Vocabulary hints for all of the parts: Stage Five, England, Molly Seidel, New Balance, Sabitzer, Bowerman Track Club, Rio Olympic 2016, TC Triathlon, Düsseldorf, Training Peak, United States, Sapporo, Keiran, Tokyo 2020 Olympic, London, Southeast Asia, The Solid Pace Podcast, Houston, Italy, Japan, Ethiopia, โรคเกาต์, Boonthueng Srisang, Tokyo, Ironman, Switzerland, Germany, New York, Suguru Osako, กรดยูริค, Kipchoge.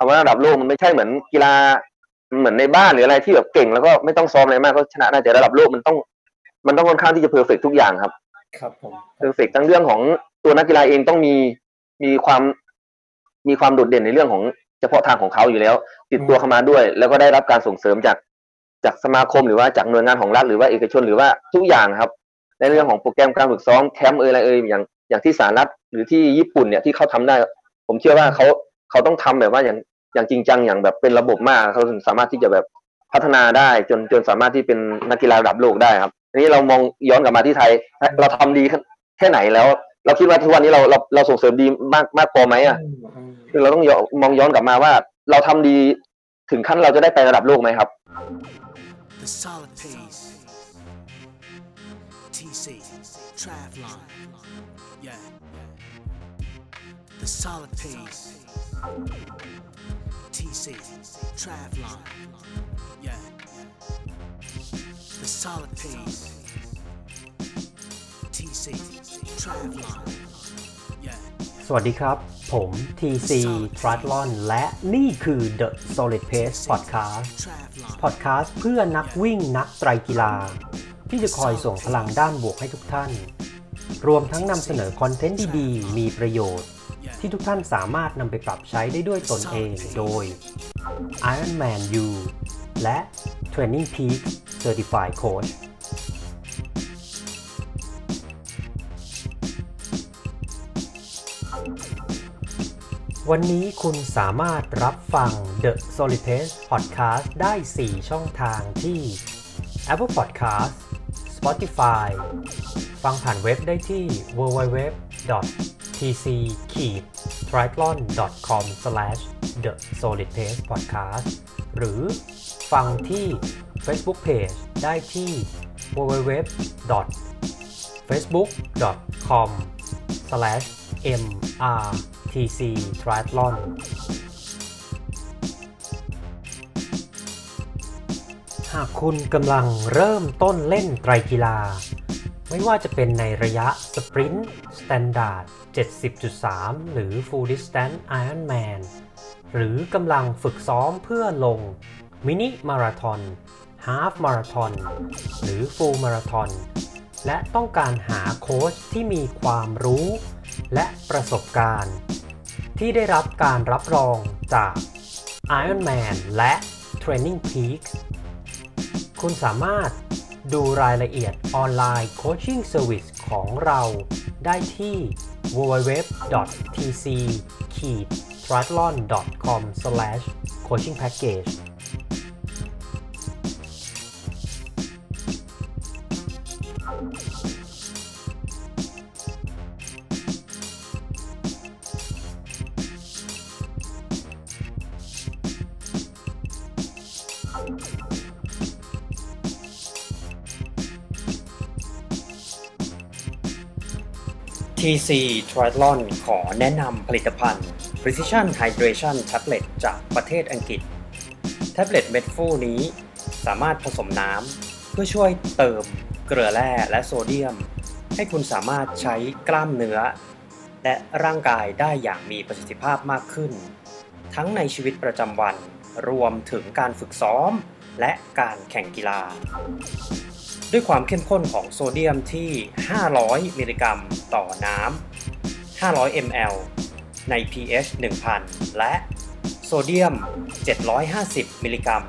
คำว่าระดับโลกมันไม่ใช่เหมือนกีฬาเหมือนในบ้านหรืออะไรที่แบบเก่งแล้วก็ไม่ต้องซ้อมอะไรมากก็ชนะได้แต่ระดับโลกมันต้องค่อนข้างที่จะเพอร์เฟกต์ทุกอย่างครับครับผมเพอร์เฟกต์ทั้งเรื่องของตัวนักกีฬาเองต้องมีความโดดเด่นในเรื่องของเฉพาะทางของเขาอยู่แล้วติดตัวเข้ามาด้วยแล้วก็ได้รับการส่งเสริมจากสมาคมหรือว่าจากหน่วยงานของรัฐหรือว่าเอกชนหรือว่าทุกอย่างครับในเรื่องของโปรแกรมการฝึกซ้อมแคมป์อะไรอย่างที่สหรัฐหรือที่ญี่ปุ่นเนี่ยที่เขาทำได้ผมเชื่อว่าเขาต้องทำแบบว่าอย่างจริงจังอย่างแบบเป็นระบบมากเขาถึงสามารถที่จะแบบพัฒนาได้จนสามารถที่เป็นนักกีฬาระดับโลกได้ครับอันนี้เรามองย้อนกลับมาที่ไทยเราทำดีแค่ไหนแล้วเราคิดว่าทุกวันนี้เราส่งเสริมดีมากพอไหมอ่ะคือเราต้องมองย้อนกลับมาว่าเราทำดีถึงขั้นเราจะได้ไประดับโลกไหมครับ The Solid Pace TC Triathlon Yeah The Solid Pace TC Triathlon Yeah The Solid Pace TC Triathlon Yeahสวัสดีครับผม TC Triathlon และนี่คือ The Solid Pace Podcast เพื่อนักวิ่งนักไตรกีฬาที่จะคอยส่งพลังด้านบวกให้ทุกท่านรวมทั้งนำเสนอคอนเทนต์ดีๆมีประโยชน์ที่ทุกท่านสามารถนำไปปรับใช้ได้ด้วยตนเองโดย Ironman U และ Training Peak Certified Coachวันนี้คุณสามารถรับฟัง The Solid Pace Podcast ได้ 4 ช่องทางที่ Apple Podcast Spotify ฟังผ่านเว็บได้ที่ www.tc-triathlon.com/thesolidpacepodcast หรือฟังที่ Facebook Page ได้ที่ www.facebook.com/mrtc triathlon หากคุณกำลังเริ่มต้นเล่นไตรกีฬาไม่ว่าจะเป็นในระยะสปรินต์สแตนดาร์ด 70.3 หรือ Full Distance Ironman หรือกำลังฝึกซ้อมเพื่อลงมินิมาราธอนฮาล์ฟมาราธอนหรือฟูลมาราธอนและต้องการหาโค้ชที่มีความรู้และประสบการณ์ที่ได้รับการรับรองจาก Ironman และ Training Peak คุณสามารถดูรายละเอียดออนไลน์ Coaching Service ของเราได้ที่ www.tc-triathlon.com/coachingpackage TC Triathlon ขอแนะนำผลิตภัณฑ์ Precision Hydration แท็บเล็ตจากประเทศอังกฤษแท็บเล็ตเม็ดฟูนี้สามารถผสมน้ำเพื่อช่วยเติมเกลือแร่และโซเดียมให้คุณสามารถใช้กล้ามเนื้อและร่างกายได้อย่างมีประสิทธิภาพมากขึ้นทั้งในชีวิตประจำวันรวมถึงการฝึกซ้อมและการแข่งกีฬาด้วยความเข้มข้นของโซเดียมที่500มิลลิกรัมต่อน้ำ500 ml ใน pH 1,000 และโซเดียม750มิลลิกรัม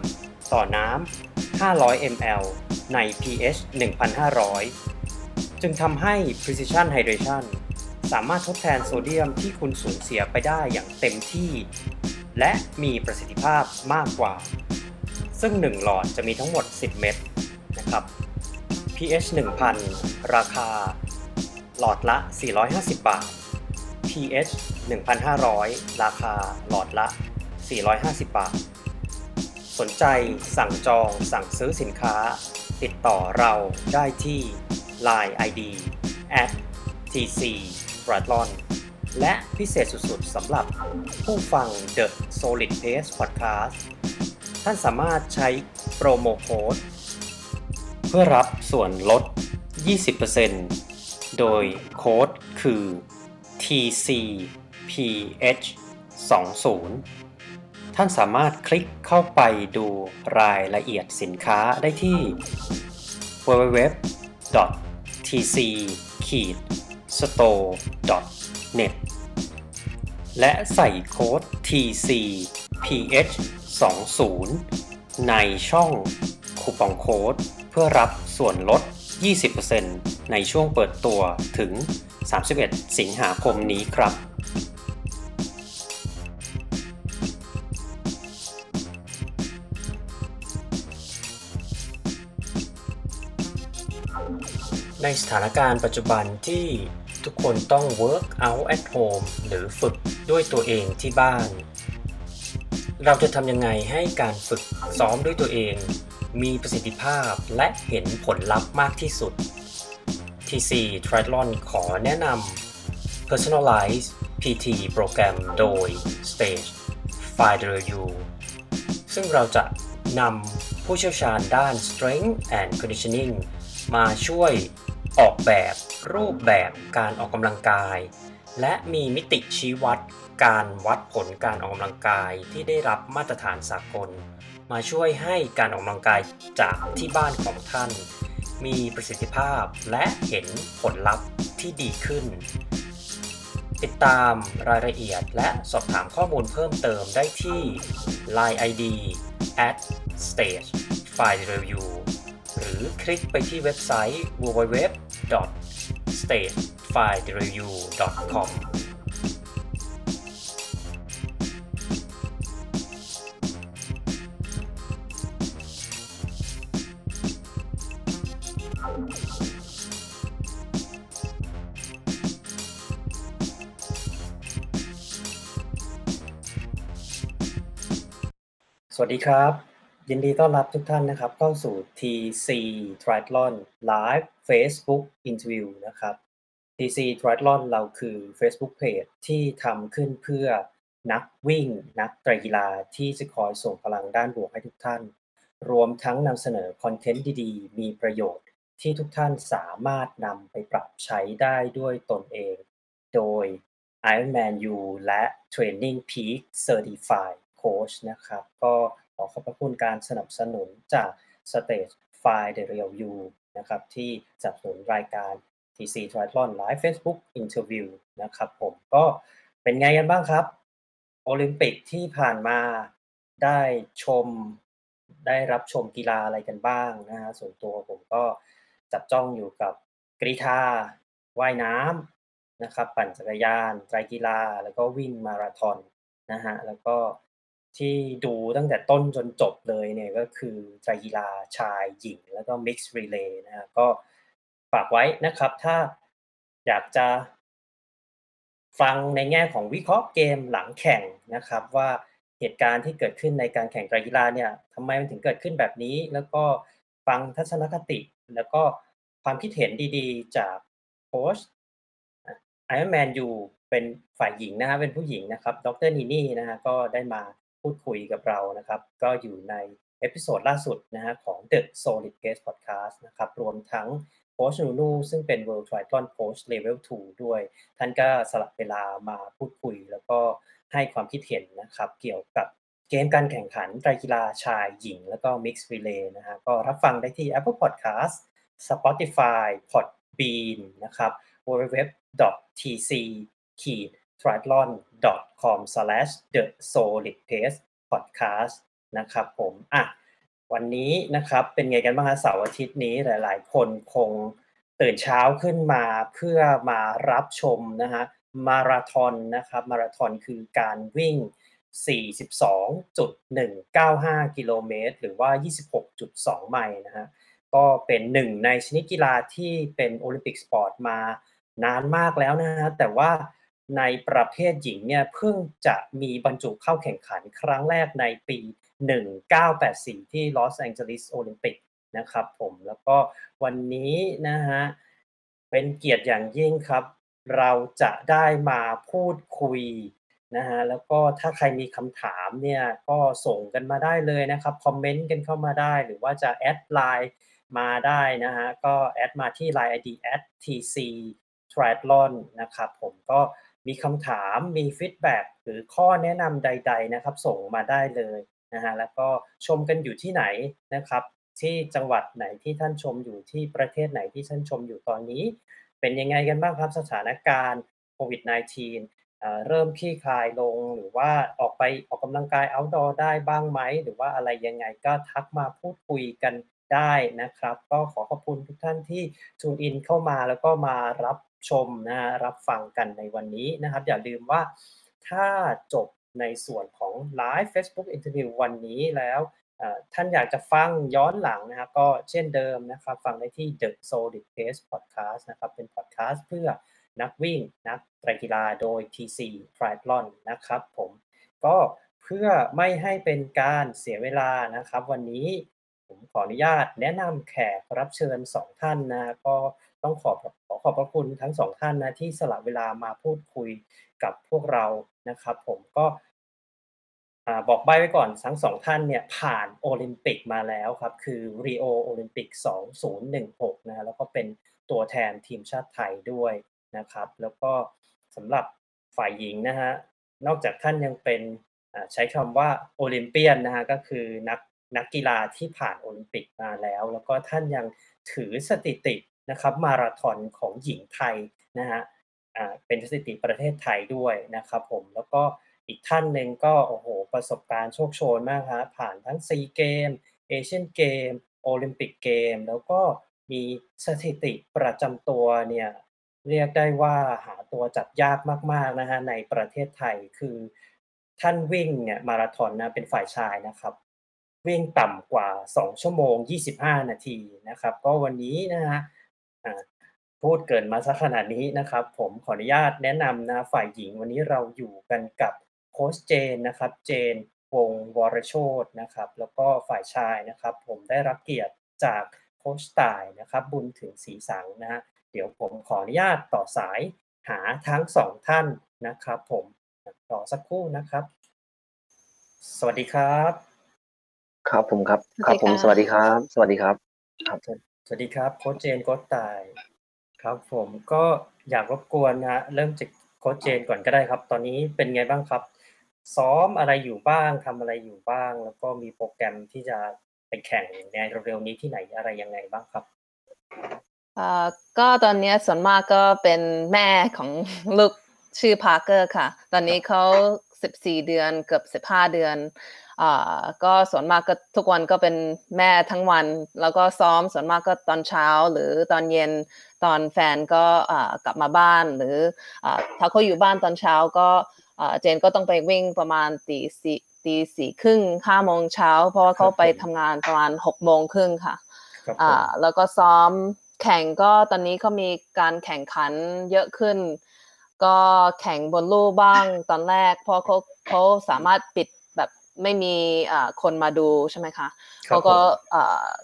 ต่อน้ำ500 ml ใน pH 1,500 จึงทำให้ Precision Hydration สามารถทดแทนโซเดียมที่คุณสูญเสียไปได้อย่างเต็มที่และมีประสิทธิภาพมากกว่าซึ่ง1หลอดจะมีทั้งหมด10เม็ดนะครับ pH 1,000 ราคาหลอดละ450บาท pH 1,500 ราคาหลอดละ450บาทสนใจสั่งจองสั่งซื้อสินค้าติดต่อเราได้ที่ LINE ID @tctriathlon และพิเศษสุดๆสำหรับผู้ฟัง The Solid Pace Podcast ท่านสามารถใช้โปรโมโค้ดเพื่อรับส่วนลด 20% โดยโค้ดคือ TCPH20 ท่านสามารถคลิกเข้าไปดูรายละเอียดสินค้าได้ที่ www.tc-store.net และใส่โค้ด TCPH20 ในช่องคูปองโค้ดเพื่อรับส่วนลด 20% ในช่วงเปิดตัวถึง31 สิงหาคมนี้ครับในสถานการณ์ปัจจุบันที่ทุกคนต้อง work out at home หรือฝึกด้วยตัวเองที่บ้านเราจะทำยังไงให้การฝึกซ้อมด้วยตัวเองมีประสิทธิภาพและเห็นผลลัพธ์มากที่สุด TC Triathlon ขอแนะนำ Personalized PT โปรแกรมโดย Stage Five ซึ่งเราจะนำผู้เชี่ยวชาญด้าน Strength and Conditioning มาช่วยออกแบบรูปแบบการออกกำลังกายและมีมิติชี้วัดการวัดผลการออกกำลังกายที่ได้รับมาตรฐานสากลมาช่วยให้การออกกำลังกายจากที่บ้านของท่านมีประสิทธิภาพและเห็นผลลัพธ์ที่ดีขึ้นติดตามรายละเอียดและสอบถามข้อมูลเพิ่มเติมได้ที่ Line ID @stagefireu หรือคลิกไปที่เว็บไซต์ www.stagefireu.comสวัสดีครับยินดีต้อนรับทุกท่านนะครับเข้าสู่ TC Triathlon Live Facebook Interview นะครับ TC Triathlon เราคือ Facebook Page ที่ทำขึ้นเพื่อนักวิ่งนักไตรกีฬาที่จะคอยส่งพลังด้านบวกให้ทุกท่านรวมทั้งนำเสนอคอนเทนต์ดีๆมีประโยชน์ที่ทุกท่านสามารถนำไปปรับใช้ได้ด้วยตนเองโดย Ironman U และ Training Peak Certified Coach นะครับก็ขอขอบพระคุณการสนับสนุนจาก Stage Five Rio นะครับที่สนับสนุนรายการ TC Triathlon Live Facebook Interview นะครับผมก็เป็นไงกันบ้างครับโอลิมปิกที่ผ่านมาได้รับชมกีฬาอะไรกันบ้างนะฮะส่วนตัวผมก็จับจ้องอยู่กับกรีฑาว่ายน้ำนะครับปั่นจักรยานไตรกีฬาแล้วก็วิ่งมาราธอนนะฮะแล้วก็ที่ดูตั้งแต่ต้นจนจบเลยเนี่ยก็คือไตรกีฬาชายหญิงแล้วก็ Mixed Relay นะฮะก็ฝากไว้นะครับถ้าอยากจะฟังในแง่ของวิเคราะห์เกมหลังแข่งนะครับว่าเหตุการณ์ที่เกิดขึ้นในการแข่งไตรกีฬาเนี่ยทำไมมันถึงเกิดขึ้นแบบนี้แล้วก็ฟังทัศนคติแล้วก็ความคิดเห็นดีๆจากโค้ช Ironman U เป็นฝ่ายหญิงนะฮะเป็นผู้หญิงนะครับดร.นีนี่นะฮะก็ได้มาพูดคุยกับเรานะครับก็อยู่ในเอพิโซดล่าสุดนะฮะของ The Solid Pace Podcast นะครับรวมทั้งโค้ชนูนูซึ่งเป็น World Triathlon Coach Level 2 ด้วยท่านก็สลับเวลามาพูดคุยแล้วก็ให้ความคิดเห็นนะครับเกี่ยวกับเกมการแข่งขันไตรกีฬาชายหญิงแล้วก็ Mixed Relay นะฮะก็รับฟังได้ที่ Apple Podcast Spotify Podbean นะครับ www.tc-triathlon.com/thesolidpacepodcast นะครับผมอ่ะวันนี้นะครับเป็นไงกันบ้างฮะเสาร์อาทิตย์นี้หลายๆคนคงตื่นเช้าขึ้นมาเพื่อมารับชมนะฮะมาราธอนนะครับมาราธอนคือการวิ่ง 42.195 กิโลเมตรหรือว่า 26.2 ไมล์นะฮะก็เป็นหนึ่งในชนิดกีฬาที่เป็นโอลิมปิกสปอร์ตมานานมากแล้วนะฮะแต่ว่าในประเภทหญิงเนี่ยเพิ่งจะมีบรรจุเข้าแข่งขันครั้งแรกในปี1984ที่ลอสแองเจลิสโอลิมปิกนะครับผมแล้วก็วันนี้นะฮะเป็นเกียรติอย่างยิ่งครับเราจะได้มาพูดคุยนะฮะแล้วก็ถ้าใครมีคำถามเนี่ยก็ส่งกันมาได้เลยนะครับคอมเมนต์กันเข้ามาได้หรือว่าจะแอดไลน์มาได้นะฮะก็แอดมาที่ Line ID @tctriathlon นะครับผมก็ มีคำถามมีฟีดแบ็กหรือข้อแนะนำใดๆนะครับส่งมาได้เลยนะฮะแล้วก็ชมกันอยู่ที่ไหนนะครับที่จังหวัดไหนที่ท่านชมอยู่ที่ประเทศไหนที่ท่านชมอยู่ตอนนี้เป็นยังไงกันบ้างครับสถานการณ์โควิด -19 เริ่มคลี่คลายลงหรือว่าออกกำลังกายเอาท์ดอร์ได้บ้างไหมหรือว่าอะไรยังไงก็ทักมาพูดคุยกันได้นะครับก็ขอขอบคุณทุกท่านที่จูนอินเข้ามาแล้วก็มารับชมนะรับฟังกันในวันนี้นะครับอย่าลืมว่าถ้าจบในส่วนของไลฟ์ Facebook Interview วันนี้แล้วท่านอยากจะฟังย้อนหลังนะครับก็เช่นเดิมนะครับฟังได้ที่ The Solid Pace Podcast นะครับเป็น podcast เพื่อนักวิ่งนักไตรกีฬาโดย TC Triathlon นะครับผมก็เพื่อไม่ให้เป็นการเสียเวลานะครับวันนี้ผมขออนุญาตแนะนำแขกรับเชิญ2ท่านนะก็ต้องขอบพระคุณทั้ง2ท่านนะที่สละเวลามาพูดคุยกับพวกเรานะครับผมก็บอกใบ้ไว้ก่อนทั้ง2ท่านเนี่ยผ่านโอลิมปิกมาแล้วครับคือ Rio Olympic 2016นะแล้วก็เป็นตัวแทนทีมชาติไทยด้วยนะครับแล้วก็สำหรับฝ่ายหญิงนะฮะนอกจากท่านยังเป็นใช้คำว่าโอลิมเปียนนะฮะก็คือนักกีฬาที่ผ่านโอลิมปิกมาแล้วแล้วก็ท่านยังถือสถิตินะครับมาราธอนของหญิงไทยนะฮะเป็นสถิติประเทศไทยด้วยนะครับผมแล้วก็อีกท่านหนึ่งก็โอ้โหประสบการณ์โชคโชนมากฮะผ่านทั้งซีเกมเอเชียนเกมโอลิมปิกเกมแล้วก็มีสถิติประจำตัวเนี่ยเรียกได้ว่าหาตัวจับยากมากๆนะฮะในประเทศไทยคือท่านวิ่งเนี่ยมาราธอนนะเป็นฝ่ายชายนะครับวิ่งต่ำกว่า2ชั่วโมง25นาทีนะครับก็วันนี้นะฮะพูดเกินมาสักขนาดนี้นะครับผมขออนุญาตแนะนำนะฝ่ายหญิงวันนี้เราอยู่กันกับโค้ชเจนนะครับเจนวงศ์วรโชตินะครับแล้วก็ฝ่ายชายนะครับผมได้รับเกียรติจากโค้ชต่ายนะครับบุญถึงศรีสังนะฮะเดี๋ยวผมขออนุญาตต่อสายหาทั้ง2ท่านนะครับผมต่อสักครู่นะครับสวัสดีครับครับผมครับครับผมสวัสดีครับสวัสดีครับครับสวัสดีครับโค้ชเจนโค้ชต่ายครับผมก็อยากรบกวนนะเริ่มจากโค้ชเจนก่อนก็ได้ครับตอนนี้เป็นไงบ้างครับซ้อมอะไรอยู่บ้างทำอะไรอยู่บ้างแล้วก็มีโปรแกรมที่จะไปแข่งในเร็วๆนี้ที่ไหนอะไรยังไงบ้างครับก็ตอนนี้ส่วนมากก็เป็นแม่ของลูกชื่อพาร์เกอร์ค่ะตอนนี้เขา14เดือนเกือบ15เดือนก็ส่วนมากก็ทุกวันก็เป็นแม่ทั้งวันแล้วก็ซ้อมส่วนมากก็ตอนเช้าหรือตอนเย็นตอนแฟนก็กลับมาบ้านหรือถ้าเขาอยู่บ้านตอนเช้าก็เจนก็ต้องไปวิ่งประมาณตี 4:30 5:00 น.เพราะว่าเขาไปทำงานประมาณ 6:30 น.ค่ะแล้วก็ซ้อมแข่งก็ตอนนี้ก็มีการแข่งขันเยอะขึ้นก็แข่งบนลู่บ้างตอนแรกเพราะเขาสามารถปิดแบบไม่มีคนมาดูใช่ไหมคะเขาก็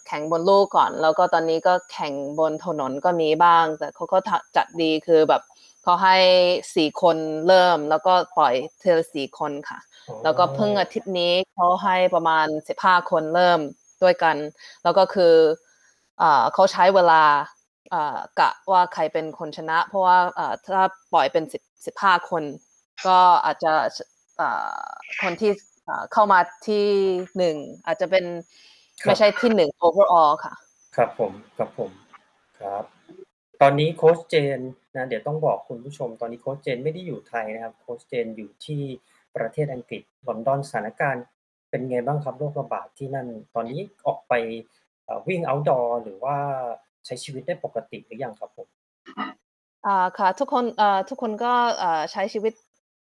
แข่งบนลู่ก่อนแล้วก็ตอนนี้ก็แข่งบนถนนก็มีบ้างแต่เขาก็จัดดีคือแบบเขาให้4คนเริ่มแล้วก็ปล่อยเทอร์4คนค่ะแล้วก็เพิ่งอาทิตย์นี้เขาให้ประมาณ15คนเริ่มด้วยกันแล้วก็คือเขาใช้เวลากะว่าใครเป็นคนชนะเพราะว่าถ้าปล่อยเป็น15คนก็อาจจะคนที่เข้ามาที่1อาจจะเป็นไม่ใช่ที่1 overall ค่ะครับผมครับผมครับตอนนี้โค้ชเจนนะเดี๋ยวต้องบอกคุณผู้ชมตอนนี้โค้ชเจนไม่ได้อยู่ไทยนะครับโค้ชเจนอยู่ที่ประเทศอังกฤษลอนดอนสถานการณ์เป็นไงบ้างครับโรคระบาดที่นั่นตอนนี้ออกไปวิ่ง outdoor หรือว่าใช้ชีวิตได้ปกติหรือยังครับผมค่ะทุกคนก็ใช้ชีวิต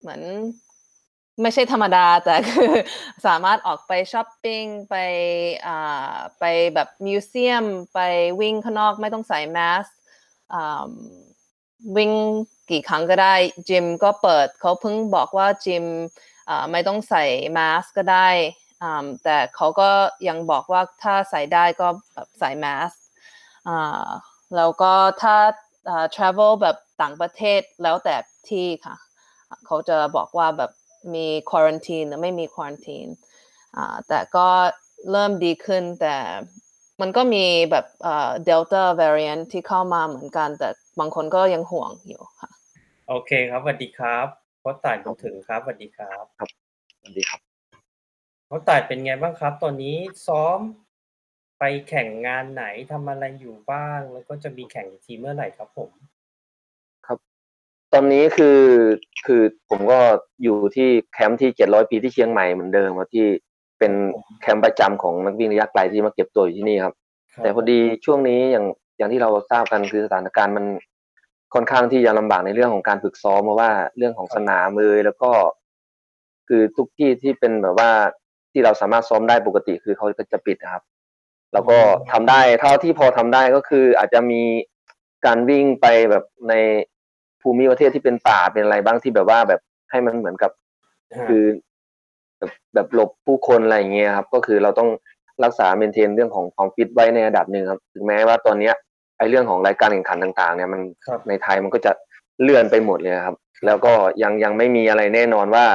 เหมือนไม่ใช่ธรรมดาแต่คือสามารถออกไปช้อปปิ้งไปแบบมิวเซียมไปวิ่งข้างนอกไม่ต้องใส่แมสวิ่งกี่ครั้งก็ได้จิมก็เปิดเขาเพิ่งบอกว่าจิมไม่ต้องใส่แมสก็ได้แต่เขาก็ยังบอกว่าถ้าใส่ได้ก็แบบใส่แมสแล้วก็ถ้าtravel แบบต่างประเทศแล้วแต่ที่ค่ะเขาจะบอกว่าแบบมี quarantine หรือไม่มี quarantine แต่ก็เริ่มดีขึ้นแต่มันก็มีแบบdelta variant ที่เข้ามาเหมือนกันแต่บางคนก็ยังห่วงอยู่ค่ะ โอเคครับสวัสดีครับโค้ชต่ายบุญถึงครับสวัสดีครับครับสวัสดีครับโค้ชต่ายเป็นไงบ้างครับตอนนี้ซ้อมไปแข่งงานไหนทำอะไรอยู่บ้างแล้วก็จะมีแข่งทีเมื่อไหร่ครับผมครับตอนนี้คือผมก็อยู่ที่แคมป์ที่700ปีที่เชียงใหม่เหมือนเดิมที่เป็นแคมป์ประจำของนักวิ่งระยะไกลที่มาเก็บตัวอยู่ที่นี่ครับแต่พอดีช่วงนี้อย่างที่เราทราบกันคือสถานการณ์มันค่อนข้างที่จะลำบากในเรื่องของการฝึกซ้อมเพราะว่าเรื่องของสนามแล้วก็คือทุกที่ที่เป็นแบบว่าที่เราสามารถซ้อมได้ปกติคือเขาก็จะปิดนะครับแล้วก็ทำได้เท่าที่พอทำได้ก็คืออาจจะมีการวิ่งไปแบบในภูมิประเทศที่เป็นป่าเป็นอะไรบ้างที่แบบว่าแบบให้มันเหมือนกับคือแบบหลบผู้คนอะไรอย่างเงี้ยครับก็คือเราต้องรักษาเมนเทนเรื่องของความฟิตไว้ในระดับหนึ่งครับถึงแม้ว่าตอนนี้ไอ้เรื่องของรายการแข่งขันต่างๆเนี่ยมันในไทยมันก็จะเลื่อนไปหมดเลยครับแล้วก็ยังไม่มีอะไรแน่นอนว่า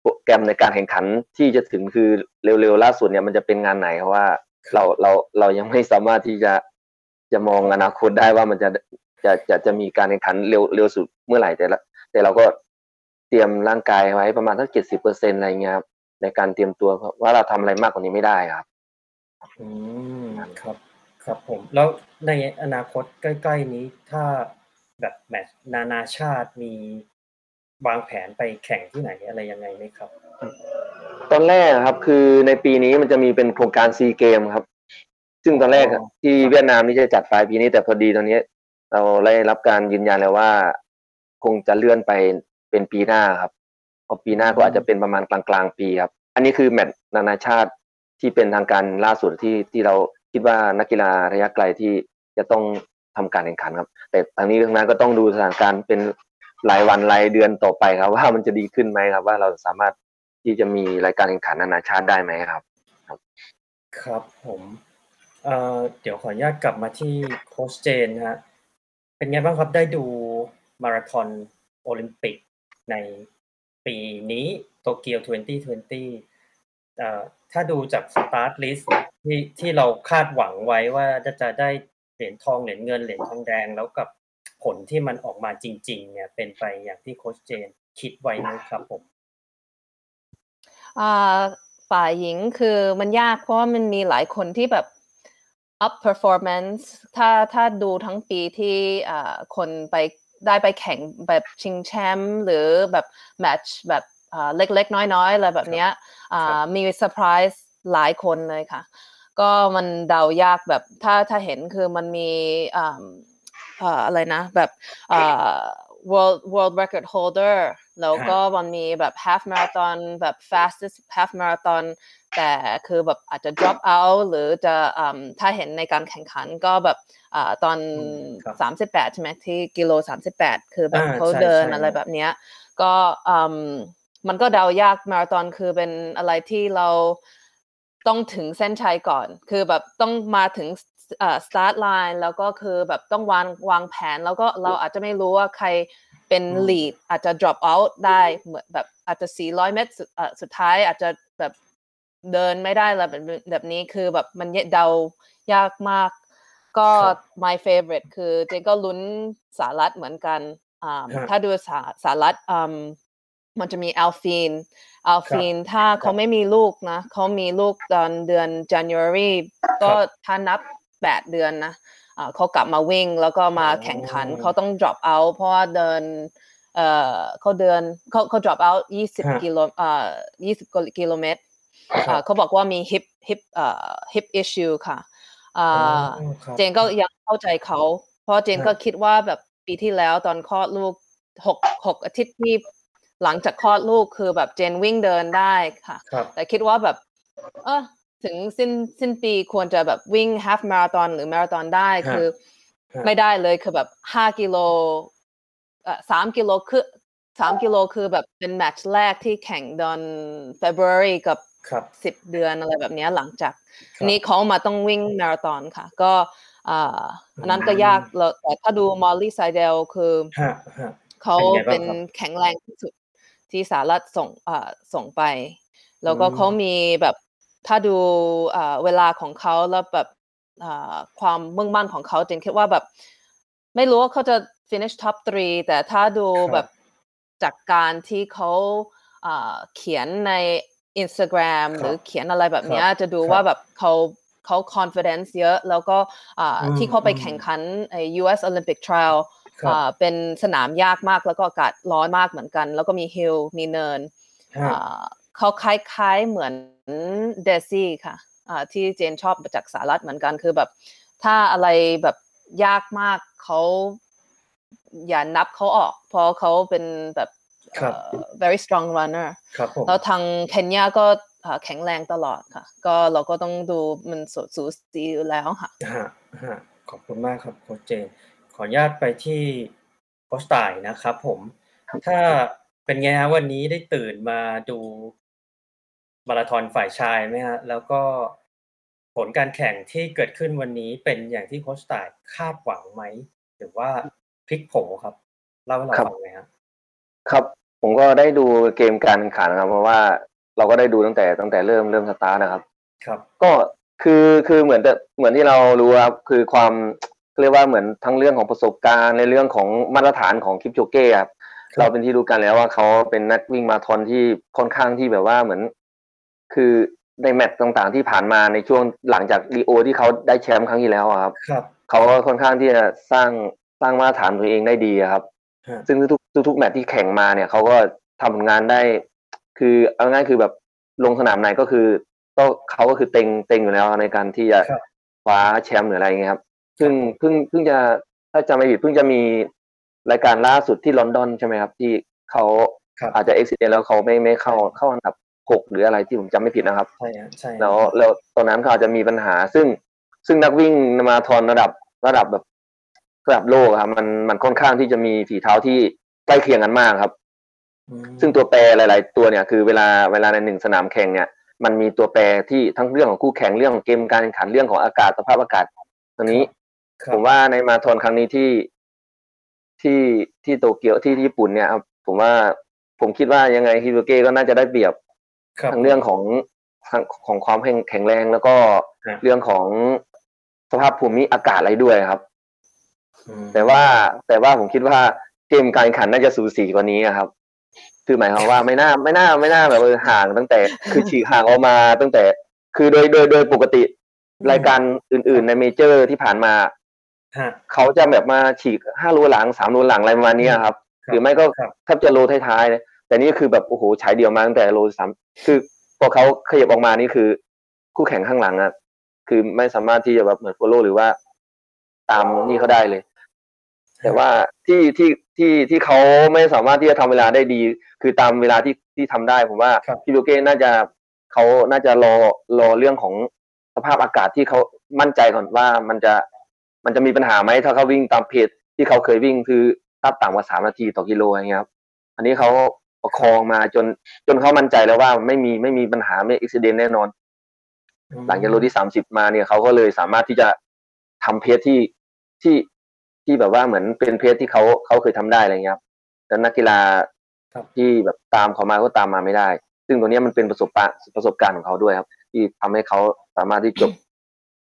โปรแกรมในการแข่งขันที่จะถึงคือเร็วๆล่าสุดเนี่ยมันจะเป็นงานไหนเพราะว่าเรายังไม่สามารถที่จะมองอนาคตได้ว่ามันจะมีการแข่งขันเร็วสุดเมื่อไหร่แต่เราก็เตรียมร่างกายไว้ประมาณสัก 70% อะไรเงี้ยครับในการเตรียมตัวว่าเราทำอะไรมากกว่านี้ไม่ได้ครับครับครับผมแล้วในอนาคตใกล้ๆนี้ถ้าแบบแมตช์นานาชาติมีวางแผนไปแข่งที่ไหนอะไรยังไงไหมครับตอนแรกครับคือในปีนี้มันจะมีเป็นโครงการซีเกมครับซึ่งตอนแรกที่เวียดนามนี่จะจัดปลายปีนี้แต่พอดีตอนนี้เราได้รับการยืนยันแล้วว่าคงจะเลื่อนไปเป็นปีหน้าครับพอปีหน้าก็อาจจะเป็นประมาณกลางๆปีครับอันนี้คือแมตช์นานาชาติที่เป็นทางการล่าสุดที่เราคิดว่านักกีฬาระยะไกลที่จะต้องทำการแข่งขันครับแต่ทางนี้ทางนั้นก็ต้องดูสถานการณ์เป็นรายวันรายเดือนต่อไปครับว่ามันจะดีขึ้นไหมครับว่าเราสามารถที่จะมีรายการแข่งขันนานาชาติได้ไหมครับครับผมเดี๋ยวขออนุญาตกลับมาที่โค้ชเจนฮะเป็นไงบ้างครับได้ดูมาราธอนโอลิมปิกในปีนี้โตเกียว2020ถ้าดูจากสตาร์ทลิสต์ที่เราคาดหวังไว้ว่าจะได้เหรียญทองเหรียญเงินเหรียญทองแดงแล้วกับผลที่มันออกมาจริงๆเนี่ยเป็นไปอย่างที่โค้ชเจนคิดไว้มั้ยครับผมฝ่ายหญิงคือมันยากเพราะว่ามันมีหลายคนที่แบบ up performance ถ้าดูทั้งปีที่คนไปได้ไปแข่งแบบชิงแชมป์หรือแบบแมตช์แบบเล็กๆน้อยๆอะไรแบบเนี้ยมีเซอร์ไพรส์หลายคนเลยค่ะก็มันเดายากแบบถ้าเห็นคือมันมีอะไรนะแบบworld record holder แล้วก็มันมีแบบ half marathon แบบ fastest half marathon แต่คือแบบอาจจะ drop out หรือจะถ้าเห็นในการแข่งขันก็แบบตอน38ใช่ไหมที่กิโล38คือแบบเขาเดินอะไรแบบเนี้ยก็มันก็เดายากมาราธอนคือเป็นอะไรที่เราต้องถึงเส้นชัยก่อนคือแบบต้องมาถึงสตาร์ทไลน์แล้วก็คือแบบต้องวางแผนแล้วก็เราอาจจะไม่รู้ว่าใครเป็นลีดอาจจะ drop out ได้เหมือนแบบอาจจะ400เมตรสุดท้ายอาจจะแบบเดินไม่ได้แล้วแบบนี้คือแบบมันเดายากมากก็ my favorite คือเจนก็ลุ้นสหรัฐเหมือนกันถ้าดูสหรัฐมันจะมีอัลฟีนถ้าเขาไม่มีลูกนะเขามีลูกตอนเดือน January ก็ถ้านับ8เดือนนะเขากลับมาวิ่งแล้วก็มาแข่งขันเขาต้อง drop out เพราะว่าเดินเขา drop out 20กิโล20กิโลเมตรเขาบอกว่ามี hip issue ค่ะเจนก็ยังเข้าใจเขาเพราะเจนก็คิดว่าแบบปีที่แล้วตอนคลอดลูก6อาทิตย์ที่หลังจากคลอดลูกคือแบบเจนวิ่งเดินได้ค่ะแต่คิดว่าแบบถึงสิ้นปีควรจะแบบวิ่ง half marathon หรือ marathon ได้คือไม่ได้เลยคือแบบ5กิโล3กิโลคือ3กิโลคือแบบเป็นแมตช์แรกที่แข่งตอน February กับ10เดือนอะไรแบบนี้หลังจากนี้เขามาต้องวิ่งมาราธอนค่ะก็อันนั้นก็ยากแต่ถ้าดูมอลลี่ไซเดลคือเขาเป็นแข็งแรงที่สุดที่สหรัฐส่งไปแล้วก็เขามีแบบถ้าดูเวลาของเขาแล้วแบบความมุ่งมั่นของเขาเจนคิดว่าแบบไม่รู้ว่าเขาจะ finish top 3 แต่ถ้าดูแบบจากการที่เขาเขียนใน Instagram หรือเขียนอะไรแบบนี้จะดูว่าแบบเขา confidence เยอะแล้วก็ที่เขาไปแข่งขันไอ้ US Olympic Trial เป็นสนามยากมากแล้วก็อากาศร้อนมากเหมือนกันแล้วก็มี hill มีเนินเขาคล้ายๆเหมือนเดซี่ค่ะที่เจนชอบจากสหรัฐเหมือนกันคือแบบถ้าอะไรแบบยากมากเขาอย่านับเขาออกเพราะเขาเป็นแบบ very strong runner แล้วทางเคนยาก็แข็งแรงตลอดค่ะก็เราก็ต้องดูมันสูสีแล้วค่ะขอบคุณมากครับโค้ชเจนขออนุญาตไปที่โค้ชต่ายนะครับผมถ้าเป็นไงฮะวันนี้ได้ตื่นมาดูมาราธอนฝ่ายชายไหมฮะแล้วก็ผลการแข่งที่เกิดขึ้นวันนี้เป็นอย่างที่โค้ชต่ายคาดหวังไหมหรือว่าพลิกโผครับเล่าให้เราฟังหน่อยครับครับผมก็ได้ดูเกมการแข่งขันนะครับเพราะว่าเราก็ได้ดูตั้งแต่เริ่มสตาร์ทนะครับครับก็คือเหมือนที่เรารู้ครับคือความเรียกว่าเหมือนทั้งเรื่องของประสบการณ์ในเรื่องของมาตรฐานของคิปโชเก้ครับเราเป็นที่รู้กันแล้วว่าเขาเป็นนักวิ่งมาราธอนที่ค่อนข้างที่แบบว่าเหมือนคือในแมตช์ต่างๆที่ผ่านมาในช่วงหลังจากริโอที่เขาได้แชมป์ครั้งที่แล้วครับเขาก็ค่อนข้างที่จะสร้างมาตรฐานตัวเองได้ดีครับซึ่งทุกแมตช์ที่แข่งมาเนี่ยเขาก็ทำผลงานได้คือเอาง่ายคือแบบลงสนามไหนก็คือเขาก็คือเต็งอยู่แล้วในการที่จะคว้าแชมป์หรืออะไรเงี้ยครับซึ่งเพิ่งจะถ้าจำไม่ผิดเพิ่งจะมีรายการล่าสุดที่ลอนดอนใช่ไหมครับที่เขาอาจจะอุบัติเหตุแล้วเขาไม่เข้าอันดับ6หรืออะไรที่ผมจำไม่ผิดนะครับใช่ใช่แล้วตอนนั้นเขาอาจจะมีปัญหาซึ่งนักวิ่งมาราธอนระดับแบบระดับโลกครับมันค่อนข้างที่จะมีฝีเท้าที่ใกล้เคียงกันมากครับซึ่งตัวแปรหลายๆตัวเนี่ยคือเวลาใน1สนามแข่งเนี่ยมันมีตัวแปรที่ทั้งเรื่องของคู่แข่งเรื่องของเกมการแข่งขันเรื่องของอากาศสภาพอากาศตรงนี้ผมว่าในมาราธอนครั้งนี้ที่โตเกียวที่ญี่ปุ่นเนี่ยครับผมคิดว่ายังไงฮิโรเกะก็น่าจะได้เปรียบทั้งเรื่องของความแข็งแรงแล้วก็เรื่องของสภาพภูมิอากาศอะไรด้วยครับแต่ว่าผมคิดว่าเกมการแข่งขันน่าจะสูสีกว่านี้ครับคือหมายความว่าไม่น่าแบบห่างตั้งแต่คือฉีกห่างออกมาตั้งแต่คือโดยปกติรายการอื่นๆในเมเจอร์ที่ผ่านมาเขาจะแบบมาฉีก5โลหลัง3โลหลังอะไรประมาณนี้ครับหรือไม่ก็แทบจะโลท้ายๆแต่นี่คือแบบโอ้โหฉายเดียวมาตั้งแต่โล3คือพอเขาขยับออกมานี่คือคู่แข่งข้างหลังอะคือไม่สามารถที่จะแบบเหมือนโฟโล่หรือว่าตามนี่เขาได้เลยแต่ว่าที่เขาไม่สามารถที่จะทำเวลาได้ดีคือตามเวลาที่ทำได้ผมว่าพี่โลเก้น่าจะเขาน่าจะรอเรื่องของสภาพอากาศที่เขามั่นใจก่อนว่ามันจะมีปัญหาไหมถ้าเขาวิ่งตามเพจที่เขาเคยวิ่งคือต่ำกว่า3นาทีต่อกิโลอะไรเงี้ยครับอันนี้เขาประคองมาจนเขามั่นใจแล้วว่าไม่มีปัญหาไม่อุบัติเหตุแน่นอนหลังจากโลที่30มาเนี่ยเขาก็เลยสามารถที่จะทำเพจที่แบบว่าเหมือนเป็นเพจที่เขาเคยทำได้อะไรเงี้ยครับแล้วนักกีฬาที่แบบตามเขามาก็ตามมาไม่ได้ซึ่งตัวนี้มันเป็นประสบการณ์ของเขาด้วยครับที่ทำให้เขาสามารถที่จบ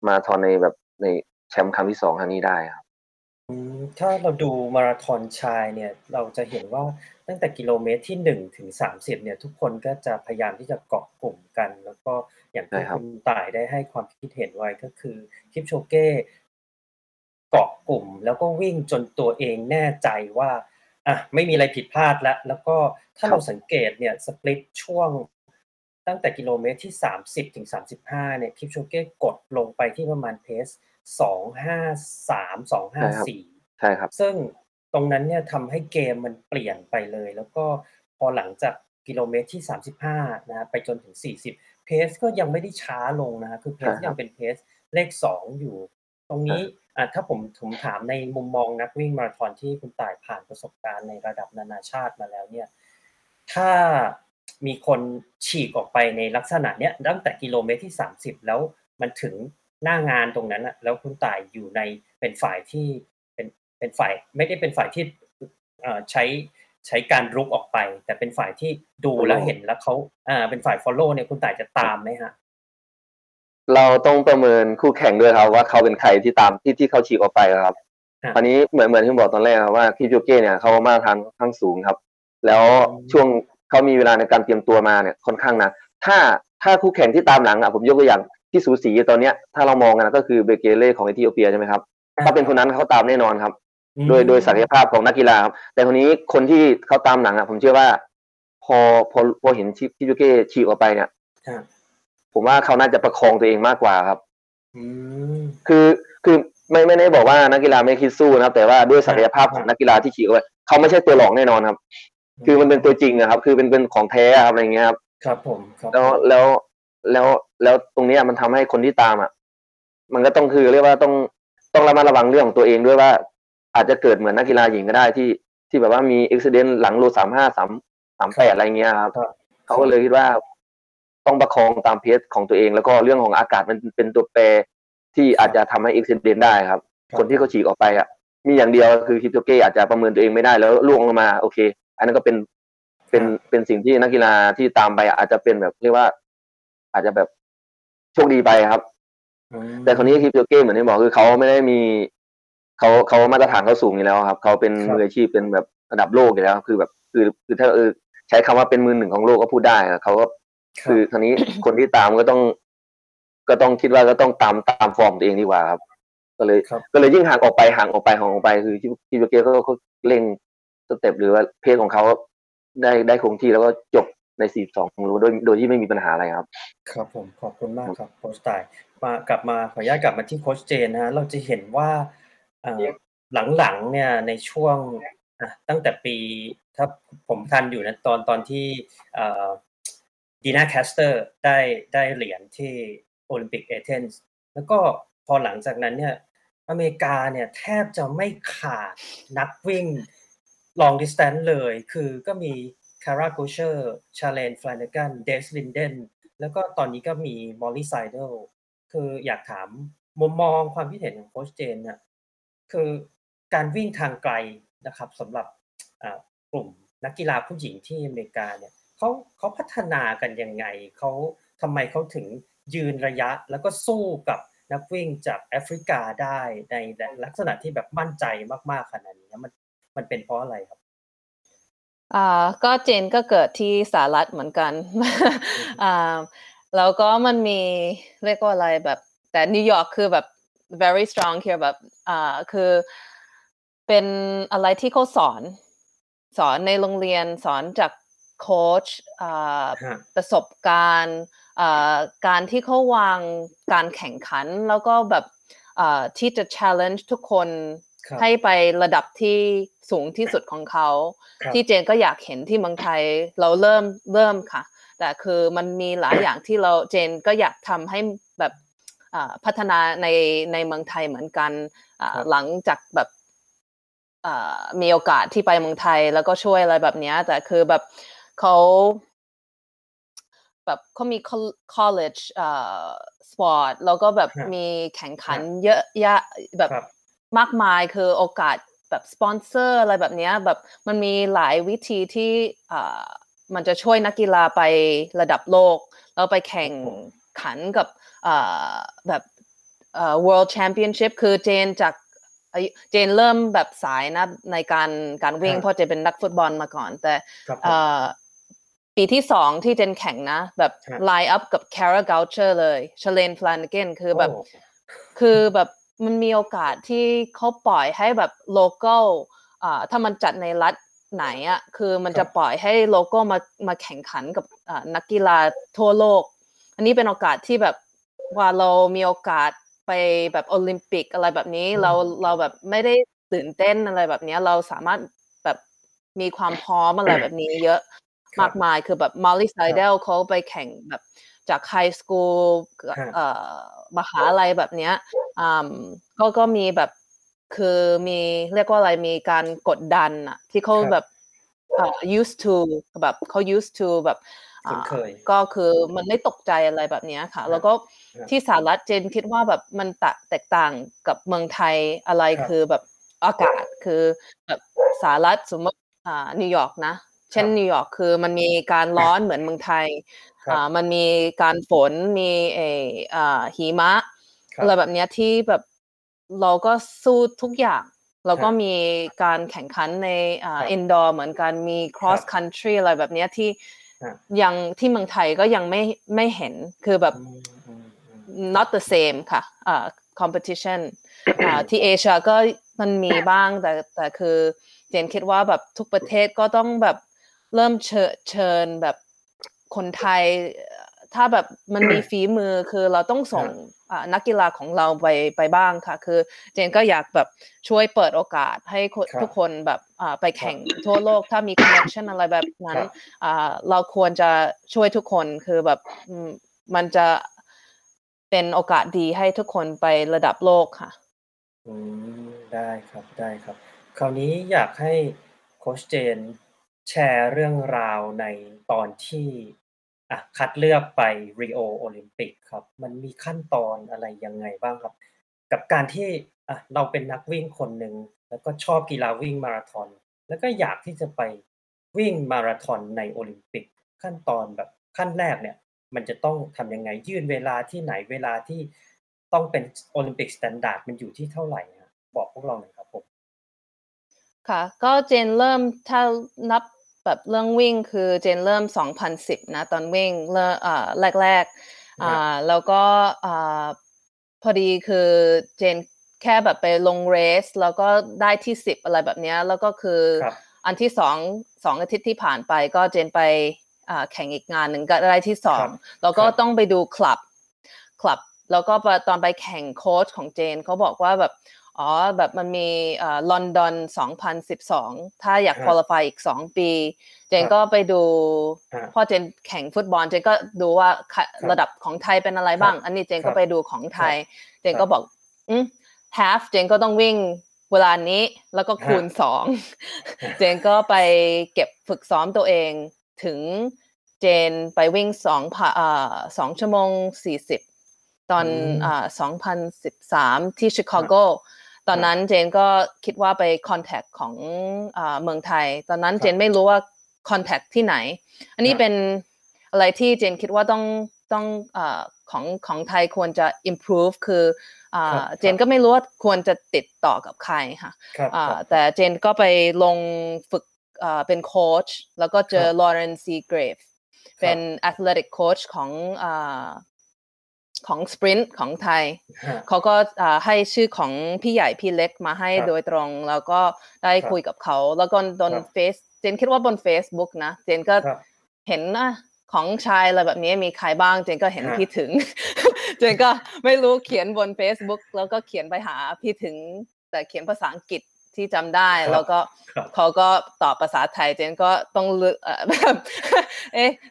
มาราธอนในแบบในแชมป์ครั้งที่2ครั้งนี้ได้ครับถ้าเราดูมาราธอนชายเนี่ยเราจะเห็นว่าตั้งแต่กิโลเมตรที่1ถึง30เนี่ยทุกคนก็จะพยายามที่จะเกาะกลุ่มกันแล้วก็อย่างที่คุณต่ายได้ให้ความคิดเห็นไว้ก็คือคิปโชเก้เกาะกลุ่มแล้วก็วิ่งจนตัวเองแน่ใจว่าไม่มีอะไรผิดพลาดแล้วก็ถ้าเราสังเกตเนี่ยสปลิตช่วงตั้งแต่กิโลเมตรที่30ถึง35เนี่ยคิปโชเก้กดลงไปที่ประมาณเพส253 254ใช่ครับซึ่งตรงนั้นเนี่ยทำให้เกมมันเปลี่ยนไปเลยแล้วก็พอหลังจากกิโลเมตรที่35นะไปจนถึง40เพสก็ยังไม่ได้ช้าลงนะคือเพสยังเป็นเพสเลข2อยู่ตรงนี้ถ้าผมถามในมุมมองนักวิ่งมาราธอนที่คุณต่ายผ่านประสบการณ์ในระดับนานาชาติมาแล้วเนี่ยถ้ามีคนฉีกออกไปในลักษณะเนี้ยตั้งแต่กิโลเมตรที่30แล้วมันถึงหน้างานตรงนั้นน่ะแล้วคุณต่ายอยู่ในเป็นฝ่ายที่เป็นฝ่ายไม่ได้เป็นฝ่ายที่ใช้การรุกออกไปแต่เป็นฝ่ายที่ดูแล้วเห็นแล้วเขาเป็นฝ่าย follow เนี่ยคุณต่ายจะตามไหมฮะเราต้องประเมินคู่แข่งด้วยครับว่าเขาเป็นใครที่ตามที่เขาฉีกออกไปครับ ตอนนี้เหมือนที่บอกตอนแรกครับว่าพี่จูเก้เนี่ยเขามาทางข้างสูงครับแล้วช่วงเขามีเวลาในการเตรียมตัวมาเนี่ยค่อนข้างนานถ้าคู่แข่งที่ตามหลังอ่ะผมยกตัวอย่างที่สูสีตอนเนี้ยถ้าเรามองกันก็คือเบเกเล่ของเอธิโอเปียใช่ไหมครับถ้าเป็นคนนั้นเขาตามแน่นอนครับโดยศักยภาพของนักกีฬาครับแต่คนนี้คนที่เขาตามหลังอ่ะผมเชื่อว่าพอเห็นที่จูเก้ฉีกออกไปเนี่ยผมว่าเขาน่าจะประคองตัวเองมากกว่าครับคือไม่ได้บอกว่านักกีฬาไม่คิดสู้นะครับแต่ว่าด้วยศักยภาพของนักกีฬาที่ฉีกออกไปเขาไม่ใช่ตัวหลอกแน่นอนครับคือมันเป็นตัวจริงนะครับคือเป็นของแท้ครับอะไรเงี้ยครับครับผมแล้วตรงนี้มันทำให้คนที่ตามอ่ะมันก็ต้องคือเรียกว่าต้องระมัดระวังเรื่องของตัวเองด้วยว่าอาจจะเกิดเหมือนนักกีฬาหญิงก็ได้ที่แบบว่ามีอุบัติเหตุหลังโล35 38อะไรเงี้ยครับเขาก็เลยคิดว่าต้องประคองตามเพจของตัวเองแล้วก็เรื่องของอากาศมันเป็นตัวแปรที่อาจจะทำให้อุบัติเหตุได้ครับคนที่เขาฉีกออกไปอ่ะมีอย่างเดียวคือคิปโชเก้อาจจะประเมินตัวเองไม่ได้แล้วล่วงลงมาโอเคอันนั้นก็เป็นสิ่งที่นักกีฬาที่ตามไปอาจจะเป็นแบบเรียกว่าอาจจะแบบโชคดีไปครับแต่คนนี้คิปโชเก้เหมือนที่บอกคือเขาไม่ได้มีเขามาตรฐานเขาสูงอยู่แล้วครับเขาเป็นมืออาชีพเป็นแบบระดับโลกอยู่แล้วคือแบบคือถ้าใช้คำว่าเป็นมือหนึ่งของโลกก็พูดได้เขาก็คือคราวนี้คนที่ตามก็ต้องคิดว่าก็ต้องตามฟอร์มตัวเองดีกว่าครับก็เลยยิ่งห่างออกไปคือที่โปรเกสเขาเร่งสเต็ปหรือว่าเพลของเขาได้คงที่แล้วก็จบใน42รู้โดยที่ไม่มีปัญหาอะไรครับครับผมขอบคุณมากครับโค้ชตายกลับมาขออนุญาตกลับมาที่โค้ชเจนนะฮะเราจะเห็นว่าหลังๆเนี่ยในช่วงตั้งแต่ปีถ้าผมทันอยู่นะตอนที่ดีน่าแคสเตอร์ได้เหรียญที่โอลิมปิกเอเธนส์แล้วก็พอหลังจากนั้นเนี่ยอเมริกาเนี่ยแทบจะไม่ขาดนักวิ่งลองดิสแตนซ์เลยคือก็มีคาร่ากูเชอร์ชาเลนฟลาเนแกนเดสลินเดนแล้วก็ตอนนี้ก็มีมอลลี่ไซเดลคืออยากถามมุมมองความคิดเห็นของโค้ชเจนเนี่ยคือการวิ่งทางไกลนะครับสำหรับกลุ่มนักกีฬาผู้หญิงที่อเมริกาเนี่ยเขาพัฒนากันยังไงเขาทำไมเขาถึงยืนระยะแล้วก็สู้กับนักวิ่งจากแอฟริกาได้ในลักษณะที่แบบมั่นใจมากๆขนาดนี้มันเป็นเพราะอะไรครับก็เจนก็เกิดที่สหรัฐเหมือนกันแล้วก็มันมีเรียกว่าอะไรแบบแต่นิวยอร์กคือแบบ very strong here แบบคือเป็นอะไรที่เขาสอนในโรงเรียนสอนจากโค้ชประสบการณ์การที่เขาวางการแข่งขันแล้วก็แบบที่จะ challenge ทุกคนให้ไประดับที่สูงที่สุดของเขาที่เจนก็อยากเห็นที่เมืองไทยเราเริ่มค่ะแต่คือมันมีหลายอย่างที่เราเจนก็อยากทำให้แบบพัฒนาในเมืองไทยเหมือนกันหลังจากแบบมีโอกาสที่ไปเมืองไทยแล้วก็ช่วยอะไรแบบนี้แต่คือแบบเขามี college sport แล้วก็แบบมีแข่งขันเยอะแยะแบบมากมายคือโอกาสแบบสปอนเซอร์อะไรแบบเนี้ยแบบมันมีหลายวิธีที่มันจะช่วยนักกีฬาไประดับโลกแล้วไปแข่งขันกับแบบworld championship คือเจนเริ่มแบบสายนะในการวิ่งเพราะเจนเป็นนักฟุตบอลมาก่อนแต่ปีที่2ที่เจนแข่งนะแบบไลน์อัพกับแคร่าเกาเชอร์เลยชาเลนฟลานเกนคือแบบมันมีโอกาสที่เขาปล่อยให้แบบโลโก้ถ้ามันจัดในรัฐไหนอ่ะคือมันจะปล่อยให้โลโก้มาแข่งขันกับนักกีฬาทั่วโลกอันนี้เป็นโอกาสที่แบบว่าเรามีโอกาสไปแบบโอลิมปิกอะไรแบบนี้เราแบบไม่ได้ตื่นเต้นอะไรแบบนี้เราสามารถแบบมีความพร้อมอะไรแบบนี้เยอะมากมายคือแบบมอลลี่ไซเดลเขาไปแข่งแบบจากไฮสคูลมหาลัยแบบเนี้ยก็มีแบบคือมีเรียกว่าอะไรมีการกดดันอะที่เขาแบบused to แบบเขา used to แบบก็คือมันไม่ตกใจอะไรแบบนี้ค่ะแล้วก็ที่สหรัฐเจนคิดว่าแบบมันแตกต่างกับเมืองไทยอะไรคือแบบอากาศคือแบบสหรัฐสมมตินิวยอร์กนะเช่นนิวยอร์กคือมันมีการร้อนเหมือนเมืองไทยมันมีการฝนมีหิมะอะไรแบบนี้ที่แบบเราก็สู้ทุกอย่าง แล้วก็มีการแข่งขันในindoor เหมือนกันมี cross country อะไรแบบนี้ที่ยังที่เมืองไทยก็ยังไม่เห็นคือแบบ not the same ค่ะcompetition ที่เอเชียก็มันมีบ้างแต่คือเจนคิดว่าแบบทุกประเทศก็ต้องแบบเริ่มเชิญแบบคนไทยถ้าแบบมันมีฝีมือคือเราต้องส่งนักกีฬาของเราไปบ้างค่ะคือเจนก็อยากแบบช่วยเปิดโอกาสให้ทุกคนแบบไปแข่งทั่วโลกถ้ามีคอนเนคชั่นอะไรแบบนั้นเราควรจะช่วยทุกคนคือแบบมันจะเป็นโอกาสดีให้ทุกคนไประดับโลกค่ะได้ครับได้ครับคราวนี้อยากให้โค้ชเจนแชร์เรื่องราวในตอนที่คัดเลือกไป Rio Olympic ครับมันมีขั้นตอนอะไรยังไงบ้างครับกับการที่เราเป็นนักวิ่งคนหนึ่งแล้วก็ชอบกีฬาวิ่งมาราธอนแล้วก็อยากที่จะไปวิ่งมาราธอนในโอลิมปิกขั้นตอนแบบขั้นแรกเนี่ยมันจะต้องทำยังไงยื่นเวลาที่ไหนเวลาที่ต้องเป็นโอลิมปิกสแตนดาร์ดมันอยู่ที่เท่าไหร่ฮะบอกพวกเราหน่อยครับผมค่ะก็เจนเริ่มถ้านับแบบเรื่องวิ่งคือเจนเริ่ม2010นะตอนวิ่งแรกๆแล้วก็พอดีคือเจนแค่แบบไปลงเรสแล้วก็ได้ที่10อะไรแบบเนี้ยแล้วก็คืออันที่2อาทิตย์ที่ผ่านไปก็เจนไปแข่งอีกงานนึงก็ได้ที่2แล้วก็ต้องไปดูคลับแล้วก็ตอนไปแข่งโค้ชของเจนเขาบอกว่าแบบแบบมันมีลอนดอน2012ถ้าอยากqualify อีก2ปีเจนก็ไปดูพอเจนแข่งฟุตบอลเจนก็ดูว่าระดับของไทยเป็นอะไรบ้างอันนี้เจนก็ไปดูของไทยเจนก็บอกhalf เจนก็ต้องวิ่งเวลานี้แล้วก็คูณ2เจนก็ไปเก็บฝึกซ้อมตัวเองถึงเจนไปวิ่ง2ชั่วโมง40ตอน2013ที่ชิคาโกตอนนั้นเจนก็คิดว่าไปคอนแทคของเมืองไทยตอนนั้นเจนไม่รู้ว่าคอนแทคที่ไหนอันนี้เป็นอะไรที่เจนคิดว่าต้องของไทยควรจะ improve คือเจนก็ไม่รู้ว่าควรจะติดต่อกับใครค่ะแต่เจนก็ไปลงฝึกเป็นโค้ชแล้วก็เจอลอเรนซีเกรฟเป็น athletic coach ของสปรินต์ของไทยเขาก็ให้ชื่อของพี่ใหญ่พี่เล็กมาให้โดยตรงแล้วก็ได้คุยกับเขาแล้วก็บนเจนคิดว่าบน Facebook นะเจนก็เห็นของชายอะไรแบบนี้มีใครบ้างเจนก็เห็นพี่ถึงเจนก็ไม่รู้เขียนบน Facebook แล้วก็เขียนไปหาพี่ถึงแต่เขียนภาษาอังกฤษที่จำได้แล้วก็เขาก็ตอบภาษาไทยเจนก็ต้องแบบ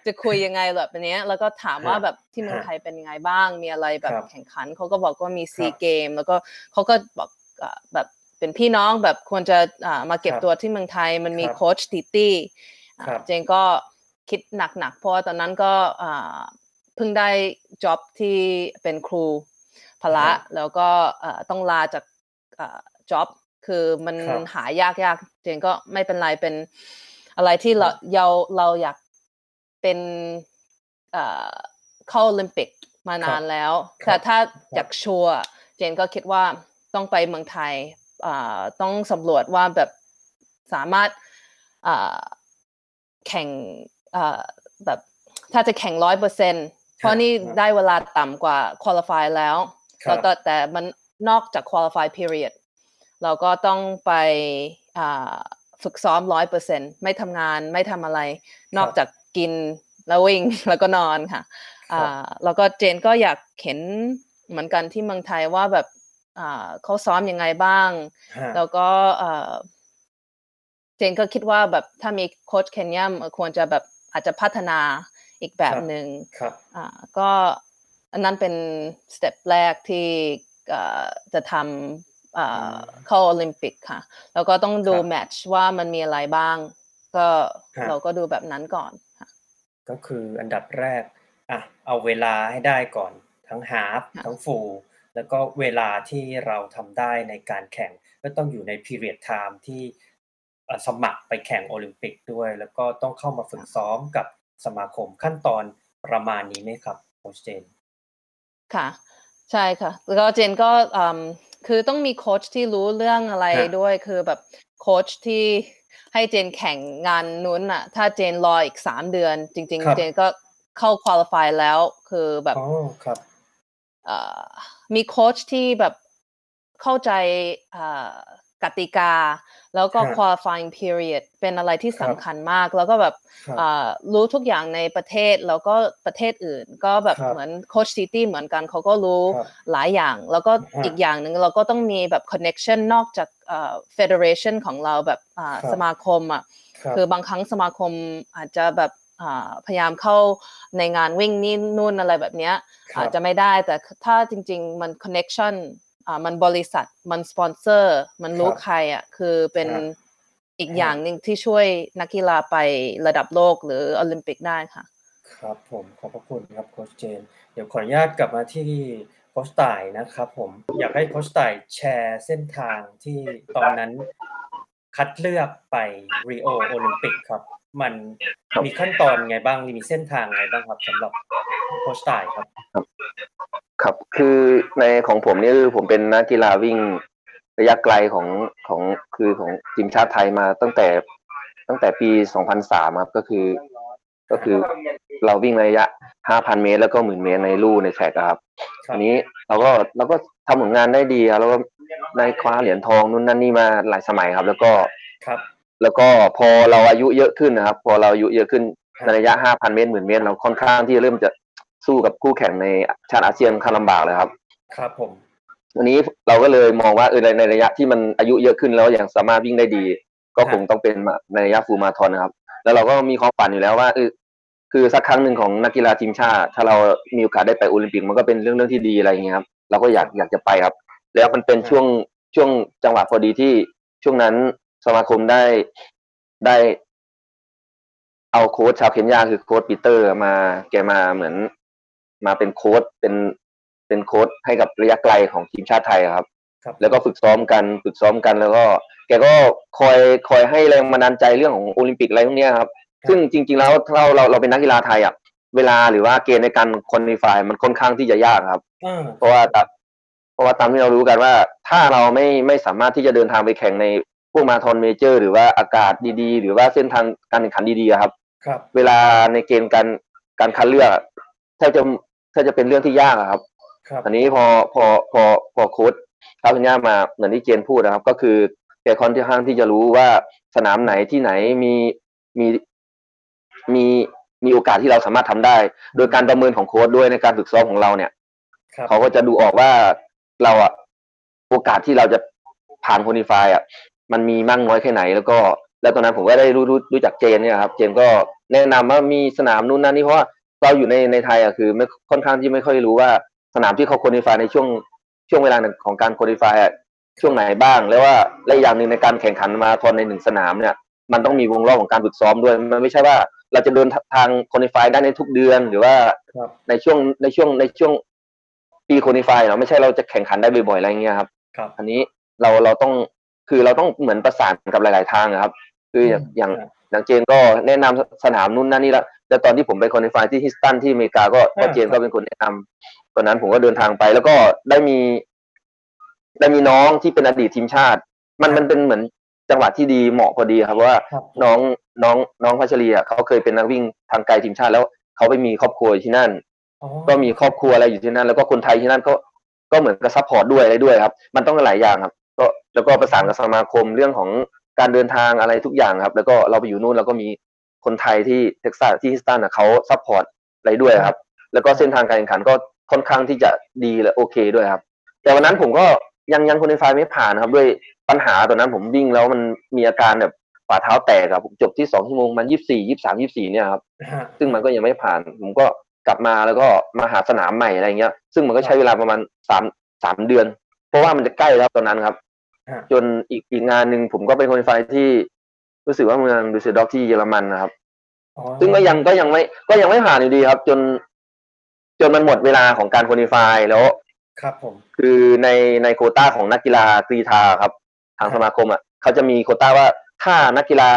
จะคุยยังไงแบบนี้แล้วก็ถามว่าแบบที่เมืองไทยเป็นยังไงบ้างมีอะไรแบบแข่งขันเขาก็บอกว่ามีซีเกมแล้วก็เขาก็บอกแบบเป็นพี่น้องแบบควรจะมาเก็บตัวที่เมืองไทยมันมีโค้ชติตี้เจนก็คิดหนักๆเพราะว่าตอนนั้นก็เพิ่งได้จ็อบที่เป็นครูพละแล้วก็ต้องลาจากจ็อบคือมันหายากๆเจนก็ไม่เป็นไรเป็นอะไรที่เราอยากเป็นเข้าโอลิมปิกมานานแล้วแต่ถ้าอยากชัวร์เจนก็คิดว่าต้องไปเมืองไทยต้องสำรวจว่าแบบสามารถแข่งแบบถ้าจะแข่ง 100% เพราะนี่ได้เวลาต่ำกว่าควอลิฟายแล้วแต่มันนอกจากควอลิฟายพีเรียดเราก็ต้องไปฝึกซ้อม 100% ไม่ทำงานไม่ทำอะไรนอกจากกินแล้ววิ่งแล้วก็นอนค่ะแล้วก็เจนก็อยากเห็นเหมือนกันที่เมืองไทยว่าแบบเขาซ้อมยังไงบ้างแล้วก็เจนก็คิดว่าแบบถ้ามีโค้ชเคนยาควรจะแบบอาจจะพัฒนาอีกแบบนึงก็อันนั้นเป็นสเต็ปแรกที่จะทำเข้าโอลิมปิกค่ะแล้วก็ต้องดูแมตช์ว่ามันมีอะไรบ้างก็เราก็ดูแบบนั้นก่อนค่ะก็คืออันดับแรกเอาเวลาให้ได้ก่อนทั้งฮาล์ฟทั้งฟูลแล้วก็เวลาที่เราทำได้ในการแข่งก็ต้องอยู่ใน period time ที่สมัครไปแข่งโอลิมปิกด้วยแล้วก็ต้องเข้ามาฝึกซ้อมกับสมาคมขั้นตอนประมาณนี้ไหมครับโค้ชเจนค่ะใช่ค่ะแล้วก็เจนก็ คือต้องมีโค้ชที่รู้เรื่องอะไรด้วยคือแบบโค้ชที่ให้เจนแข่งงานนู้นน่ะถ้าเจนรออีก3เดือนจริงๆเจนก็เข้าควอลิฟายแล้วคือแบบมีโค้ชที่แบบเข้าใจกติกาแล้วก็ qualifying period เป็นอะไรที่สำคัญมากแล้วก็แบบรู้ทุกอย่างในประเทศแล้วก็ประเทศอื่นก็แบบเหมือนโค้ชซิตี้เหมือนกันเขาก็รู้หลายอย่างแล้วก็อีกอย่างหนึ่งเราก็ต้องมีแบบ connection นอกจากfederation ของเราแบบสมาคมอ่ะคือบางครั้งสมาคมอาจจะแบบพยายามเข้าในงานวิ่งนี่นู่นอะไรแบบเนี้ยอาจจะไม่ได้แต่ถ้าจริงๆมัน connectionมันบริษัทมันสปอนเซอร์มันรู้ใครอ่ะคือเป็นอีกอย่างนึงที่ช่วยนักกีฬาไประดับโลกหรือโอลิมปิกได้ค่ะครับผมขอบพระคุณครับโค้ชเจนเดี๋ยวขออนุญาตกลับมาที่โค้ชต่ายนะครับผมอยากให้โค้ชต่ายแชร์เส้นทางที่ตอนนั้นคัดเลือกไปริโอโอลิมปิกครับมันมีขั้นตอนไงบ้างมีเส้นทางไงบ้างครับสำหรับโค้ชต่ายครับครับคือในของผมนี่คือผมเป็นนักกีฬาวิ่งระยะไกลของทีมชาติไทยมาตั้งแต่ปี2003ครับก็คือเราวิ่งระยะ 5,000 เมตรแล้วก็ 10,000 เมตรในลู่ในแทร็กครับอันนี้เราก็ทำผลงานได้ดีครับแล้วก็ได้คว้าเหรียญทองนู่นนั่นนี่มาหลายสมัยครับแล้วก็พอเราอายุเยอะขึ้นนะครับพอเราอายุเยอะขึ้นในระยะ 5,000 เมตร 10,000 เมตรเราค่อนข้างที่เริ่มจะสู้กับคู่แข่งในชาติอาเซียนค่อนข้างลำบากเลยครับครับผมวันนี้เราก็เลยมองว่าในระยะที่มันอายุเยอะขึ้นแล้วยังสามารถวิ่งได้ดีก็คงต้องเป็นในระยะฟูลมาราธอนนะครับแล้วเราก็มีความฝันอยู่แล้วว่าคือสักครั้งหนึ่งของนักกีฬาทีมชาติถ้าเรามีโอกาสได้ไปโอลิมปิกมันก็เป็นเรื่องที่ดีอะไรอย่างเงี้ยครับเราก็อยากจะไปครับแล้วมันเป็นช่วงจังหวะพอดีที่ช่วงนั้นสมาคมได้เอาโค้ชชาวเคนยาคือโค้ชปีเตอร์มาแกมาเหมือนมาเป็นโค้ชเป็นโค้ชให้กับระยะไกลของทีมชาติไทยครับแล้วก็ฝึกซ้อมกันแล้วก็แกก็คอยให้แรงบันดาลใจเรื่องของโอลิมปิกอะไรพวกนี้ครับซึ่งจริงๆแล้วเราเป็นนักกีฬาไทยอ่ะเวลาหรือว่าเกณฑ์ในการควอลิฟายมันค่อนข้างที่จะยากครับเพราะว่าตามที่เรารู้กันว่าถ้าเราไม่สามารถที่จะเดินทางไปแข่งในพวกมาราธอนเมเจอร์หรือว่าอากาศดีๆหรือว่าเส้นทางการแข่งขันดีๆครับเวลาในเกณฑ์การคัดเลือกถ้าจะเป็นเรื่องที่ยากอะครับอันนี้พอโค้ชท้าวสัญญามาเหมือนที่เจนพูดนะครับก็คือแกค่อนข้างที่จะรู้ว่าสนามไหนที่ไหนมีโอกาสที่เราสามารถทำได้โดยการประเมินของโค้ชด้วยในการฝึกซ้อมของเราเนี่ยเขาก็จะดูออกว่าเราอะโอกาสที่เราจะผ่านควอลิฟายอะมันมีมากน้อยแค่ไหนแล้วตอนนั้นผมก็ได้รู้จักเจนเนี่ยครับเจนก็แนะนำว่ามีสนามนู่นนั่นนี่เพราะว่าเราอยู่ในไทยอ่ะคือไม่ค่อนข้างที่ไม่ค่อยรู้ว่าสนามที่เขาควอลิฟายในช่วงเวลาของการควอลิฟายช่วงไหนบ้างแล้วว่าและอย่างนึงในการแข่งขันมาราธอนใน1สนามเนี่ยมันต้องมีวงรอบของการฝึกซ้อมด้วยมันไม่ใช่ว่าเราจะเดินทางควอลิฟายได้ในทุกเดือนหรือว่าในช่วงปีควอลิฟายเราไม่ใช่เราจะแข่งขันได้บ่อยๆอะไรเงี้ยครับอันนี้เราต้องคือเราต้องเหมือนประสานกับหลายๆทางครับคืออย่างเจนก็แนะนำสนามนู่นนั่นนี่แล้วตอนที่ผมไปควอลิฟายที่ฮิสตันที่อเมริกาก็เจนก็เป็นคนแนะนำตอนนั้นผมก็เดินทางไปแล้วก็ได้มีน้องที่เป็นอดีตทีมชาติมันเป็นเหมือนจังหวะที่ดีเหมาะพอดีครับว่าน้องพัชรีอ่ะเขาเคยเป็นนักวิ่งทางไกลทีมชาติแล้วเขาไปมีครอบครัวที่นั่นก็มีครอบครัวอะไรอยู่ที่นั่นแล้วก็คนไทยที่นั่นก็เหมือนกับซัพพอร์ตด้วยอะไรด้วยครับมันต้องหลายอย่างครับก็แล้วก็ประสานกับสมาคมเรื่องของการเดินทางอะไรทุกอย่างครับแล้วก็เราไปอยู่นู่นแล้วก็มีคนไทยที่เท็กซัสที่ฮิสตันเขาซัพพอร์ตอะไรด้วยครับแล้วก็เส้นทางการแข่งขันก็ค่อนข้างที่จะดีและโอเคด้วยครับแต่วันนั้นผมก็ยังควอลิฟายไม่ผ่านครับด้วยปัญหาตอนนั้นผมวิ่งแล้วมันมีอาการแบบฝ่าเท้าแตกครับผมจบที่2ชั่วโมงมัน24 23 24เนี่ยครับซึ่งมันก็ยังไม่ผ่านผมก็กลับมาแล้วก็มาหาสนามใหม่อะไรเงี้ยซึ่งมันก็ใช้เวลาประมาณ3เดือนเพราะว่ามันจะใกล้แล้วตอนนั้นครับจนอีกงานนึงผมก็ไปควอลิฟายที่รู้สึกว่าเมืองดูสเซลดอร์ฟที่เยอรมันนะครับซึ่งก็ยังไม่ผ่านอยู่ดีครับจนมันหมดเวลาของการควอลิฟายแล้วครับผมคือในโควต้าของนักกีฬากรีฑาครับทางสมาคมอ่ะเขาจะมีโควต้าว่าถ้านักกีฬา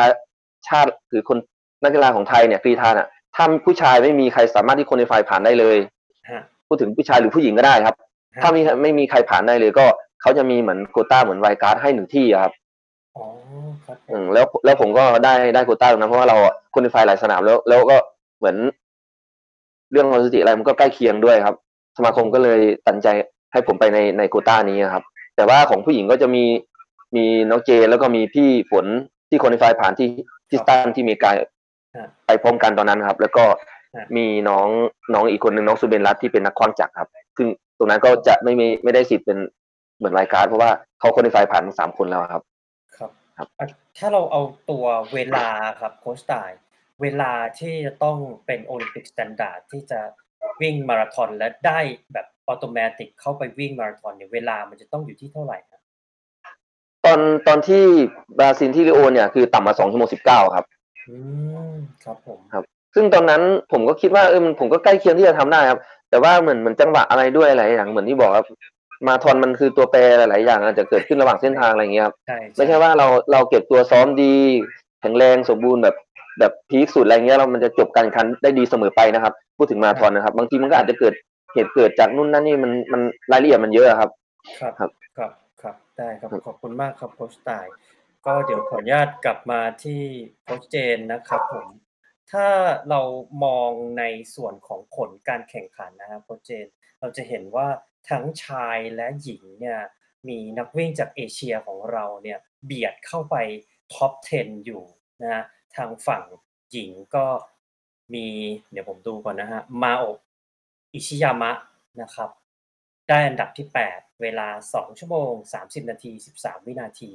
ชาติหรือคนนักกีฬาของไทยเนี่ยกรีฑาน่ะถ้าผู้ชายไม่มีใครสามารถที่ควอลิฟายผ่านได้เลยพูดถึงผู้ชายหรือผู้หญิงก็ได้ครับถ้าไม่มีใครผ่านได้เลยก็ เขาจะมีเหมือนโควต้าเหมือนไวการ์ดให้หนึ่งที่ครับอ๋อครับแล้วผมก็ได้โควต้าตรงนั้นเพราะว่าเราควอลิฟายหลายสนามแล้วก็เหมือนเรื่องสถิติอะไรมันก็ใกล้เคียงด้วยครับสมาคมก็เลยตัดใจให้ผมไปในโควต้านี้ครับแต่ว่าของผู้หญิงก็จะมีน้องเจแล้วก็มีพี่ฝนที่ควอลิฟายผ่านที่สตันที่อเมริกาไปพร้อมกันตอนนั้นครับแล้วก็มีน้องอีกคนนึงน้องสุเบนรัตที่เป็นนักคว้างจักรครับซึ่งตรงนั้นก็จะไม่ได้สิทธิ์เป็นเหมือนรายการเพราะว่าเขาควอลิฟายผ่านทั้ง3คนแล้วครับครับถ้าเราเอาตัวเวลาครับโค้ชต่ายเวลาที่จะต้องเป็นโอลิมปิกสแตนดาร์ดที่จะวิ่งมาราธอนและได้แบบอัตโนมัติเข้าไปวิ่งมาราธอนเนี่ยเวลามันจะต้องอยู่ที่เท่าไหร่ครับตอนที่บราซิลที่ริโอเนี่ยคือต่ำมา2:19ครับครับผมครับซึ่งตอนนั้นผมก็คิดว่าผมก็ใกล้เคียงที่จะทำได้ครับแต่ว่าเหมือนจังหวะอะไรด้วยหลายอย่างเหมือนที่บอกครับมาทอนมันคือตัวแปรหลายๆอย่างอาจจะเกิดขึ้นระหว่างเส้นทางอะไรอย่างเงี้ยครับไม่ใช่ว่าเราเก็บตัวซ้อมดีแข็งแรงสมบูรณ์แบบพีคสุดอะไรเงี้ยเรามันจะจบการแข่งขันได้ดีเสมอไปนะครับพูดถึงมาทอนนะครับบางทีมันก็อาจจะเกิดเหตุเกิดจากนู่นนั่นนี่มันรายละเอียดมันเยอะครับครับได้ครับขอบคุณมากครับโค้ชต่ายก็เดี๋ยวขออนุญาตกลับมาที่โค้ชเจนนะครับผมถ้าเรามองในส่วนของผลการแข่งขันนะครับโค้ชเจนเราจะเห็นว่าทั้งชายและหญิงเนี่ยมีนักวิ่งจากเอเชียของเราเนี่ยเบียดเข้าไปท็อป 10 อยู่นะฮะทางฝั่งหญิงก็มีเดี๋ยวผมดูก่อนนะฮะมาโอะอิชิยามะนะครับได้อันดับที่8เวลา2:30 13 วินาที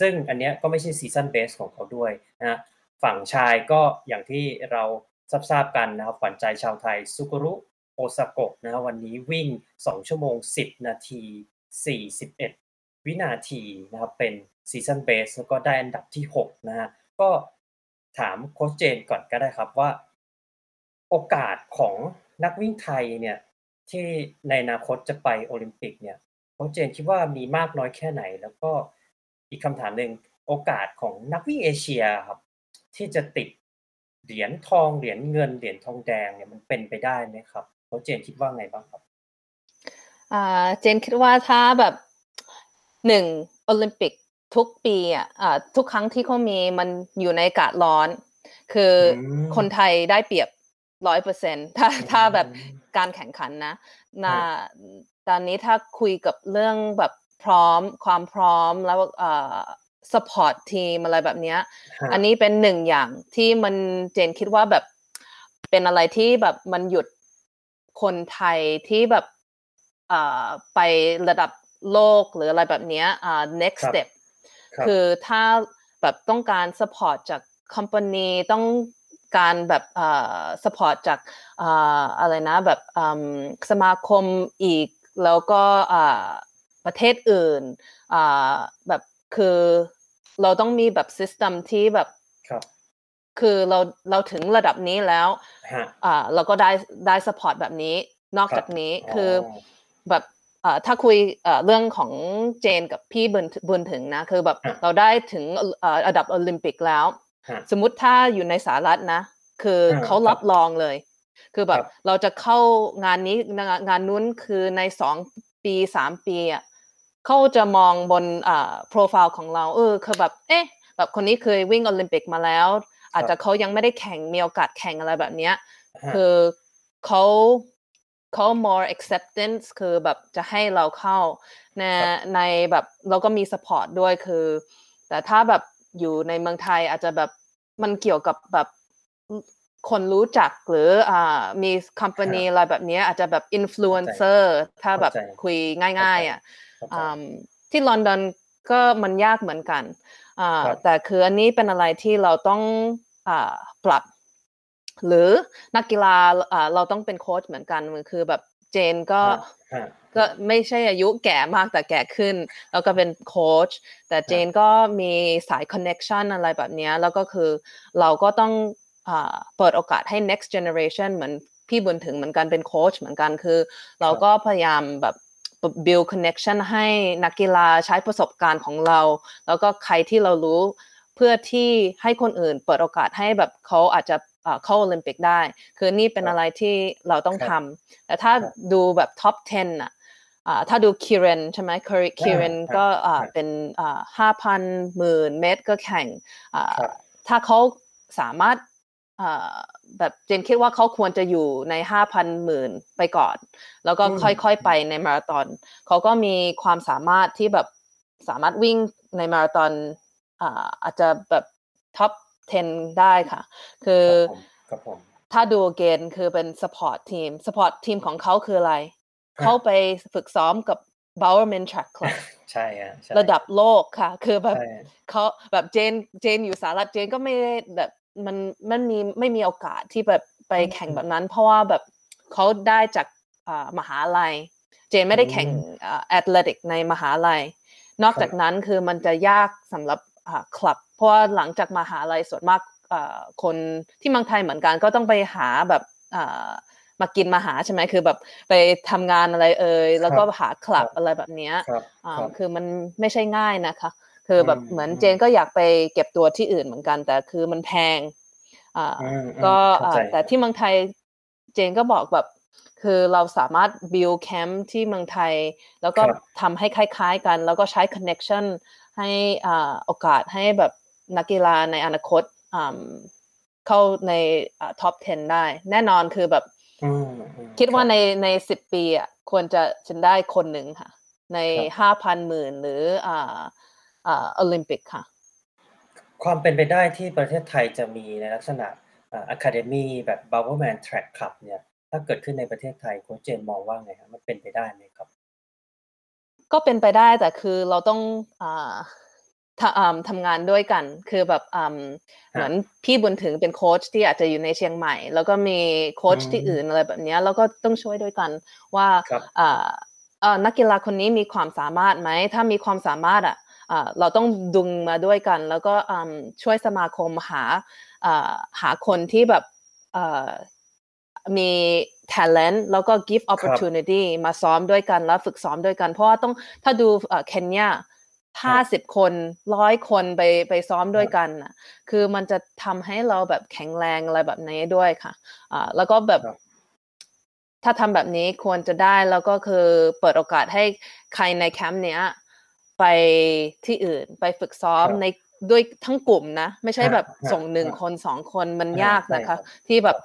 ซึ่งอันเนี้ยก็ไม่ใช่ซีซั่นเบสของเขาด้วยนะฮะฝั่งชายก็อย่างที่เราทราบกันนะครับขวัญใจชาวไทยซุกุรุโอซาโกะนะวันนี้วิ่ง2:10 41วินาทีนะครับเป็นซีซั่นเบสแล้วก็ได้อันดับที่6นะฮะก็ถามโค้ชเจนก่อนก็ได้ครับว่าโอกาสของนักวิ่งไทยเนี่ยที่ในอนาคตจะไปโอลิมปิกเนี่ยโค้ชเจนคิดว่ามีมากน้อยแค่ไหนแล้วก็อีกคำถามนึงโอกาสของนักวิ่งเอเชียครับที่จะติดเหรียญทองเหรียญเงินเหรียญทองแดงเนี่ยมันเป็นไปได้ไหมครับเจนคิดว่าไงบ้างครับเจนคิดว่าถ้าแบบ1โอลิมปิกทุกปีทุกครั้งที่เขามีมันอยู่ในอากาศร้อนคือคนไทยได้เปรียบ 100% ถ้าแบบการแข่งขันนะตอนนี้ถ้าคุยกับเรื่องแบบพร้อมความพร้อมแล้วsupport ทีมอะไรแบบเนี้ยอันนี้เป็น1อย่างที่มันเจนคิดว่าแบบเป็นอะไรที่แบบมันหยุดคนไทยที่แบบไประดับโลกหรืออะไรแบบเนี้ยnext step คือถ้าแบบต้องการ support จาก company ต้องการแบบsupport จากอะไรนะแบบสมาคมอีกแล้วก็ประเทศอื่นแบบคือเราต้องมีแบบ system ที่แบบคือเราถึงระดับนี้แล้วเราก็ได้ support แบบนี้นอกจากนี้คือแบบถ้าคุยเรื่องของเจนกับพี่บุญถึงนะคือแบบเราได้ถึงระดับโอลิมปิกแล้วสมมุติถ้าอยู่ในสหรัฐนะคือเขารับรองเลยคือแบบเราจะเข้างานนี้งานนู้นคือใน2ปี3ปีอ่ะเขาจะมองบนโปรไฟล์ของเราคือแบบแบบคนนี้เคยวิ่งโอลิมปิกมาแล้วอาจจะเขายังไม่ได้แข่งมีโอกาสแข่งอะไรแบบเนี้ยคือเขา more acceptance คือแบบจะให้เราเข้าในแบบเราก็มี support ด้วยคือแต่ถ้าแบบอยู่ในเมืองไทยอาจจะแบบมันเกี่ยวกับแบบคนรู้จักหรือมี company อะไรแบบเนี้ยอาจจะแบบ influencer ถ้าแบบคุยง่ายๆอ่ะที่ลอนดอนก็มันยากเหมือนกันแต่คืออันนี้เป็นอะไรที่เราต้องปรับหรือนักกีฬาเราต้องเป็นโค้ชเหมือนกันคือแบบเจนก็ไม่ใช่อายุแก่มากแต่แก่ขึ้นแล้วก็เป็นโค้ชแต่เจนก็มีสายคอนเนคชั่นอะไรแบบนี้แล้วก็คือเราก็ต้องเปิดโอกาสให้ next generation เหมือนพี่บุญถึงเหมือนกันเป็นโค้ชเหมือนกันคือเราก็พยายามแบบbuild connection ให้นักกีฬาใช้ประสบการณ์ของเราแล้วก็ใครที่เรารู้เพื่อที่ให้คนอื่นเปิดโอกาสให้แบบเขาอาจจะเข้าโอลิมปิกได้คือนี่เป็นอะไรที่เราต้องทำแต่ถ้าดูแบบท็อป 10 น่ะ ถ้าดูคิเรนใช่ไหมคิเรนก็เป็น 5,000 หมื่นเมตรก็แข่งถ้าเขาสามารถแบบเจนคิดว่าเขาควรจะอยู่ใน 5,000 หมื่นไปก่อนแล้วก็ค่อยๆไปในมาราธอนเขาก็มีความสามารถที่แบบสามารถวิ่งในมาราธอนอาจจะแบบท็อป10ได้ค่ะคือถ้าดูเกณฑ์คือเป็นซัพพอร์ตทีมของเขาคืออะไรเขาไปฝึกซ้อมกับ Bowerman Track Club ใช่อ่ะระดับโลกค่ะคือแบบเขาแบบเจนอยู่สหรัฐเจนก็ไม่ได้แบบมันมีไม่มีโอกาสที่แบบไปแข่งแบบนั้นเพราะว่าแบบเขาได้จากมหาลัยเจนไม่ได้แข่งแอธเลติกในมหาลัยนอกจากนั้นคือมันจะยากสำหรับคลับเพราะหลังจากมหาลัยส่วนมากคนที่เมืองไทยเหมือนกันก็ต้องไปหาแบบมากินมาหาใช่ไหมคือแบบไปทำงานอะไรแล้วก็หาคลับอะไรแบบเนี้ยคือมันไม่ใช่ง่ายนะคะคือแบบเหมือนเจนก็อยากไปเก็บตัวที่อื่นเหมือนกันแต่คือมันแพงก็แต่ที่เมืองไทยเจนก็บอกแบบคือเราสามารถ build camp ที่เมืองไทยแล้วก็ทำให้คล้ายๆกันแล้วก็ใช้ connection ให้โอกาสให้แบบนักกีฬาในอนาคตเข้าในtop 10ได้แน่นอนคือแบบคิดว่าใน10ปีอ่ะควรจะฉันได้คนหนึ่งค่ะใน 5,000 หมื่นหรือโอลิมปิกค่ะความเป็นไปได้ที่ประเทศไทยจะมีในลักษณะAcademy แบบ Bowerman Track Club เนี่ยถ้าเกิดขึ้นในประเทศไทยโค้ชเจนมองว่าไงครับมันเป็นไปได้ไหมครับก็เป็นไปได้แต่คือเราต้องทำงานด้วยกันคือแบบเหมือนพี่บุญถึงเป็นโค้ชที่อาจจะอยู่ในเชียงใหม่แล้วก็มีโค้ชที่อื่นอะไรแบบนี้แล้วก็ต้องช่วยด้วยกันว่านักกีฬาคนนี้มีความสามารถไหมถ้ามีความสามารถเราต้องดึงมาด้วยกันแล้วก็ช่วยสมาคมหาคนที่แบบมี talent แล้วก็ give opportunity มาซ้อมด้วยกันแล้วฝึกซ้อมด้วยกันเพราะว่าต้องถ้าดูเคนยา50คน100คนไปซ้อมด้วยกันน่ะคือมันจะทำให้เราแบบแข็งแรงอะไรแบบนี้ด้วยค่ะแล้วก็แบบถ้าทำแบบนี้ควรจะได้แล้วก็คือเปิดโอกาสให้ใครในแคมป์เนี้ยไปที่อื่นไปฝึกซ้อมในด้วยทั้งกลุ่มนะไม่ใช่แบบส่ง1คน2คนมันยากนะคะที่แบบ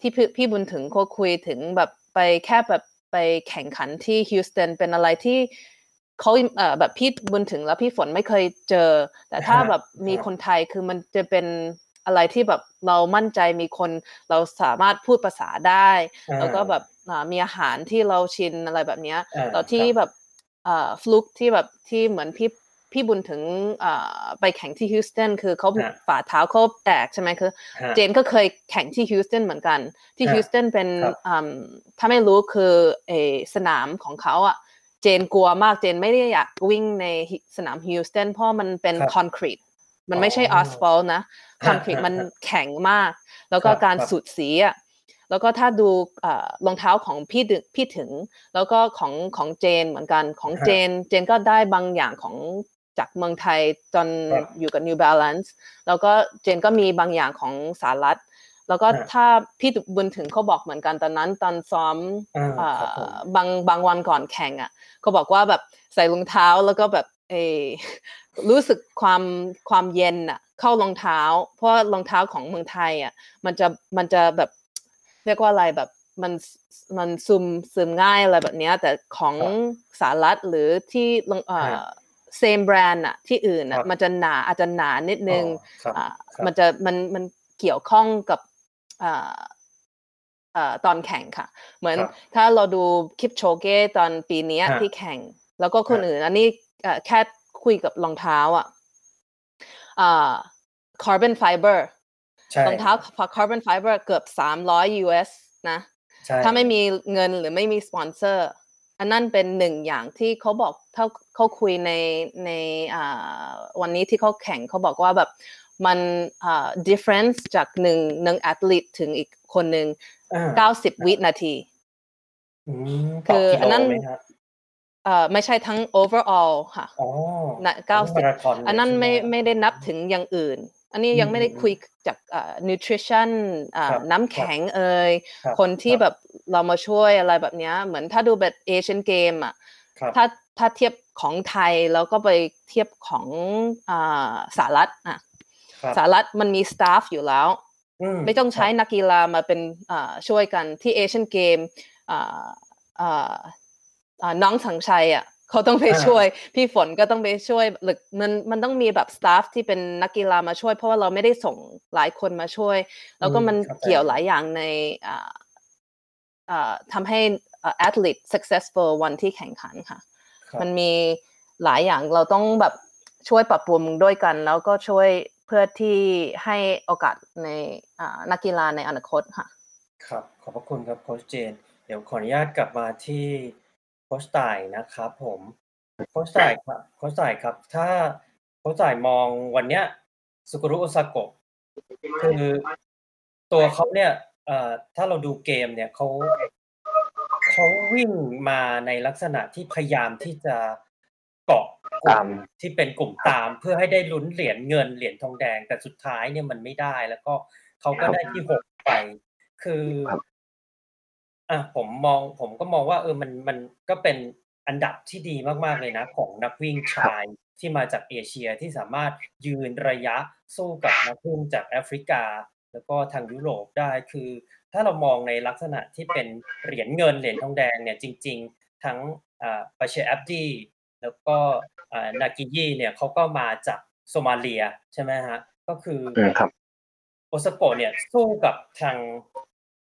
ที่พี่บุญถึงเขาคุยถึงแบบไปแค่แบบไปแข่งขันที่ฮิวสตันเป็นอะไรที่เขาแบบพี่บุญถึงแล้วพี่ฝนไม่เคยเจอแต่ถ้าแบบมีคนไทยคือมันจะเป็นอะไรที่แบบเรามั่นใจมีคนเราสามารถพูดภาษาได้แล้วก็แบบมีอาหารที่เราชินอะไรแบบนี้แล้วที่แบบฟลุกที่แบบที่เหมือนพี่บุญถึงไปแข่งที่ฮิวสตันคือเขาฝ่าเท้าเขาแตกใช่ไหมคือเจนก็เคยแข่งที่ฮิวสตันเหมือนกันที่ฮิวสตันเป็นถ้าไม่รู้คือสนามของเขาอ่ะเจนกลัวมากเจนไม่ได้อยากวิ่งในสนามฮิวสตันเพราะมันเป็นคอนกรีตมันไม่ใช่อัสฟัลต์นะคอนกรีตมันแข็งมากแล้วก็การสูดสีอ่ะแล้วก็ถ้าดูรองเท้าของพี่ถึงแล้วก็ของเจนเหมือนกันของเจนก็ได้บางอย่างของจากเมืองไทยตอนอยู่กับ New Balance แล้วก็เจนก็มีบางอย่างของสหรัฐแล้วก็ถ้าพี่บุญถึงเขาบอกเหมือนกันตอนนั้นตอนซ้อมบางวันก่อนแข่งอ่ะเขาบอกว่าแบบใส่รองเท้าแล้วก็แบบรู้สึกความเย็นอ่ะเข้ารองเท้าเพราะรองเท้าของเมืองไทยอ่ะมันจะแบบเรียกว่าอะไรแบบมันซึมง่ายอะไรแบบเนี้ยแต่ของสหรัฐหรือที่same brand อ่ะที่อื่นอ่ะมันจะหนาอาจจะหนานิดนึงมันเกี่ยวข้องกับตอนแข่งค่ะเหมือนถ้าเราดูคลิปโชเก้ตอนปีนี้ที่แข่งแล้วก็คนอื่นอันนี้แค่คุยกับรองเท้าอ่ะcarbon fiber รองเท้า carbon fiber เกือบ300 US นะถ้าไม่มีเงินหรือไม่มีสปอนเซอร์อันนั้นเป็นหนึ่งอย่างที่เขาบอกถ้าเขาคุยในวันนี้ที่เขาแข่งเขาบอกว่าแบบมันdifference จากหนึ่งแอธลีตถึงอีกคนหนึ่ง90วินาทีคืออันนั้นไม่ใช่ทั้ง overall ค่ะ90อันนั้นไม่ได้นับถึงอย่างอื่นอันนี้ยังไม่ได้คุยจากnutrition น้ำแข็งคนที่แบบเรามาช่วยอะไรแบบนี้เหมือนถ้าดูแบบ Asian Game อ่ะ ถ้าเทียบของไทยแล้วก็ไปเทียบของสหรัฐอ่ะสหรัฐมันมีสตาฟอยู่แล้วไม่ต้องใช้นักกีฬามาเป็นช่วยกันที่เอเชียนเกมน้องสังชัยอ่ะเขาต้องไปช่วยพี่ฝนก็ต้องไปช่วยหรือมันต้องมีแบบสตาฟที่เป็นนักกีฬามาช่วยเพราะว่าเราไม่ได้ส่งหลายคนมาช่วยแล้วก็มันเกี่ยวหลายอย่างในทำให้แอธลีต successful วันที่แข่งขันค่ะมันมีหลายอย่างเราต้องแบบช่วยปรับปรุงด้วยกันแล้วก็ช่วยเพื่อที่ให้โอกาสในนักกีฬาในอนาคตค่ะครับขอบพระคุณครับโค้ชเจนเดี๋ยวขออนุญาตกลับมาที่โค้ชต่ายนะครับผมโค้ชต่ายครับถ้าโค้ชต่ายมองวันเนี้ยซุกุรุโอซากะคือตัวเขาเนี่ยถ้าเราดูเกมเนี่ยเขาวิ่งมาในลักษณะที่พยายามที่จะเกาะกลุ่มที่เป็นกลุ่มตามเพื่อให้ได้ลุ้นเหรียญเงินเหรียญทองแดงแต่สุดท้ายเนี่ยมันไม่ได้แล้วก็เขาก็ได้ที่6ไปคือผมก็มองว่ามันก็เป็นอันดับที่ดีมากๆเลยนะของนักวิ่งชายที่มาจากเอเชียที่สามารถยืนระยะสู้กับนักวิ่งจากแอฟริกาแล้วก็ทางยุโรปได้คือถ้าเรามองในลักษณะที่เป็นเหรียญเงินเหรียญทองแดงเนี่ยจริงๆทั้งบาเชอับดีแล้วก็นากิยี่เนี่ยเขาก็มาจากโซมาเลียใช่ไหมฮะก็คือโอซากะเนี่ยสู้กับทาง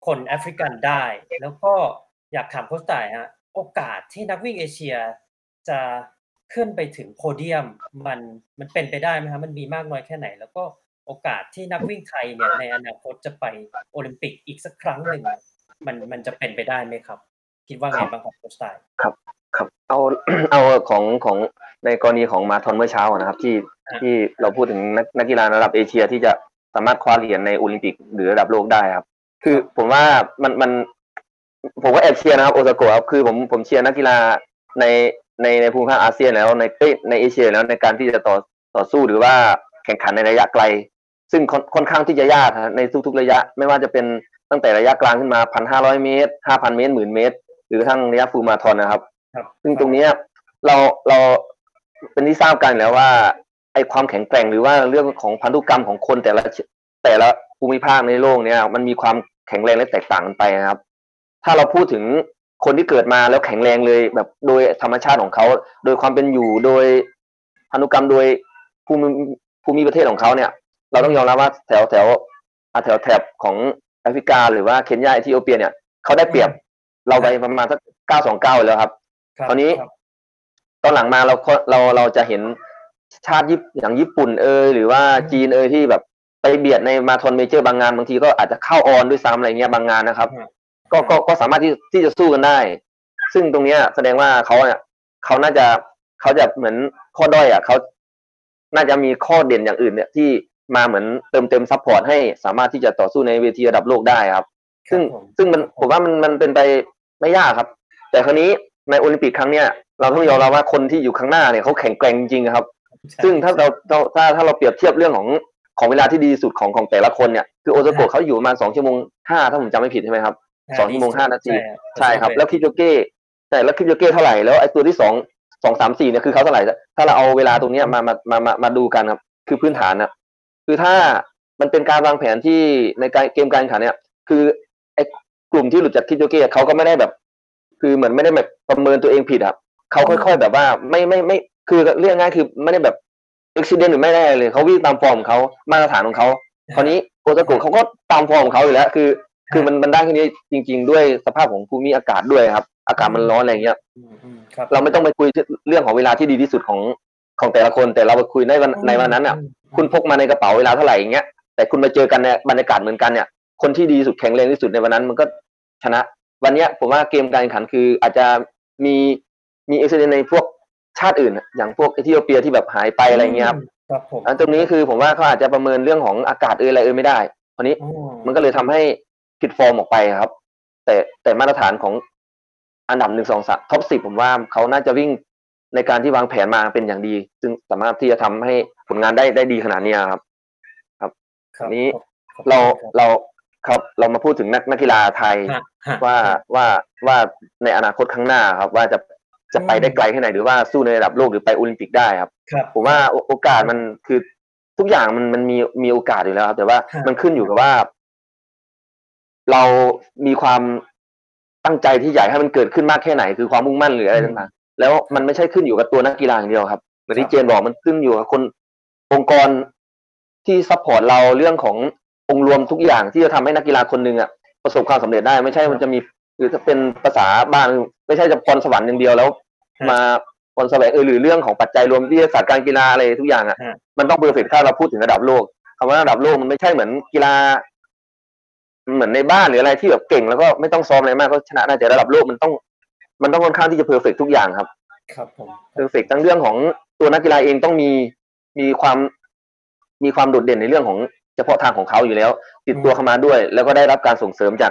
คนแอฟริกันได้แล้วก็อยากถามโค้ชต่ายฮะโอกาสที่นักวิ่งเอเชียจะขึ้นไปถึงโพเดียมมันเป็นไปได้ไหมฮะมันมีมากน้อยแค่ไหนแล้วก็โอกาสที่นักวิ่งไทยเนี่ยในอนาคตจะไปโอลิมปิกอีกสักครั้งหนึ่งมันจะเป็นไปได้ไหมครับคิดว่าไงบ้างครับโค้ชต่ายครับเอาของในกรณีของมาราธอนเมื่อเช้านะครับที่เราพูดถึงนักกีฬาระดับเอเชียที่จะสามารถคว้าเหรียญในโอลิมปิกหรือระดับโลกได้ครับคือผมว่าผมก็แอบเชียร์นะครับโอซากะครับคือผมเชียร์นักกีฬาในภูมิภาคอาเซียนแล้วในเอเชียแล้วในการที่จะต่อสู้หรือว่าแข่งขันในระยะไกลซึ่งค่อนข้างที่จะยากในทุกๆระยะไม่ว่าจะเป็นตั้งแต่ระยะกลางขึ้นมา 1,500 เมตร 5,000 เมตร 10,000 เมตรหรือทั้งระยะฟูลมาราธอนนะครับซึ่งตรงนี้เราเป็นที่ทราบกันแล้วว่าไอ้ความแข็งแกร่งหรือว่าเรื่องของพันธุกรรมของคนแต่ละภูมิภาคในโลกเนี่ยมันมีความแข็งแรงและแตกต่างกันไปนะครับถ้าเราพูดถึงคนที่เกิดมาแล้วแข็งแรงเลยแบบโดยธรรมชาติของเขาโดยความเป็นอยู่โดยพันธุกรรมโดยภูมิประเทศของเขาเนี่ยเราต้องยอมรับว่าแถวแถบของแอฟริกาหรือว่าเคนยาเอธิโอเปียเนี่ยเขาได้เปรียบเราไปประมาณสัก929แล้วครับคราวนี้ตอนหลังมาเราจะเห็นชาติอย่างญี่ปุ่นหรือว่าจีนที่แบบไปเบียดในมาราธอนเมเจอร์บางงานบางทีก็อาจจะเข้าออนด้วยซ้ำอะไรเงี้ยบางงานนะครับก็สามารถที่จะสู้กันได้ซึ่งตรงเนี้ยแสดงว่าเขาน่าจะเขาจะเหมือนข้อด้อยอ่ะเขาน่าจะมีข้อเด่นอย่างอื่นเนี่ยที่มาเหมือนเติมเต็มซัพพอร์ตให้สามารถที่จะต่อสู้ในเวทีระดับโลกได้ครับซึ่งมันผมว่ามันเป็นไปไม่ยากครับแต่คราวนี้ในโอลิมปิกครั้งเนี้ยเราต้องยอมรับว่าคนที่อยู่ข้างหน้าเนี่ยเขาแข็งแกร่งจริงครับซึ่งถ้าเราถ้าเราเปรียบเทียบเรื่องของเวลาที่ดีสุดของแต่ละคนเนี่ยคือโอซากะเขาอยู่ประมาณ2 ชั่วโมง 5ถ้าผมจำไม่ผิดใช่ไหมครับ2 ชั่วโมง 5 นาทีใช่ครับแล้วคิปโยเก้แต่แล้วคิปโยเก้เท่าไหร่แล้วไอ้ตัวที่2 2 3 4เนี่ยคือเขาเท่าไหร่ถ้าเราเอาเวลาตรงเนี้ยมาดูกันครับคือพื้นฐานนะคือถ้ามันเป็นการวางแผนที่ในเกมการแข่งขันเนี่ยคือไอ้กลุ่มที่หลุดจากคิปโยเก้เขาก็ไม่ได้แบบคือเหมือนไม่ได้แบบประเมินตัวเองผิดครับเขาค่อยๆแบบว่าไม่คือเรื่องง่ายคือไม่ได้แบบอุบัติเหตุหรือไม่ได้เลยเขาวิ่งตามฟอร์มเขามาตรฐานของเขาคราวนี้โอซากะเขาก็ตามฟอร์มของเขาอยู่แล้วคือมันได้แค่นี้จริงๆด้วยสภาพของภูมิอากาศด้วยครับอากาศมันร้อนอะไรอย่างเงี้ยเราไม่ต้องไปคุยเรื่องของเวลาที่ดีที่สุดของแต่ละคนแต่เราไปคุยในวันนั้นอ่ะคุณพกมาในกระเป๋าเวลาเท่าไหร่อย่างเงี้ยแต่คุณมาเจอกันในบรรยากาศเหมือนกันเนี่ยคนที่ดีสุดแข็งแรงที่สุดในวันนั้นมันก็ชนะวันนี้ผมว่าเกมการแข่งขันคืออาจจะมีอุบัติเหตุในพวกชาติอื่นอย่างพวกเอธิโอเปียที่แบบหายไปอะไรเงี้ยครับผมตรงนี้คือผมว่าเขาอาจจะประเมินเรื่องของอากาศอะไรไม่ได้คราวนี้มันก็เลยทำให้ผิดฟอร์มออกไปครับแต่มาตรฐานของอันดับ1 2 3ท็อป10ผมว่าเขาน่าจะวิ่งในการที่วางแผนมาเป็นอย่างดีซึ่งสามารถที่จะทำให้ผลงานได้ดีขนาดนี้ครับนี้เราครับเรามาพูดถึงนักกีฬาไทยว่าในอนาคตข้างหน้าครับว่าจะ จะไปได้ไกลแค่ไหนหรือว่าสู้ในระดับโลกหรือไปโอลิมปิกได้ครับผมว่าโอกาสมันคือทุกอย่างมันมีโอกาสอยู่แล้วครับแต่ว่ามันขึ้นอยู่กับว่าเรามีความตั้งใจที่อยากให้มันเกิดขึ้นมากแค่ไหนคือความมุ่งมั่นหรืออะไรต่างๆแล้วมันไม่ใช่ขึ้นอยู่กับตัวนักกีฬาอย่างเดียวครับเหมือนที่เจนบอกมันขึ้นอยู่กับคนองค์กรที่ซัพพอร์ตเราเรื่องขององค์รวมทุกอย่างที่จะทำให้นักกีฬาคนนึงอ่ะประสบความสำเร็จได้ไม่ใช่มันจะมีหรือถ้าเป็นภาษาบ้านไม่ใช่จะพรสวรรค์อย่างเดียวแล้วมาพรแสวงหรือเรื่องของปัจจัยรวมวิทยาศาสตร์การกีฬาอะไรทุกอย่างอ่ะมันต้องเพอร์เฟคถ้าเราพูดถึงระดับโลกคำว่าระดับโลกมันไม่ใช่เหมือนกีฬาเหมือนในบ้านหรืออะไรที่แบบเก่งแล้วก็ไม่ต้องซ้อมอะไรมากก็ชนะได้แต่ระดับโลกมันต้องค่อนข้างที่จะเพอร์เฟคทุกอย่างครับครับผมเพอร์เฟคทั้งเรื่องของตัวนักกีฬาเองต้องมีความโดดเด่นในเรื่องของเฉพาะทางของเขาอยู่แล้วติดตัวเข้ามาด้วยแล้วก็ได้รับการส่งเสริมจ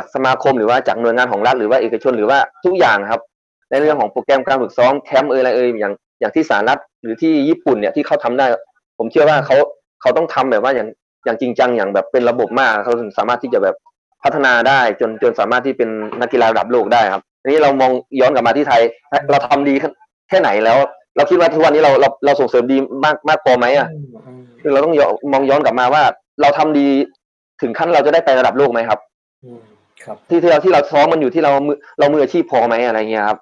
ากสมาคมหรือว่าจากหน่วยงานของรัฐหรือว่าเอกชนหรือว่าทุกอย่างครับในเรื่องของโปรแกรมการฝึกซ้อมแคมป์อะไรอย่างที่สหรัฐหรือที่ญี่ปุ่นเนี่ยที่เขาทำได้ผมเชื่อว่าเขาต้องทำแบบว่าอย่างจริงจังอย่างแบบเป็นระบบมากเขาถึงสามารถที่จะแบบพัฒนาได้จนสามารถที่เป็นนักกีฬาระดับโลกได้ครับทีนี้เรามองย้อนกลับมาที่ไทยเราทำดีแค่ไหนแล้วเราคิดว่าทุกวันนี้เราส่งเสริมดีมากพอไหมอ่ะคือเราต้องมองย้อนกลับมาว่าเราทำดีถึงขั้นเราจะได้ไประดับโลกไหมครับที่เราซ้อมมันอยู่ที่เรามืออาชีพพอไหมอะไรเงี้ยครับ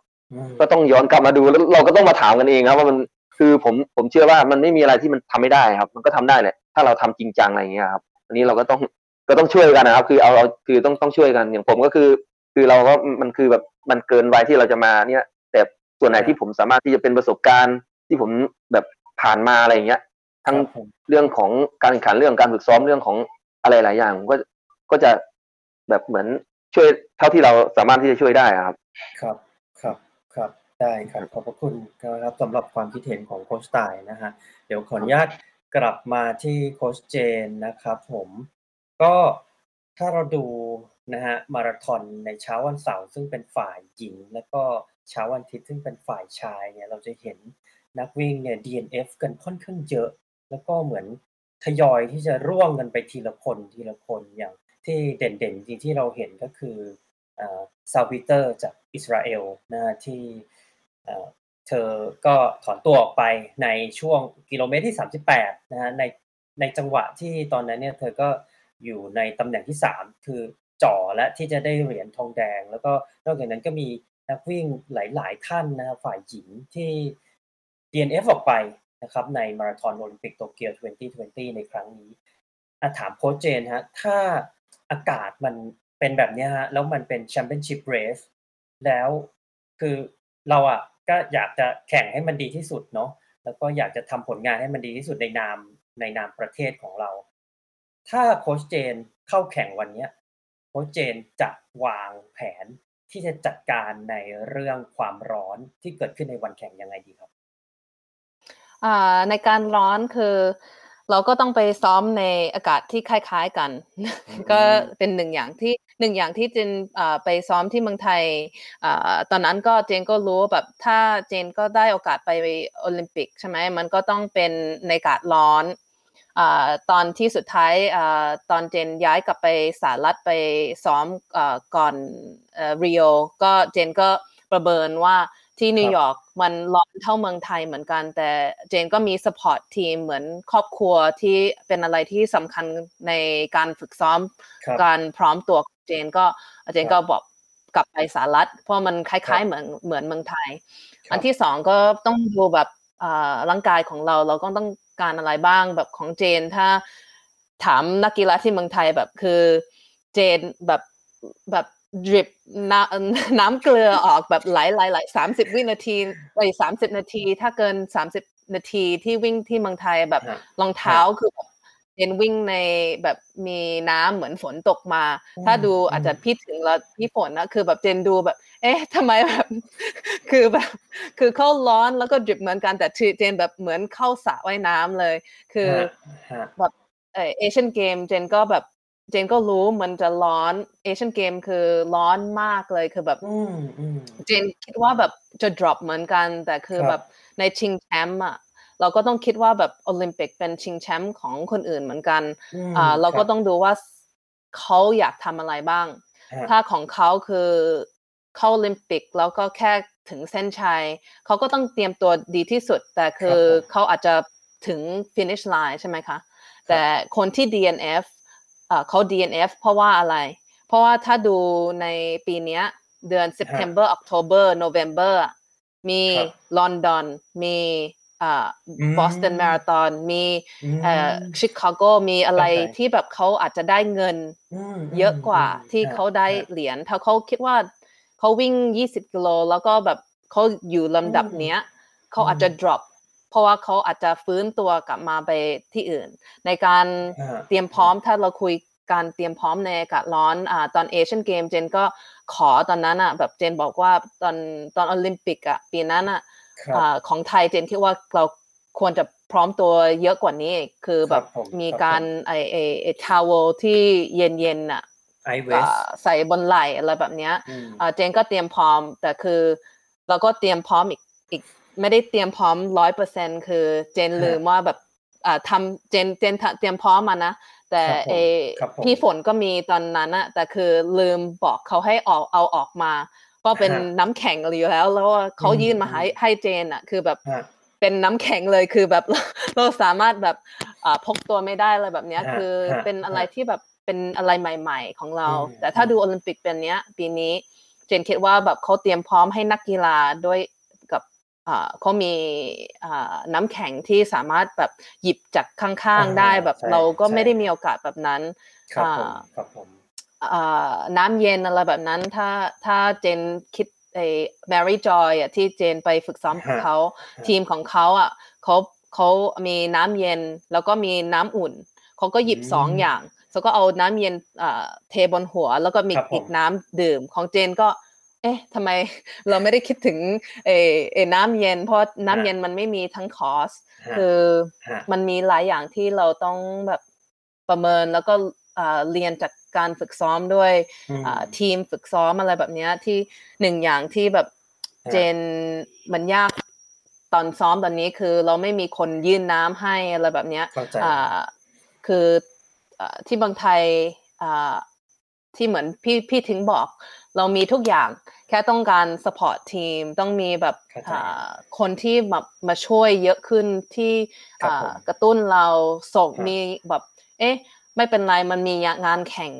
ก็ต้องย้อนกลับมาดูแล้วเราก็ต้องมาถามกันเองครับว่ามันคือผมเชื่อว่ามันไม่มีอะไรที่มันทำไม่ได้ครับมันก็ทำได้แหละถ้าเราทำจริงจังอะไรเงี้ยครับอันนี้เราก็ต้องช่วยกันนะครับคือเอาคือต้องช่วยกันอย่างผมก็คือเราก็มันคือแบบมันเกินวัยที่เราจะมาเนี่ยแต่ส่วนไหนที่ผมสามารถที่จะเป็นประสบการณ์ที่ผมแบบผ่านมาอะไรเงี้ยทั้งเรื่องของการแข่งขันเรื่องการฝึกซ้อมเรื่องของอะไรหลายอย่างผมก็จะแบบเหมือนช่วยเท่าที่เราสามารถที่จะช่วยได้ครับครับครับครับได้ครับขอบพระคุณครับสำหรับความคิดเห็นของโค้ชต่ายนะฮะเดี๋ยวขออนุญาตกลับมาที่โค้ชเจนนะครับผมก็ถ้าเราดูนะฮะมาราธอนในเช้าวันเสาร์ซึ่งเป็นฝ่ายหญิงแล้วก็เช้าวันอาทิตย์ซึ่งเป็นฝ่ายชายเนี่ยเราจะเห็นนักวิ่งเนี่ย DNF กันค่อนข้างเยอะแล้วก็เหมือนทยอยที่จะร่วงกันไปทีละคนอย่างที่เด่นๆจริงที่เราเห็นก็คือซาบิเตอร์จากอิสราเอลนะที่เธอก็ถอนตัวออกไปในช่วงกิโลเมตรที่38นะฮะในจังหวะที่ตอนนั้นเนี่ยเธอก็อยู่ในตำแหน่งที่3คือจ่อและที่จะได้เหรียญทองแดงแล้วก็นอกจากนั้นก็มีนักวิ่งหลายๆท่านนะฝ่ายหญิงที่ DNF ออกไปนะครับในมาราธอนโอลิมปิกโตเกียว2020ในครั้งนี้ถามโค้ชเจนฮะถ้าอากาศมันเป็นแบบนี้ฮะแล้วมันเป็นแชมเปี้ยนชิพเรสแล้วคือเราอ่ะก็อยากจะแข่งให้มันดีที่สุดเนาะแล้วก็อยากจะทำผลงานให้มันดีที่สุดในนามประเทศของเราถ้าโค้ชเจนเข้าแข่งวันนี้โค้ชเจนจะวางแผนที่จะจัดการในเรื่องความร้อนที่เกิดขึ้นในวันแข่งยังไงดีครับในการร้อนคือเราก็ต้องไปซ้อมในอากาศที่คล้ายๆกัน ก็เป็นหนึ่งอย่างที่เจนไปซ้อมที่เมืองไทยตอนนั้นก็เจนก็รู้แบบถ้าเจนก็ได้โอกาสไปโอลิมปิกใช่ไหมมันก็ต้องเป็นในอากาศร้อนตอนที่สุดท้ายตอนเจนย้ายกลับไปสหรัฐไปซ้อมก่อนริโอก็เจนก็ประเมินว่าที่นิวยอร์กมันร้อนเท่าเมืองไทยเหมือนกันแต่เจนก็มีซัพพอร์ตทีมเหมือนครอบครัวที่เป็นอะไรที่สำคัญในการฝึกซ้อมการพร้อมตัวเจนก็บอกกลับไปสหรัฐเพราะมันคล้ายๆเหมือนเมืองไทยอันที่สองก็ต้องดูแบบร่างกายของเราก็ต้องการอะไรบ้างแบบของเจนถ้าถามนักกีฬาที่เมืองไทยแบบคือเจนแบบดริปน้ำเกลือออกแบบไหล30วินาทีไป30นาทีถ้าเกิน30นาทีที่วิ่งที่เมืองไทยแบบรองเท้าคือแบบเจนวิ่งในแบบมีน้ำเหมือนฝนตกมาถ้าดูอาจจะพี่ถึงแล้วพี่ฝนนะคือแบบเจนดูแบบเอ๊ะทำไมแบบคือเขาร้อนแล้วก็ดริปเหมือนกันแต่เจนแบบเหมือนเข้าสระว่ายน้ำเลยคือแบบเอเชียนเกมเจนก็รู้มันจะร้อนเอเชียนเกมคือร้อนมากเลยคือแบบเจนคิดว่าแบบจะ drop เหมือนกันแต่คือแบบในชิงแชมป์อ่ะเราก็ต้องคิดว่าแบบโอลิมปิกเป็นชิงแชมป์ของคนอื่นเหมือนกันเราก็ต้องดูว่าเขาอยากทำอะไรบ้างถ้าของเขาคือเข้าโอลิมปิกแล้วก็แค่ ถึงเส้นชัยเขาก็ต้องเตรียมตัวดีที่สุดแต่คือเขาอาจจะถึง finish line ใช่ไหมคะแต่คนที่ DNF เขา DNF เพราะว่าอะไรเพราะว่าถ้าดูในปีนี้เดือน September October November มีลอนดอนมีบอสตันมาราธอนมีชิคาโกมีอะไรที่แบบเขาอาจจะได้เงินเยอะกว่าที่เขาได้เหรียญถ้าเขาคิดว่าเขาวิ่ง20กิโลแล้วก็แบบเขาอยู่ลำดับเนี้ยเขาอาจจะ drop เพราะว่าเขาอาจจะฟื้นตัวกลับมาไปที่อื่นในการเตรียมพร้อมถ้าเราคุยการเตรียมพร้อมในอากาศร้อนตอนเอเชียนเกมเจนก็ขอตอนนั้นอ่ะแบบเจนบอกว่าตอนโอลิมปิกอ่ะปีนั้นอ่ะของไทยเจนคิดว่าเราควรจะพร้อมตัวเยอะกว่านี้คือแบบมีการไอทาวเวลที่เย็นๆอ่ะใส่บนไหล่อะไรแบบเนี้ยเจนก็เตรียมพร้อมแต่คือเราก็เตรียมพร้อมอีกไม่ได้เตรียมพร้อม 100% คือเจนลืมว่าแบบทำเจนเตรียมพร้อมมานะแต่ไอพี่ฝนก็มีตอนนั้นน่ะแต่คือลืมบอกเขาให้เอาออกมาก็เป็นน้ำแข็งอยู่แล้วเขายื่นมาให้เจนอ่ะคือแบบเป็นน้ำแข็งเลยคือแบบเราสามารถแบบพกตัวไม่ได้อะไรแบบเนี้ยคือเป็นอะไรที่แบบเป็นอะไรใหม่ๆของเราแต่ถ้าดูโอลิมปิกเป็นเนี้ยปีนี้เจนคิดว่าแบบเขาเตรียมพร้อมให้นักกีฬาด้วยกับเขามีน้ำแข็งที่สามารถแบบหยิบจากข้างๆได้แบบเราก็ไม่ได้มีโอกาสแบบนั้นครับผมน้ำเย็นอะไรแบบนั้นถ้าเจนคิดไอ้แมรี่จอยอ่ะที่เจนไปฝึกซ้อมกับเขาทีมของเขาอ่ะเขามีน้ำเย็นแล้วก็มีน้ำอุ่นเขาก็หยิบสองอย่างแล้วก็เอาน้ำเย็นเทบนหัวแล้วก็มีอีกน้ำดื่มของเจนก็เอ๊ะทำไมเราไม่ได้คิดถึงไอ้น้ำเย็นเพราะน้ำเย็นมันไม่มีทั้งคอร์สคือมันมีหลายอย่างที่เราต้องแบบประเมินแล้วก็เรียนจากการฝึกซ้อมด้วยทีมฝึกซ้อมอะไรแบบนี้ที่หนึ่งอย่างที่แบบเจนมันยากตอนซ้อมตอนนี้คือเราไม่มีคนยื่นน้ำให้อะไรแบบนี้คือที่บางไทยที่เหมือนพี่ถึงบอกเรามีทุกอย่างแค่ต้องการ support ทีมต้องมีแบบคนที่แบบมาช่วยเยอะขึ้นที่กระตุ้นเราส่งมีแบบเอ๊ะไม่เป็นไรมันมีงานแข่ง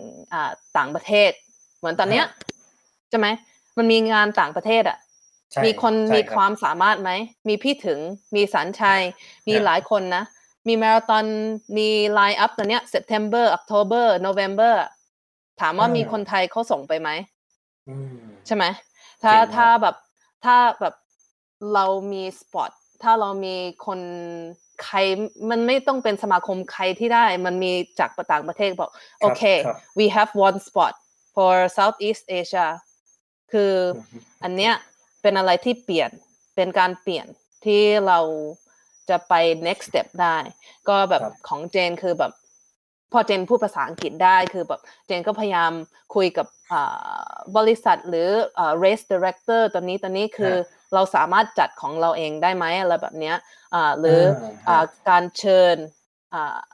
ต่างประเทศเหมือนตอนเนี้ยใช่ไหมมันมีงานต่างประเทศอ่ะมีคนมีความสามารถไหมมีพี่ถึงมีสัญชัยมีหลายคนนะมีมาราธอนมีไลน์อัพตอนเนี้ย September October November ถามว่ามีคนไทยเขาส่งไปไหมใช่ไหมถ้าแบบเรามีสปอตถ้าเรามีคนใครมันไม่ต้องเป็นสมาคมใครที่ได้มันมีจากต่างประเทศบอกโอเค we have one spot for Southeast Asia คืออันเนี้ยเป็นอะไรที่เปลี่ยนเป็นการเปลี่ยนที่เราจะไป next step ได้ก็แบบของเจนคือแบบพอเจนพูดภาษาอังกฤษได้คือแบบเจนก็พยายามคุยกับบริษัทหรือrace director ตอนนี้คือเราสามารถจัดของเราเองได้ไหมอะไรแบบเนี้ยหรือการเชิญ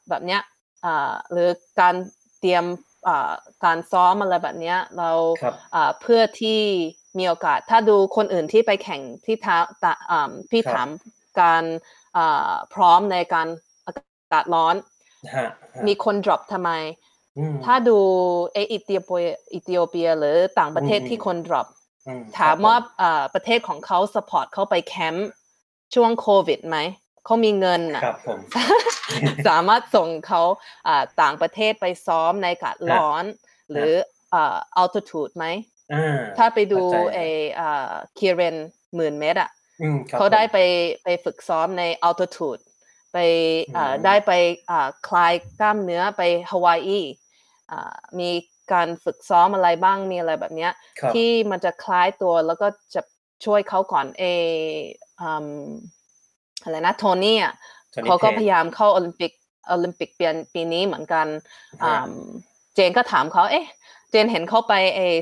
แบบเนี้ยหรือการเตรียมการซ้อมอะไรแบบเนี้ยเราเพื่อที่มีโอกาสถ้าดูคนอื่นที่ไปแข่งที่พี่ถามการพร้อมในการอากาศร้อนมีคน drop ทำไมถ้าดูเอธิโอเปียหรือต่างประเทศที่คน drop ถามว่าประเทศของเขา support เขาไปแคมป์ช่วงโควิดไหมเขามีเงินอ่ะสามารถส่งเขาต่างประเทศไปซ้อมในอากาศร้อนหรือaltitude ไหมถ้าไปดูคีเรน 10,000 เมตรอ่ะเขาได้ไปฝึกซ้อมใน altitudeไปได้ไปคลายกล้ามเนื้อไปฮาวายมีการฝึกซ้อมอะไรบ้างมีอะไรแบบเนี้ยที่มันจะคล้ายตัวแล้วก็จะช่วยเขาก่อนอะไรนะโทนี่อ่ะเขาก็พยายามเข้าโอลิมปิกปีนี้เหมือนกันเจนก็ถามเขาเอ๊ะเจนเห็นเขาไป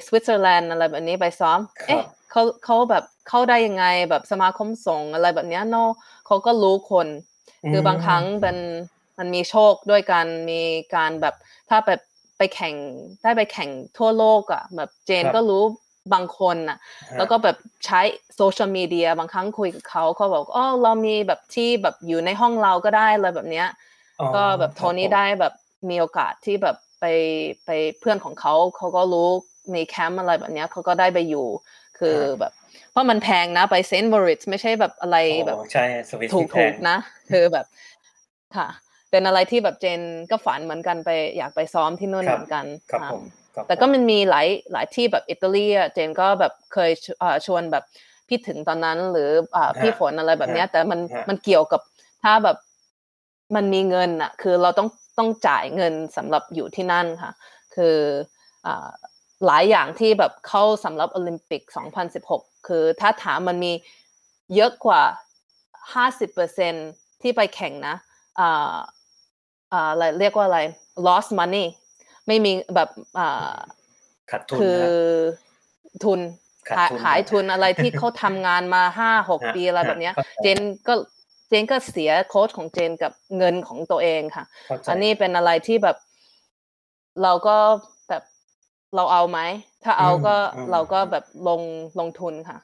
สวิตเซอร์แลนด์อะไรแบบนี้ไปซ้อมเอ๊ะเขาแบบเข้าได้ยังไงแบบสมาคมส่งอะไรแบบเนี้ยโนเขาก็รู้คนคือบางครั้งมันมีโชคด้วยกันมีการแบบถ้าแบบไปแข่งทั่วโลกอ่ะแบบเจนก็รู้ บางคนน่ะแล้วก็แบบใช้โซเชียลมีเดียบางครั้งคุยกับเขาบอกอ๋อเรามีแบบที่แบบอยู่ในห้องเราก็ได้เลยแบบเนี้ยก็แบบโทนี่ได้แบบมีโอกาสที่แบบไปเพื่อนของเขาก็รู้มีแคมป์อะไรแบบเนี้ยเขาก็ได้ไปอยู่คือแบบเพราะมันแพงนะไปเซนต์มอริทไม่ใช่แบบอะไรแบบถูกๆนะคือแบบค่ะเป็นอะไรที่แบบเจนก็ฝันเหมือนกันไปอยากไปซ้อมที่นู่นเหมือนกันครับผมแต่ก็มันมีหลายที่แบบอิตาลีอ่ะเจนก็แบบเคยชวนแบบพี่ถึงตอนนั้นหรือพี่ฝนอะไรแบบเนี้ยแต่มันเกี่ยวกับถ้าแบบมันมีเงินน่ะคือเราต้องจ่ายเงินสำหรับอยู่ที่นั่นค่ะคือหลายอย่างที่แบบเข้าสำหรับโอลิมปิก2016คือถ้าถามมันมีเยอะกว่า 50% ที่ไปแข่งนะอะไรเรียกว่าอะไร lost money ไม่มีแบบขาดทุนคือทุนหายทุนอะไรที่เขาทำงานมา 5-6 ปีอะไรแบบเนี้ยเจนก็เสียโค้ชของเจนกับเงินของตัวเองค่ะอันนี้เป็นอะไรที่แบบเราก็แบบเราเอาไหมถ้าเอาก็เราก็แบบลงทุนค่ะ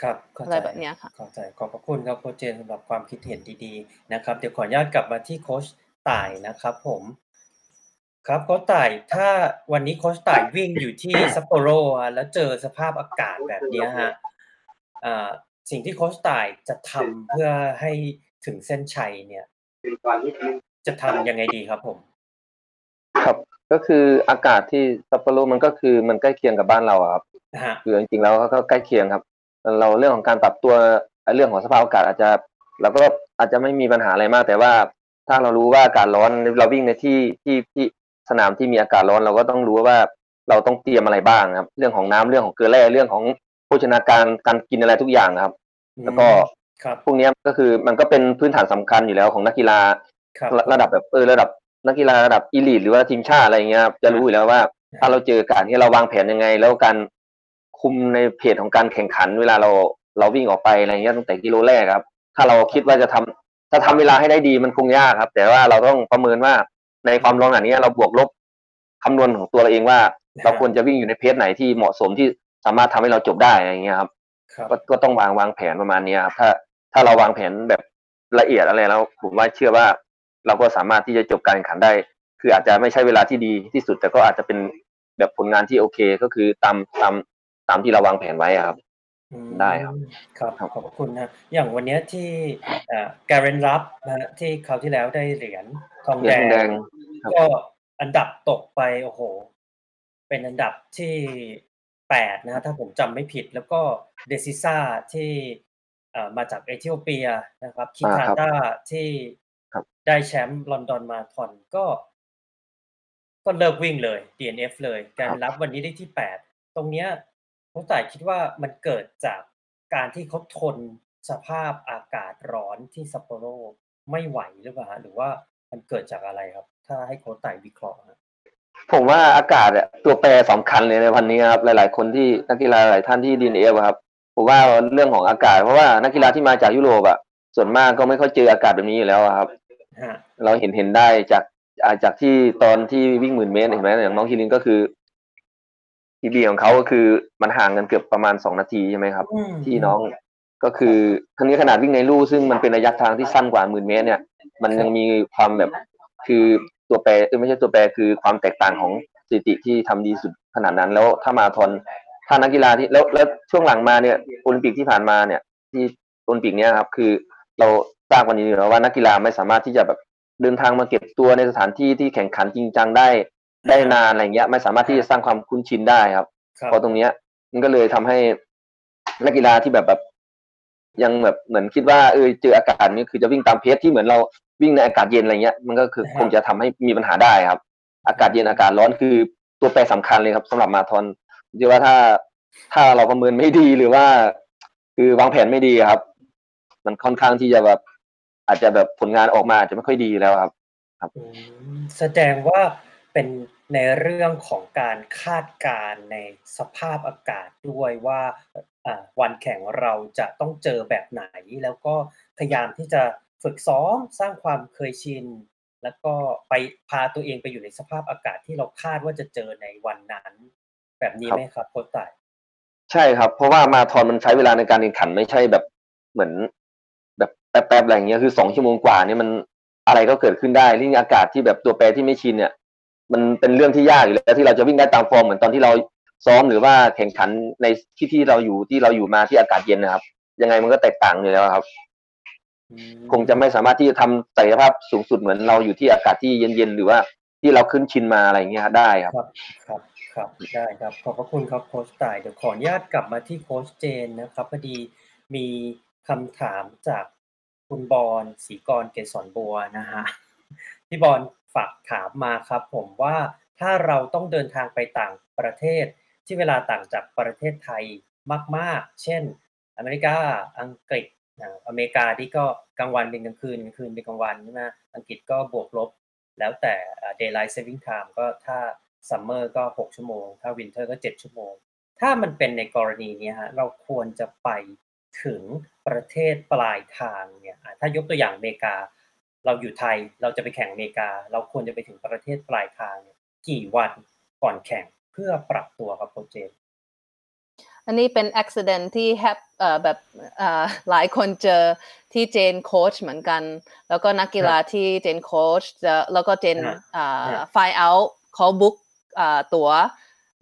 ครับอะไรแบบนี้ค่ะเข้าใจขอบพระคุณครับโค้ชเจนสำหรับความคิดเห็นดีๆนะครับเดี๋ยวขออนุญาตกลับมาที่โค้ชต่ายนะครับผมครับโค้ชต่ายถ้าวันนี้โค้ชต่ายวิ่งอยู่ที่ซัปโปโรแล้วเจอสภาพอากาศแบบนี้ฮะสิ่งที่โค้ชต่ายจะทำเพื่อให้ถึงเส้นชัยเนี่ยจะทำยังไงดีครับผมครับก็คืออากาศที่ซัปโปโรมันก็คือมันใกล้เคียงกับบ้านเราครับคือจริงๆแล้วก็ใกล้เคียงครับเราเรื่องของการปรับตัวเรื่องของสภาพอากาศอาจจะเราก็อาจจะไม่มีปัญหาอะไรมากแต่ว่าถ้าเรารู้ว่าอากาศร้อนเราวิ่งในที่สนามที่มีอากาศร้อนเราก็ต้องรู้ว่าเราต้องเตรียมอะไรบ้างครับเรื่องของน้ำเรื่องของเกลือแร่เรื่องของโภชนาการการกินอะไรทุกอย่างครับแล้วก็พวกนี้ก็คือมันก็เป็นพื้นฐานสำคัญอยู่แล้วของนักกีฬาระดับแบบระดับนักกีฬาระดับอีลีทหรือว่าทีมชาติอะไรเงี้ยจะรู้อยู่แล้วว่าถ้าเราเจออากาศนี้เราวางแผนยังไงแล้วการคุมในเพจของการแข่งขันเวลาเราวิ่งออกไปอะไรเงี้ยตั้งแต่กิโลแรกครับถ้าเราคิดว่าจะทำเวลาให้ได้ดีมันคงยากครับแต่ว่าเราต้องประเมินว่าในความร้อนแบบนี้เราบวกลบคำนวณของตัวเราเองว่าเราควรจะวิ่งอยู่ในเพจไหนที่เหมาะสมที่สามารถทำให้เราจบได้อะไรเงี้ยครับก็ต้องวางแผนประมาณนี้ครับถ้าเราวางแผนแบบละเอียดอะไรแล้วผมว่าเชื่อว่าเราก็สามารถที่จะจบการแข่งขันได้คืออาจจะไม่ใช่เวลาที่ดีที่สุดแต่ก็อาจจะเป็นแบบผลงานที่โอเคก็คือตามที่เราวางแผนไว้ครับได้ครับครับขอบคุณนะอย่างวันนี้ที่การันรับนะที่คราวที่แล้วได้เหรียญทองแดงก็อันดับตกไปโอ้โหเป็นอันดับที่8นะถ้าผมจำไม่ผิดแล้วก็เดซิซ่าที่มาจากเอธิโอเปียนะครับคิทาต้าที่ได้แชมป์ลอนดอนมาราธอนก็เลิกวิ่งเลย DNF เลยการรับวันนี้ได้ที่8ตรงเนี้ยผมต่ายคิดว่ามันเกิดจากการที่เขาทนสภาพอากาศร้อนที่ซัปโปโรไม่ไหวหรือเปล่าหรือว่ามันเกิดจากอะไรครับถ้าให้โค้ชต่ายวิเคราะห์ผมว่าอากาศอ่ะตัวแปรสำคัญเลยในวันนี้ครับหลายๆคนที่นักกีฬาหลายท่านที่ดีเอฟครับผมว่าเรื่องของอากาศเพราะว่านักกีฬาที่มาจากยุโรปอ่ะส่วนมากก็ไม่ค่อยเจออากาศแบบนี้อยู่แล้วครับเราเห็นได้จากที่ตอนที่วิ่ง10,000 เมตรเห็นไหมอย่างน้องฮิลินก็คือทีเดียวของเขาก็คือมันห่างกันเกือบประมาณ2นาทีใช่ไหมครับที่น้องก็คือทั้งนี้ขนาดวิ่งในลู่ซึ่งมันเป็นระยะทางที่สั้นกว่า10,000 เมตรเนี่ยมันยังมีความแบบคือตัวแปรไม่ใช่ตัวแปรคือความแตกต่างของสถิติที่ทำดีสุดขนาดนั้นแล้วถ้ามาทอนถ้านักกีฬาที่แล้วช่วงหลังมาเนี่ยโอลิมปิกที่ผ่านมาเนี่ยที่โอลิมปิกเนี่ยครับคือเราทราบวันนี้แล้วว่านักกีฬาไม่สามารถที่จะแบบเดินทางมาเก็บตัวในสถานที่ที่แข่งขันจริงจังได้นานอะไรเงี้ยไม่สามารถที่จะสร้างความคุ้นชินได้ครับพอตรงเนี้ยมันก็เลยทำให้นักกีฬาที่แบบยังแบบเหมือนคิดว่าเจออากาศนี่คือจะวิ่งตามเพจที่เหมือนเราวิ่งในอากาศเย็นอะไรเงี้ยมันก็คือคงจะทำให้มีปัญหาได้ครับอากาศเย็นอากาศร้อนคือตัวแปรสำคัญเลยครับสำหรับมาราธอนที่ว่าถ้าเราประเมินไม่ดีหรือว่าคือวางแผนไม่ดีครับมันค่อนข้างที่จะแบบอาจจะแบบผลงานออกมาอาจจะไม่ค่อยดีแล้วครับแสดงว่าเป็นในเรื่องของการคาดการณ์ในสภาพอากาศด้วยว่าวันแข่งเราจะต้องเจอแบบไหนแล้วก็พยายามที่จะฝึกซ้อมสร้างความเคยชินแล้วก็ไปพาตัวเองไปอยู่ในสภาพอากาศที่เราคาดว่าจะเจอในวันนั้นแบบนี้ไหมครับโค้ชต่าย ใช่ครับเพราะว่ามาราธอนมันใช้เวลาในการแข่งขันไม่ใช่แบบเหมือนแบบแป๊บๆอะไรอย่างเงี้ยคือ2ชั่วโมงกว่านี่มันอะไรก็เกิดขึ้นได้ยิ่งอากาศที่แบบตัวแปรที่ไม่ชินเนี่ยมันเป็นเรื่องที่ยากอยู่แล้วที่เราจะวิ่งได้ตามฟอร์มเหมือนตอนที่เราซ้อมหรือว่าแข่งขันในที่เราอยู่มาที่อากาศเย็นนะครับยังไงมันก็แตกต่างอยู่แล้วครับคงจะไม่สามารถที่จะทำศักยภาพสูงสุดเหมือนเราอยู่ที่อากาศที่เย็นๆหรือว่าที่เราคุ้นชินมาอะไรอย่างเงี้ยได้ครับครับได้ครับขอบพระคุณครับโค้ชต่ายเดี๋ยวขออนุญาตกลับมาที่โค้ชเจนนะครับพอดีมีคำถามจากคุณบอลศรีกรเกษรบัวนะฮะพี่บอลฝากถามมาครับผมว่าถ้าเราต้องเดินทางไปต่างประเทศที่เวลาต่างจากประเทศไทยมากๆเช่นอเมริกาอังกฤษอเมริกาที่ก็กลางวันเป็นกลางคืนกลางคืนเป็นกลางวันใช่ไหมอังกฤษก็บวกลบแล้วแต่ daylight saving time ก็ถ้าซัมเมอร์ก็6ชั่วโมงถ้าวินเทอร์ก็7ชั่วโมงถ้ามันเป็นในกรณีนี้ฮะเราควรจะไปถึงประเทศปลายทางเนี่ยถ้ายกตัวอย่างอเมริกาเราอยู่ไทยเราจะไปแข่งอเมริกาเราควรจะไปถึงประเทศปลายทางเนี่ยกี่วันก่อนแข่งเพื่อปรับตัวครับโปรเจกต์อันนี้เป็น accident ที่แบบหลายคนเจอที่เจนโค้ชเหมือนกันแล้วก็นักกีฬาที่เจนโค้ชแล้วก็เจนไฟเอาท์เขาบุ๊กตั๋ว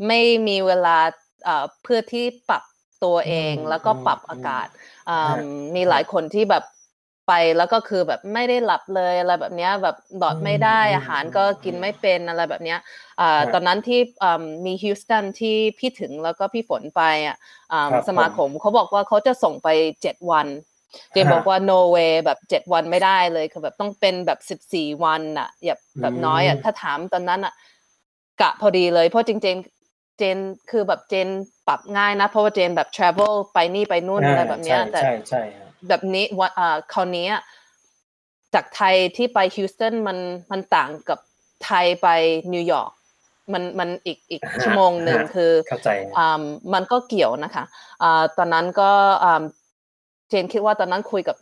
ไม่มีเวลาเพื่อที่ปรับตัวเองแล้วก็ปรับอากาศมีหลายคนที่แบบไปแล้วก็คือแบบไม่ได้หลับเลยอะไรแบบเนี้ยแบบดอดไม่ได้อาหารก็กินไม่เป็นอะไรแบบเนี้ยตอนนั้นที่มีฮิวสตันที่พี่ถึงแล้วก็พี่ฝนไปอ่ะสมาคมเขาบอกว่าเขาจะส่งไป7วันเจนบอกว่า no way แบบ7วันไม่ได้เลยคือแบบต้องเป็นแบบ14วันน่ะแบบน้อยอ่ะถ้าถามตอนนั้นอ่ะกะพอดีเลยเพราะจริงๆเจนคือแบบเจนปรับง่ายนะเพราะว่าเจนแบบ travel ไปนี่ไปนู่นอะไรแบบเนี้ยแต่แบบนี้คราวนี้จากไทยที่ไปฮิวสตันมันต่างกับไทยไปนิวยอร์กมันอีกชั่วโมงหนึ่งคือมันก็เกี่ยวนะคะตอนนั้นก็เจนคิดว่าตอนนั้นคุยกับ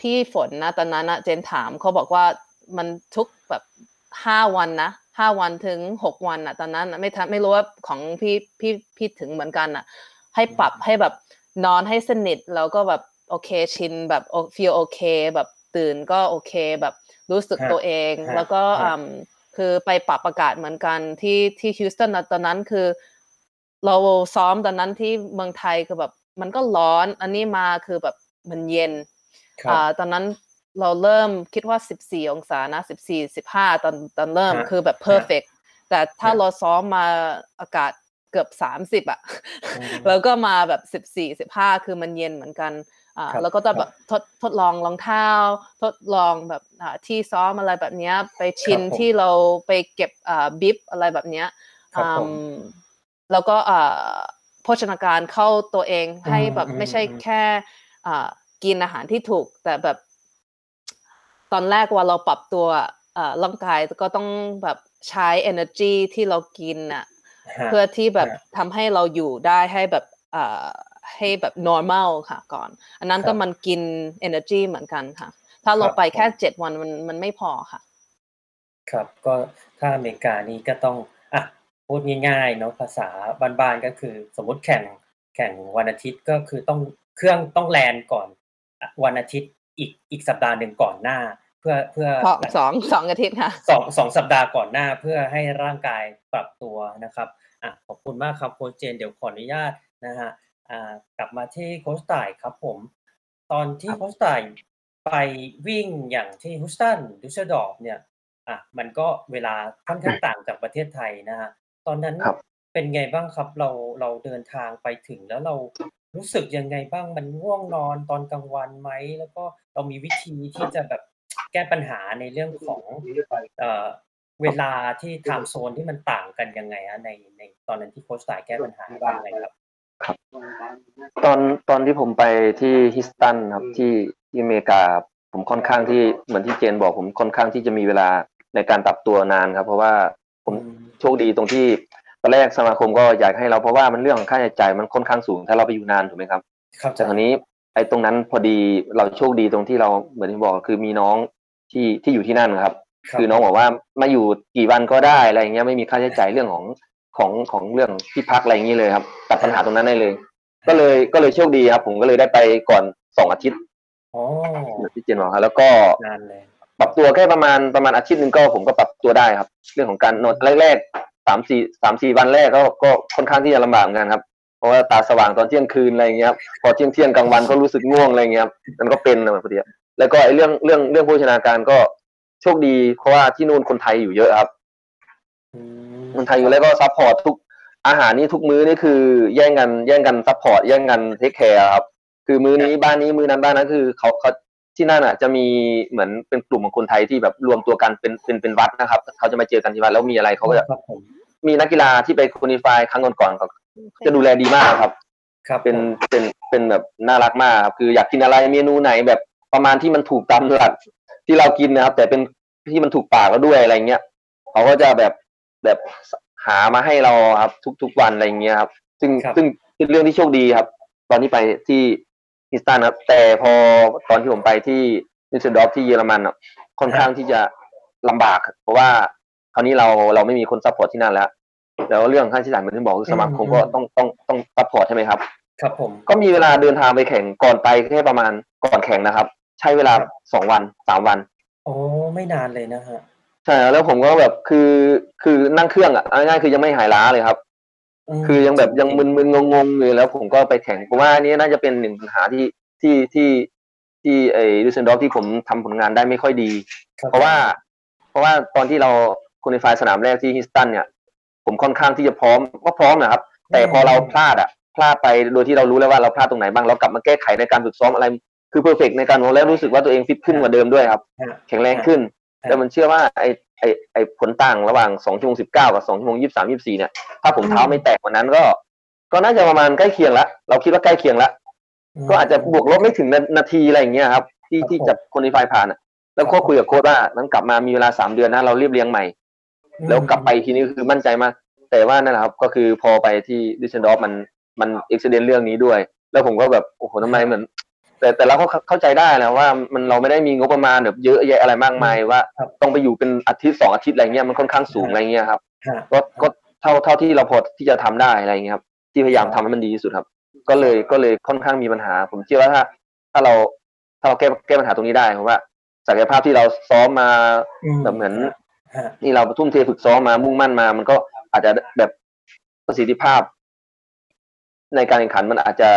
พี่ฝนนะตอนนั้นนะเจนถามเขาบอกว่ามันทุกแบบ5วันนะ5วันถึง6วันนะตอนนั้นไม่รู้ว่าของพี่ถึงเหมือนกันนะให้ปรับให้แบบนอนให้สนิทแล้วก็แบบโอเคชินแบบ feel โอเคแบบตื่นก็โอเคแบบรู้สึกตัวเองแล้วก็คือไปปรับอากาศเหมือนกันที่ฮิวสตันตอนนั้นคือเราซ้อมตอนนั้นที่เมืองไทยคือแบบมันก็ร้อนอันนี้มาคือแบบมันเย็นตอนนั้นเราเริ่มคิดว่า14องศานะ14 15ตอนเริ่มคือแบบ perfect แต่ถ้าเราซ้อมมาอากาศเกือบ30อ่ะแล้วก็มาแบบ14 15คือมันเย็นเหมือนกันแล้วก็จะแบบทดลองรองเท้าทดลองแบบที่ซ้อมอะไรแบบเนี้ยไปชินที่เราไปเก็บบิ๊บอะไรแบบเนี้ยแล้วก็โภชนาการเข้าตัวเองให้แบบไม่ใช่แค่กินอาหารที่ถูกแต่แบบตอนแรกว่าเราปรับตัวร่างกายก็ต้องแบบใช้ energy ที่เรากินน่ะเพื่อที่แบบทำให้เราอยู่ได้ให้แบบให้แบบ normal ค่ะก่อนอันนั้นก็มันกิน energy เหมือนกันค่ะถ้าเราไปแค่7วันมันไม่พอค่ะครับก็ถ้าอเมริกานี่ก็ต้องพูดง่ายๆเนาะภาษาบ้านๆก็คือสมมุติแข่งวันอาทิตย์ก็คือต้องเครื่องต้องแลนก่อนวันอาทิตย์อีกสัปดาห์นึงก่อนหน้าเพื่อ2อาทิตย์ค่ะ2สัปดาห์ก่อนหน้าเพื่อให้ร่างกายปรับตัวนะครับขอบคุณมากครับโค้ชเจนเดี๋ยวขออนุญาตนะฮะกลับมาที่โค้ชต่ายครับผมตอนที่โค้ชต่ายไปวิ่งอย่างที่ฮิวสตันดิสดอฟเนี่ยมันก็เวลาค่อนข้างต่างจากประเทศไทยนะฮะตอนนั้นเป็นไงบ้างครับเราเดินทางไปถึงแล้วเรารู้สึกยังไงบ้างมันง่วงนอนตอนกลางวันไหมแล้วก็เรามีวิธีที่จะแบบแก้ปัญหาในเรื่องของเวลาที่ไทม์โซนที่มันต่างกันยังไงฮะในตอนนั้นที่โค้ชต่ายแก้ปัญหาบ้างอะไรครับครับตอนที่ผมไปที่ฮิวสตันครับที่อเมริกาผมค่อนข้างที่เหมือนที่เจนบอกผมค่อนข้างที่จะมีเวลาในการปรับตัวนานครับเพราะว่าผมโชคดีตรงที่ตอนแรกสมาคมก็อยากให้เราเพราะว่ามันเรื่องของค่าใช้จ่ายมันค่อนข้างสูงถ้าเราไปอยู่นานถูกไหมครับครับแต่คราวนี้ไอ้ตรงนั้นพอดีเราโชคดีตรงที่เราเหมือนที่บอกคือมีน้องที่อยู่ที่นั่นครับคือน้องบอกว่ามาอยู่กี่วันก็ได้อะไรอย่างเงี้ยไม่มีค่าใช้จ่ายเรื่องของเรื่องที่พักอะไรอย่างนี้เลยครับตัดปัญหาตรงนั้นได้เลย ก็เลยโชคดีครับผมก็เลยได้ไปก่อน2อาทิตย์ที่เจนบอกครับแล้วก็ปรับตัวแค่ประมาณอาทิตย์นึงก็ผมก็ปรับตัวได้ครับเรื่องของการนอนแรกๆ3-4วันแรกก็ค่อนข้างที่จะลำบากเหมือนกันครับเพราะว่าตาสว่างตอนเที่ยงคืนอะไรอย่างเงี้ยครับพอเที่ยงกลางวันก็รู้สึกง่วงอะไรอย่างเงี้ยครับมันก็เป็นนะพอดีแล้วก็ไอ้เรื่องโภชนาการก็โชคดีเพราะว่าที่นู่นคนไทยอยู่เยอะครับคนไทยอยู่แล้วก็ซัพพอร์ตทุกอาหารนี่ทุกมื้อนี่คือแย่งกันซัพพอร์ตแย่งกันเทคแคร์ครับคือมื้อนี้บ้านนี้มื้อนั้นบ้านนั้นคือเขาที่นั่นอ่ะจะมีเหมือนเป็นกลุ่มของคนไทยที่แบบรวมตัวกันเป็นวัดนะครับเขาจะมาเจอกันที่วัดแล้วมีอะไรเขาก็จะมีนักกีฬาที่ไปคุณิฟายครั้งก่อนเขาจะดูแลดีมากครับเป็นแบบน่ารักมากครับคืออยากกินอะไรเมนูไหนแบบประมาณที่มันถูกตามหลักที่เรากินนะครับแต่เป็นที่มันถูกปากเราด้วยอะไรเงี้ยเขาก็จะแบบหามาให้เราครับทุกวันอะไรเงี้ยครับซึ่งเป็นเรื่องที่โชคดีครับตอนที่ไปที่ฮิสตันครับแต่พอตอนที่ผมไปที่นิสดอฟที่เยอรมันอ่ะค่อนข้างที่จะลำบากเพราะว่าคราวนี้เราไม่มีคนซัพพอร์ตที่นั่นแล้วเรื่องค่าใช้จ่ายเหมือนที่บอกคือสมาคมก็ต้องซัพพอร์ตใช่ไหมครับครับผมก็มีเวลาเดินทางไปแข่งก่อนไปแค่ประมาณก่อนแข่งนะครับใช้เวลา2-3 วันโอ้ไม่นานเลยนะฮะใช่แล้วผมก็แบบคือนั่งเครื่องอ่ะง่ายๆคือยังไม่หายล้าเลยครับคือยังแบบยังมึนงงๆเลยแล้วผมก็ไปแข่งเพราะว่านี้น่าจะเป็นหนึ่งปัญหาที่ไอ้ดิสเซนดอฟที่ผมทำผลงานได้ไม่ค่อยดีเพราะว่าตอนที่เราคุณิฟายสนามแรกที่ฮิสตันเนี่ยผมค่อนข้างที่จะพร้อมนะครับแต่พอเราพลาดไปโดยที่เรารู้แล้วว่าเราพลาดตรงไหนบ้างเรากลับมาแก้ไขในการฝึกซ้อมอะไรคือเพอร์เฟกต์ในการของแล้วรู้สึกว่าตัวเองฟิตขึ้นกว่าเดิมด้วยครับแข็งแรงขึ้นแต่มันเชื่อว่าไอ้ผลต่างระหว่าง2:19กับ2:23-24เนี่ยถ้าผมเท้าไม่แตกวันนั้นก็น่าจะประมาณใกล้เคียงละเราคิดว่าใกล้เคียงละก็อาจจะบวกลบไม่ถึงนาทีอะไรอย่างเงี้ยครับที่จับคนในไฟผ่านอ่ะแล้วก็คุยกับโค้ชว่านั้นกลับมามีเวลา3เดือนนะเราเรียบเรียงใหม่แล้วกลับไปทีนี้คือมั่นใจมากแต่ว่านั่นแหละครับก็คือพอไปที่ดิสเซนดอฟมันอุบัติเหตุเรื่องนี้ด้วยแล้วผมก็แบบโอ้โหทำไมเหมือนแต่เราก็เข้าใจได้นะว่ามันเราไม่ได้มีงบประมาณแบบเยอะแยะอะไรมากมายว่าต้องไปอยู่เป็นอาทิตย์2อาทิตย์อะไรเงี้ยมันค่อนข้างสูงอะไรเงี้ยครับก็เท่าที่เราพอที่จะทำได้อะไรเงี้ยครับที่พยายามทำให้มันดีที่สุดครับก็เลยค่อนข้างมีปัญหาผมเชื่อว่าถ้าเราแก้ปัญหาตรงนี้ได้ผมว่าศักยภาพที่เราซ้อมมาแบบเหมือนนี่เราทุ่มเทฝึกซ้อมมามุ่งมั่นมามันก็อาจจะแบบประสิทธิภาพในการแข่งขันมันอาจจะ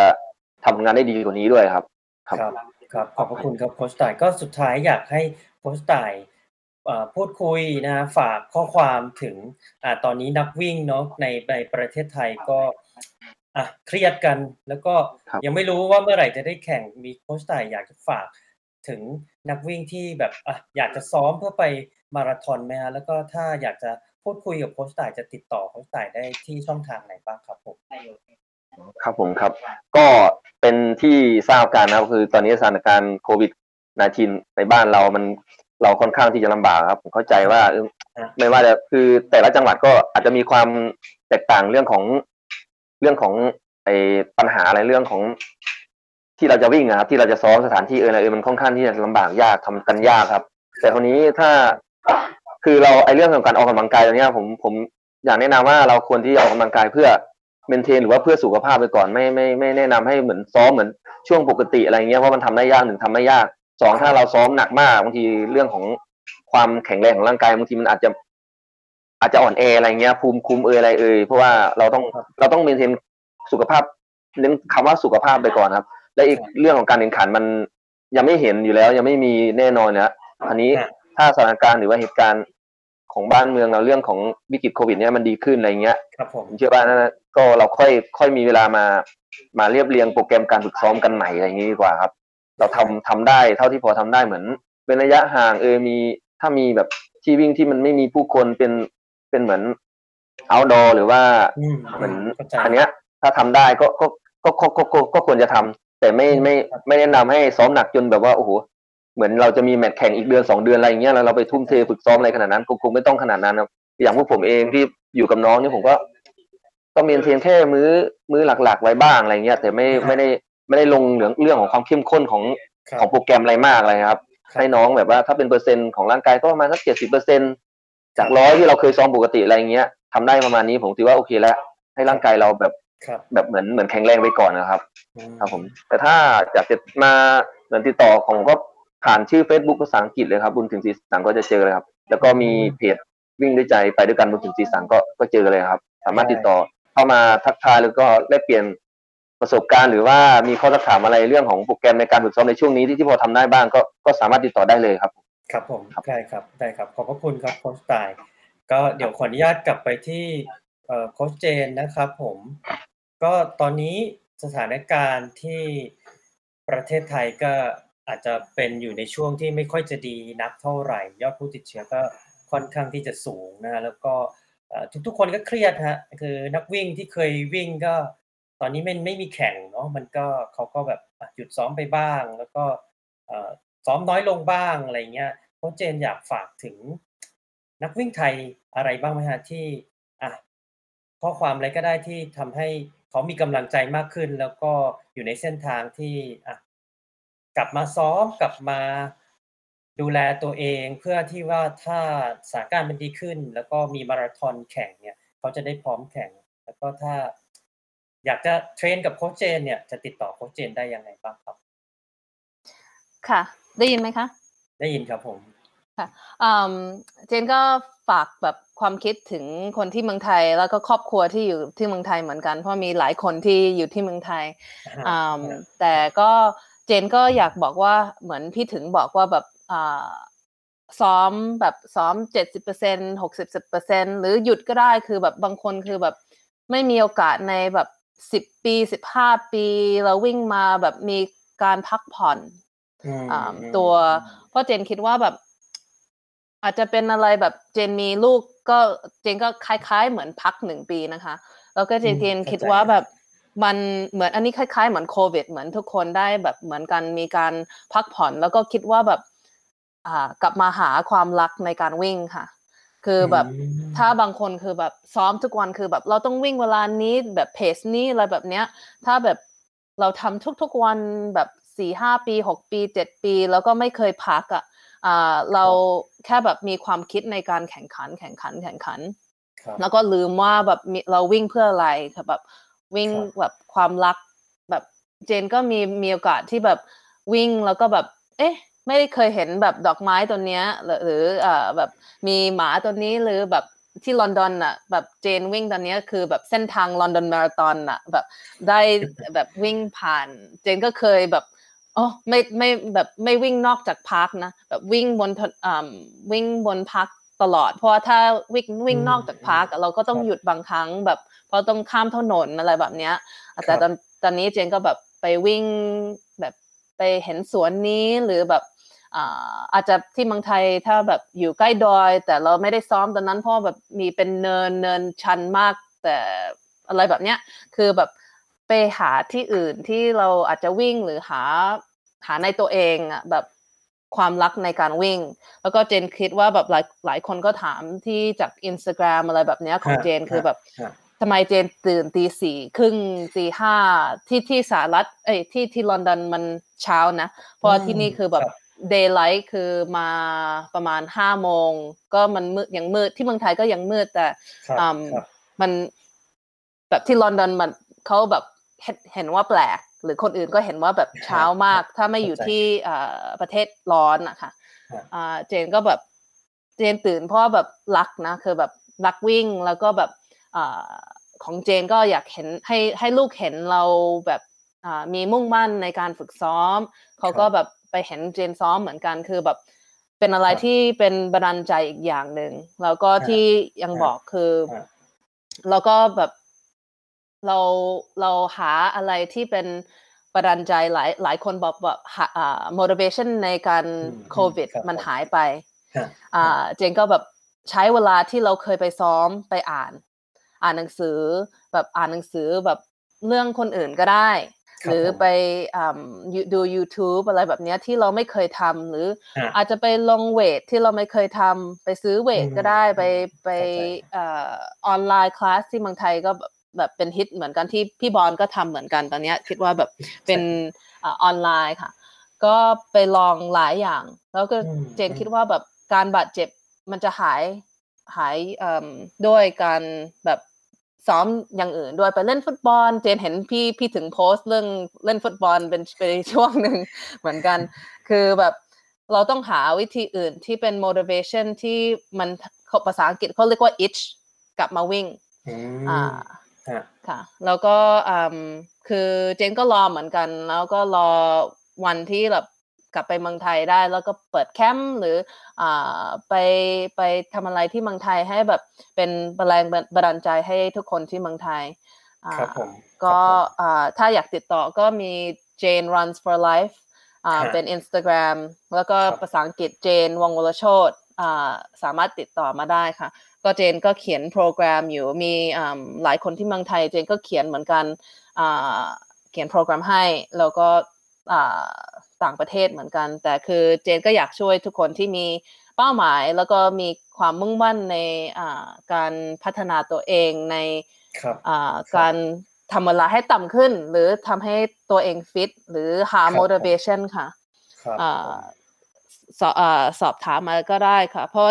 ทำงานได้ดีกว่านี้ด้วยครับครับขอบพระคุณครับโค้ชต่ายก็สุดท้ายอยากให้โค้ชต่ายพูดคุยนะฝากข้อความถึงตอนนี้นักวิ่งเนาะในประเทศไทยก็เครียดกันแล้วก็ยังไม่รู้ว่าเมื่อไหร่จะได้แข่งมีโค้ชต่ายอยากจะฝากถึงนักวิ่งที่แบบอยากจะซ้อมเพื่อไปมาราธอนไหมฮะแล้วก็ถ้าอยากจะพูดคุยกับโค้ชต่ายจะติดต่อโค้ชต่ายได้ที่ช่องทางไหนบ้างครับผมครับผมครับก็เป็นที่ทราบกันนะครับคือตอนนี้สถานการณ์โควิด-19 ในบ้านเรามันเราค่อนข้างที่จะลำบากครับผมเข้าใจว่าไม่ว่าจะคือแต่ละจังหวัดก็อาจจะมีความแตกต่างเรื่องของไอ้ปัญหาอะไรเรื่องของที่เราจะวิ่งนะครับที่เราจะซ้อมสถานที่อะไรมันค่อนข้างที่จะลำบากยากทำกันยากครับแต่คราวนี้ถ้าคือเราไอ้เรื่องของการออกกำลังกายตอนนี้ผมอยากแนะนำว่าเราควรที่จะออกกำลังกายเพื่อเมนเทนหรือว่าเพื่อสุขภาพไปก่อนไม่แนะนำให้เหมือนซ้อมเหมือนช่วงปกติอะไรเงี้ยเพราะมันทำได้ยาก1ทำไม่ยาก2ถ้าเราซ้อมหนักมากบางทีเรื่องของความแข็งแรงของร่างกายบางทีมันอาจจะอ่อนแออะไรเงี้ยภูมิคุ้มอะไรเพราะว่าเราต้องเมนเทนสุขภาพเน้นคำว่าสุขภาพไปก่อนครับและอีกเรื่องของการแข่งขันมันยังไม่เห็นอยู่แล้วยังไม่มีแน่นอนนะอันนี้ถ้าสถานการณ์หรือว่าเหตุการณ์ของบ้านเมืองเราเรื่องของวิกฤตโควิดเนี่ยมันดีขึ้นอะไรเงี้ยครับผมเชื่อว่านะก็เราค่อยมีเวลามาเรียบเรียงโปรแกรมการฝึกซ้อมกันใหม่อะไรอย่างงี้ดีกว่าครับเราทำได้เท่าที่พอทำได้เหมือนเป็นระยะห่างมีถ้ามีแบบที่วิ่งที่มันไม่มีผู้คนเป็นเหมือน outdoor หรือว่าเหมือนอันเนี้ยถ้าทำได้ก็ควรจะทำแต่ไม่แนะนำให้ซ้อมหนักจนแบบว่าโอ้โหเหมือนเราจะมีแมตช์แข่งอีกเดือน2เดือนอะไรอย่างเงี้ยแล้วเราไปทุ่มเทฝึกซ้อมอะไรขนาดนั้นคงไม่ต้องขนาดนั้นครับอย่างพวกผมเองที่อยู่กับน้องนี่ผมก็เมนเทนแค่มื้อหลักๆไว้บ้างอะไรเงี้ยแต่ไม่ได้ลงเรื่องของความเข้มข้นของโปรแกรมอะไรมากเลยครับให้น้องแบบว่าถ้าเป็นเปอร์เซ็นต์ของร่างกายก็ประมาณสัก 70% จาก100ที่เราเคยซ้อมปกติอะไรเงี้ยทำได้ประมาณนี้ผมถือว่าโอเคแล้วให้ร่างกายเราแบบ แบบเหมือนแข็งแรงไปก่อนนะครับครับผมแต่ถ้าอยากจะมาเหมือนติดต่อของก็ผ่านชื่อ Facebook ภาษาอังกฤษเลยครับบุญถึงศรีสังก็จะเจอเลยครับแล้วก็มีเพจวิ่งด้วยใจไปด้วยกันบุญถึงศรีสังก็เจอเลยครับสามารถติดต่อเข้ามาทักทายแล้วก็แลกเปลี่ยนประสบการณ์หรือว่ามีข้อถามอะไรเรื่องของโปรแกรมในการฝึกซ้อมในช่วงนี้ที่พอทำได้บ้างก็สามารถติดต่อได้เลยครับครับผมได้ครับขอบพระคุณครับโค้ชต่ายก็เดี๋ยวขออนุญาตกลับไปที่โค้ชเจนนะครับผมก็ตอนนี้สถานการณ์ที่ประเทศไทยก็อาจจะเป็นอยู่ในช่วงที่ไม่ค่อยจะดีนักเท่าไหร่ยอดผู้ติดเชื้อก็ค่อนข้างที่จะสูงนะแล้วก็ทุกคนก็เครียดฮะคือนักวิ่งที่เคยวิ่งก็ตอนนี้ไม่มีแข่งเนาะมันก็เขาก็แบบหยุดซ้อมไปบ้างแล้วก็ซ้อมน้อยลงบ้างอะไรเงี้ยโค้ชเจนอยากฝากถึงนักวิ่งไทยอะไรบ้างไหมฮะที่ข้อความอะไรก็ได้ที่ทำให้เขามีกำลังใจมากขึ้นแล้วก็อยู่ในเส้นทางที่กลับมาซ้อมกลับมาดูแลตัวเองเพื่อที่ว่าถ้าสถานการณ์มันดีขึ้นแล้วก็มีมาราธอนแข่งเนี่ยเขาจะได้พร้อมแข่งแล้วก็ถ้าอยากจะเทรนกับโค้ชเจนเนี่ยจะติดต่อโค้ชเจนได้ยังไงบ้างครับค่ะได้ยินไหมคะได้ยินครับผมค่ะเจนก็ฝากแบบความคิดถึงคนที่เมืองไทยแล้วก็ครอบครัวที่อยู่ที่เมืองไทยเหมือนกันเพราะมีหลายคนที่อยู่ที่เมืองไทยแต่ก็เจนก็อยากบอกว่าเหมือนพี่ถึงบอกว่าแบบซ้อมแบบซ้อม 70% 60% หรือหยุดก็ได้คือแบบบางคนคือแบบไม่มีโอกาสในแบบ10ปี15ปีแล้ววิ่งมาแบบมีการพักผ่อนตัวเพราะเจนคิดว่าแบบอาจจะเป็นอะไรแบบเจนมีลูกก็เจนก็คล้ายๆเหมือนพัก1ปีนะคะแล้วก็เจนคิดว่าแบบมันเหมือนอันนี้คล้ายๆเหมือนโควิดเหมือนทุกคนได้แบบเหมือนกันมีการพักผ่อนแล้วก็คิดว่าแบบกลับมาหาความรักในการวิ่งค่ะคือแบบถ้าบางคนคือแบบซ้อมทุกวันคือแบบเราต้องวิ่งเวลานี้แบบเพจนี้อะไรแบบเนี้ยถ้าแบบเราทำทุกๆวันแบบ 4-5 ปี6ปี7ปีแล้วก็ไม่เคยพักอ่ะเราแค่แบบมีความคิดในการแข่งขันแล้วก็ลืมว่าแบบเราวิ่งเพื่ออะไรค่ะแบบวิ่งแบบความรักแบบเจนก็มีโอกาสที่แบบวิ่งแล้วก็แบบเอ๊ะไม่ได้เคยเห็นแบบดอกไม้ตัวเนี้ยหรือแบบมีหมาตัวนี้หรือแบบที่ลอนดอนน่ะแบบเจนวิ่งตอนนี้คือแบบเส้นทางลอนดอนมาราธอนน่ะแบบได้แบบวิ่งผ่านเจนก็เคยแบบอ๋อไม่แบบไม่วิ่งนอกจากพาร์คนะแบบวิ่งบนวิ่งบนพาร์คตลอดเพราะถ้าวิ่งนอกจากพาร์คเราก็ต้องหยุดบางครั้งแบบเพราะต้องข้ามถนนอะไรแบบเนี้ยแต่ตอนนี้เจนก็แบบไปวิ่งแบบไปเห็นสวนนี้หรือแบบอาจจะที่เมืองไทยถ้าแบบอยู่ใกล้ดอยแต่เราไม่ได้ซ้อมตอนนั้นเพราะแบบมีเป็นเนินชันมากแต่อะไรแบบเนี้ยคือแบบไปหาที่อื่นที่เราอาจจะวิ่งหรือหาในตัวเองอ่ะแบบความรักในการวิ่งแล้วก็เจนคิดว่าแบบหลายคนก็ถามที่จาก Instagram อะไรแบบเนี้ยของเจนคือแบบทำไมเจนตื่นตีสี่ครึ่งตีห้าที่สหรัฐที่ลอนดอนมันเช้านะเพราะที่นี่คือแบบ daylight คือมาประมาณ 5 โมงก็มันมืดยังมืดที่เมืองไทยก็ยังมืดแต่มันแบบที่ลอนดอนมันเขาแบบเห็นว่าแปลกหรือคนอื่นก็เห็นว่าแบบเช้ามากถ้าไม่อยู่ที่ประเทศร้อนอะค่ะเจนก็แบบเจนตื่นเพราะแบบรักนะคือแบบรักวิ่งแล้วก็แบบของเจนก็อยากเห็นให้ลูกเห็นเราแบบมีมุ่งมั่นในการฝึกซ้อมเขาก็แบบไปเห็นเจนซ้อมเหมือนกันคือแบบเป็นอะไรที่เป็นบันดาลใจอีกอย่างนึงแล้วก็ที่ยังบอกคือแล้วก็แบบเราหาอะไรที่เป็นบันดาลใจหลายคนบอกว่าmotivation ในการโควิดมันหายไปเจนก็แบบใช้เวลาที่เราเคยไปซ้อมไปอ่านหนังสือแบบอ่านหนังสือแบบเรื่องคนอื่นก็ได้หรือไปดู YouTube อะไรแบบเนี้ยที่เราไม่เคยทำหรืออาจจะไปลงเวทที่เราไม่เคยทำไปซื้อเวทก็ได้ไปออนไลน์คลาสที่เมืองไทยก็แบบเป็นฮิตเหมือนกันที่พี่บอลก็ทำเหมือนกันตอนนี้คิดว่าแบบเป็นออนไลน์ค่ะก็ไปลองหลายอย่างแล้วก็เจนคิดว่าแบบการบาดเจ็บมันจะหายด้วยการแบบ ซ้อมอย่างอื่นด้วยไปเล่นฟุตบอลเจนเห็นพี่ถึงโพสต์เรื่องเล่นฟุตบอลเป็นช่วงนึงเหมือนกันคือแบบเราต้องหาวิธีอื่นที่เป็น motivation ที่มันภาษาอังกฤษเขาเรียกว่า itch กลับมาวิ่งค่ะแล้วก็คือเจนก็รอเหมือนกันแล้วก็รอวันที่แบบกลับไปเมืองไทยได้แล้วก็เปิดแคมป์หรือไปทำอะไรที่เมืองไทยให้แบบเป็นแรงบันดาลใจให้ทุกคนที่เมืองไทยก็ถ้าอยากติดต่อก็มี Jane Runs for Life เป็น Instagram แล้วก็ภาษาอังกฤษ Jane วงวรโชติสามารถติดต่อมาได้ค่ะก็เจนก็เขียนโปรแกรมอยู่มีหลายคนที่เมืองไทยเจนก็เขียนเหมือนกันเขียนโปรแกรมให้แล้วก็ต่างประเทศเหมือนกันแต่คือเจนก็อยากช่วยทุกคนที่มีเป้าหมายแล้วก็มีความมุ่งมั่นในการพัฒนาตัวเองในการทำเวลาให้ต่ำขึ้นหรือทำให้ตัวเองฟิตหรือหา motivation ค่ะสอบถามมาก็ได้ค่ะเพราะ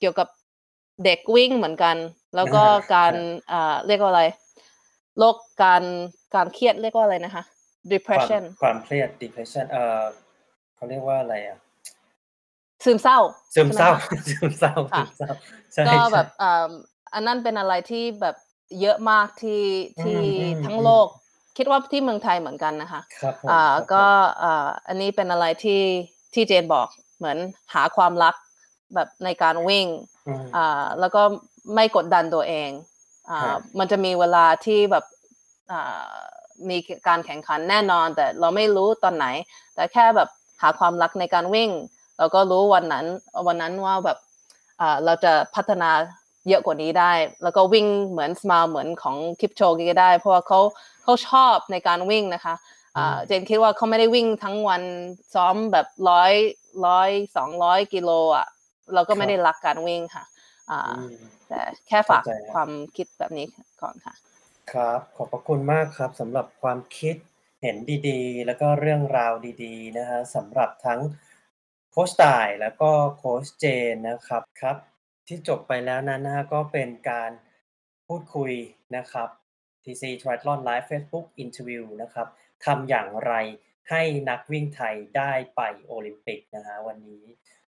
เกี่ยวกับเด็กวิ่งเหมือนกันแล้วก็การเรียกว่าอะไรโรคการเครียดเรียกว่าอะไรนะคะ depression ความเครียด depression เขาเรียกว่าอะไรอ่ะซึมเศร้าใช่ก็แบบอันนั้นเป็นอะไรที่แบบเยอะมากที่ทั้งโลกคิดว่าที่เมืองไทยเหมือนกันนะคะก็อันนี้เป็นอะไรที่เจนบอกเหมือนหาความรักแบบในการวิ่งแล้วก็ไม่กดดันตัวเองมันจะมีเวลาที่แบบมีการแข่งขันแน่นอนแต่เราไม่รู้ตอนไหนแต่แค่แบบหาความรักในการวิ่งแล้วก็รู้วันนั้นว่าแบบเราจะพัฒนาเยอะกว่านี้ได้แล้วก็วิ่งเหมือนสมาเหมือนของคิปโชกีได้เพราะว่าเขาชอบในการวิ่งนะคะเจนคิดว่าเขาไม่ได้วิ่งทั้งวันซ้อมแบบ100-200 กิโลอ่ะเราก็ไม่ได้รักการวิ่งค่ะแต่แค่ฝากความคิดแบบนี้ก่อนค่ะครับขอบพระคุณมากครับสำหรับความคิดเห็นดีๆแล้วก็เรื่องราวดีๆนะฮะสำหรับทั้งโค้ชต่ายแล้วก็โค้ชเจนนะครับครับที่จบไปแล้วนั้นนะฮะก็เป็นการพูดคุยนะครับ TC Triathlon Live Facebook Interview นะครับทำอย่างไรให้นักวิ่งไทยได้ไปโอลิมปิกนะฮะวันนี้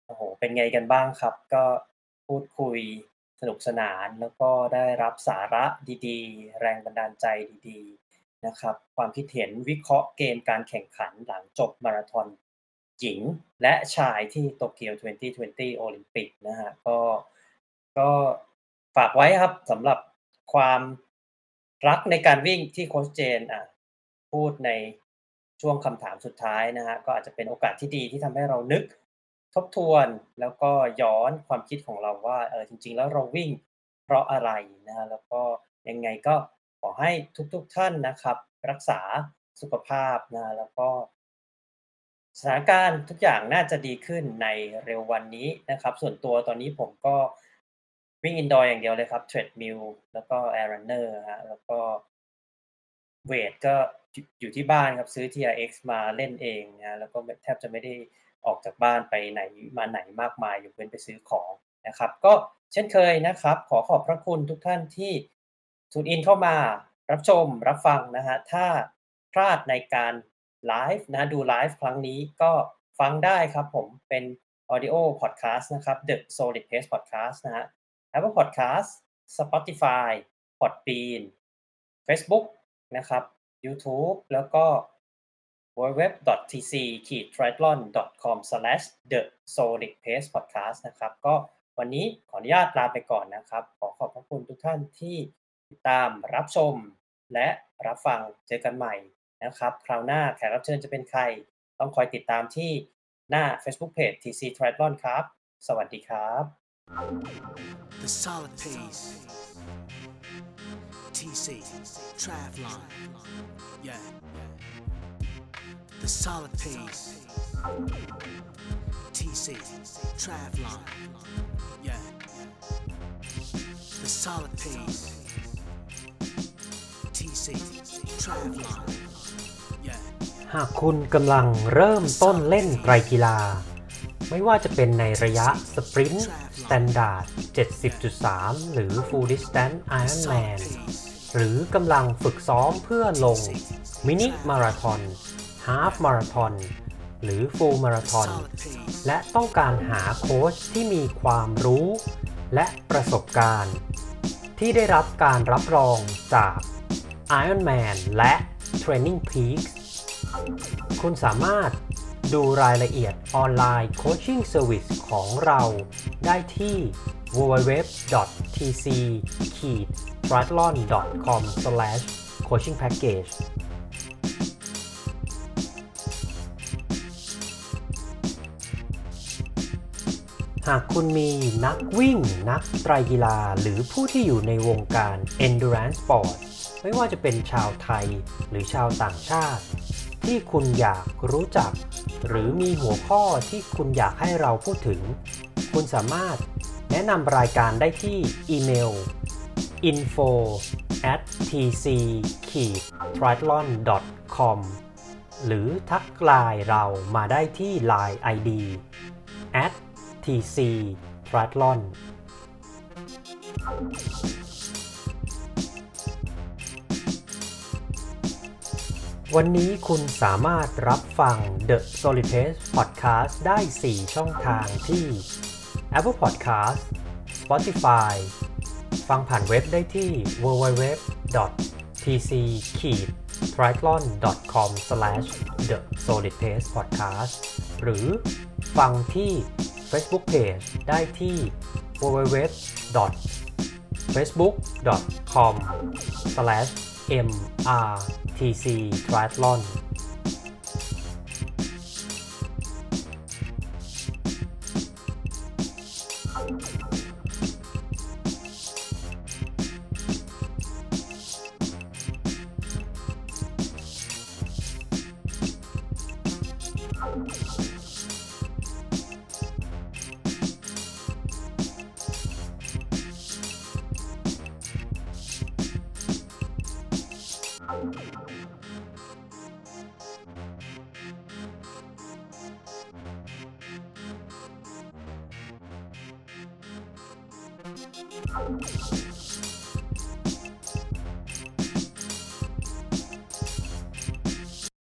โอ้โหเป็นไงกันบ้างครับก็พูดคุยสนุกสนานแล้วก็ได้รับสาระดีๆแรงบันดาลใจดีๆนะครับความคิดเห็นวิเคราะห์เกมการแข่งขันหลังจบมาราธอนหญิงและชายที่โตเกียว2020โอลิมปิกนะฮะก็ฝากไว้ครับสำหรับความรักในการวิ่งที่โค้ชเจนพูดในช่วงคำถามสุดท้ายนะฮะก็อาจจะเป็นโอกาสที่ดีที่ทำให้เรานึกทบทวนแล้วก็ย้อนความคิดของเราว่าจริงๆแล้วเราวิ่งเพราะอะไรนะฮะแล้วก็ยังไงก็ขอให้ทุกๆท่านนะครับรักษาสุขภาพนะแล้วก็สถานการณ์ทุกอย่างน่าจะดีขึ้นในเร็ววันนี้นะครับส่วนตัวตอนนี้ผมก็วิ่งอินดอร์อย่างเดียวเลยครับเทรดมิลแล้วก็แอร์รันเนอร์ฮะแล้วก็เวทก็อยู่ที่บ้านครับซื้อ TRX มาเล่นเองนะแล้วก็แทบจะไม่ได้ออกจากบ้านไปไหนมาไหนมากมายยกเว้นไปซื้อของนะครับก็เช่นเคยนะครับขอขอบพระคุณทุกท่านที่ทูนอินเข้ามารับชมรับฟังนะฮะถ้าพลาดในการไลฟ์นะดูไลฟ์ครั้งนี้ก็ฟังได้ครับผมเป็น Audio Podcast นะครับ The Solid Pace Podcast นะฮะ Apple Podcast Spotify Podbean Facebook นะครับ YouTube แล้วก็www.tc-triathlon.com/thesolidpacepodcast นะครับก็วันนี้ขออนุญาตลาไปก่อนนะครับขอขอบพระคุณทุกท่านที่ติดตามรับชมและรับฟังเจอกันใหม่นะครับคราวหน้าแขกรับเชิญจะเป็นใครต้องคอยติดตามที่หน้า Facebook Page TC Triathlon ครับสวัสดีครับ The Solid Pace TC Triathlon Yeah The Solid Pace TC Triathlon Yeah The Solid Pace TC Triathlon Yeah หากคุณกำลังเริ่มต้นเล่นไตรกีฬา ไม่ว่าจะเป็นในระยะสปรินต์ สแตนดาร์ด 70.3 หรือ Full Distance Ironman หรือกำลังฝึกซ้อมเพื่อลงมินิมาราธอน ฮาล์ฟมาราธอนหรือฟูลมาราธอนและต้องการหาโค้ชที่มีความรู้และประสบการณ์ที่ได้รับการรับรองจาก Ironman และ Training Peak คุณสามารถดูรายละเอียดออนไลน์โคชชิ่งเซอร์วิสของเราได้ที่ www.tc-triathlon.com/coachingpackageหากคุณมีนักวิ่งนักไตรกีฬาหรือผู้ที่อยู่ในวงการ Endurance Sport ไม่ว่าจะเป็นชาวไทยหรือชาวต่างชาติที่คุณอยากรู้จักหรือมีหัวข้อที่คุณอยากให้เราพูดถึงคุณสามารถแนะนำรายการได้ที่อีเมล info@tc-triathlon.com หรือทักไลน์เรามาได้ที่ Line ID @TC Triathlon วันนี้คุณสามารถรับฟัง The Solid Pace Podcast ได้ 4 ช่องทางที่ Apple Podcast Spotify ฟังผ่านเว็บได้ที่ www.tc-triathlon.com/thesolidpacepodcast หรือฟังที่ Facebook Page ได้ที่ www.facebook.com/mrtctriathlon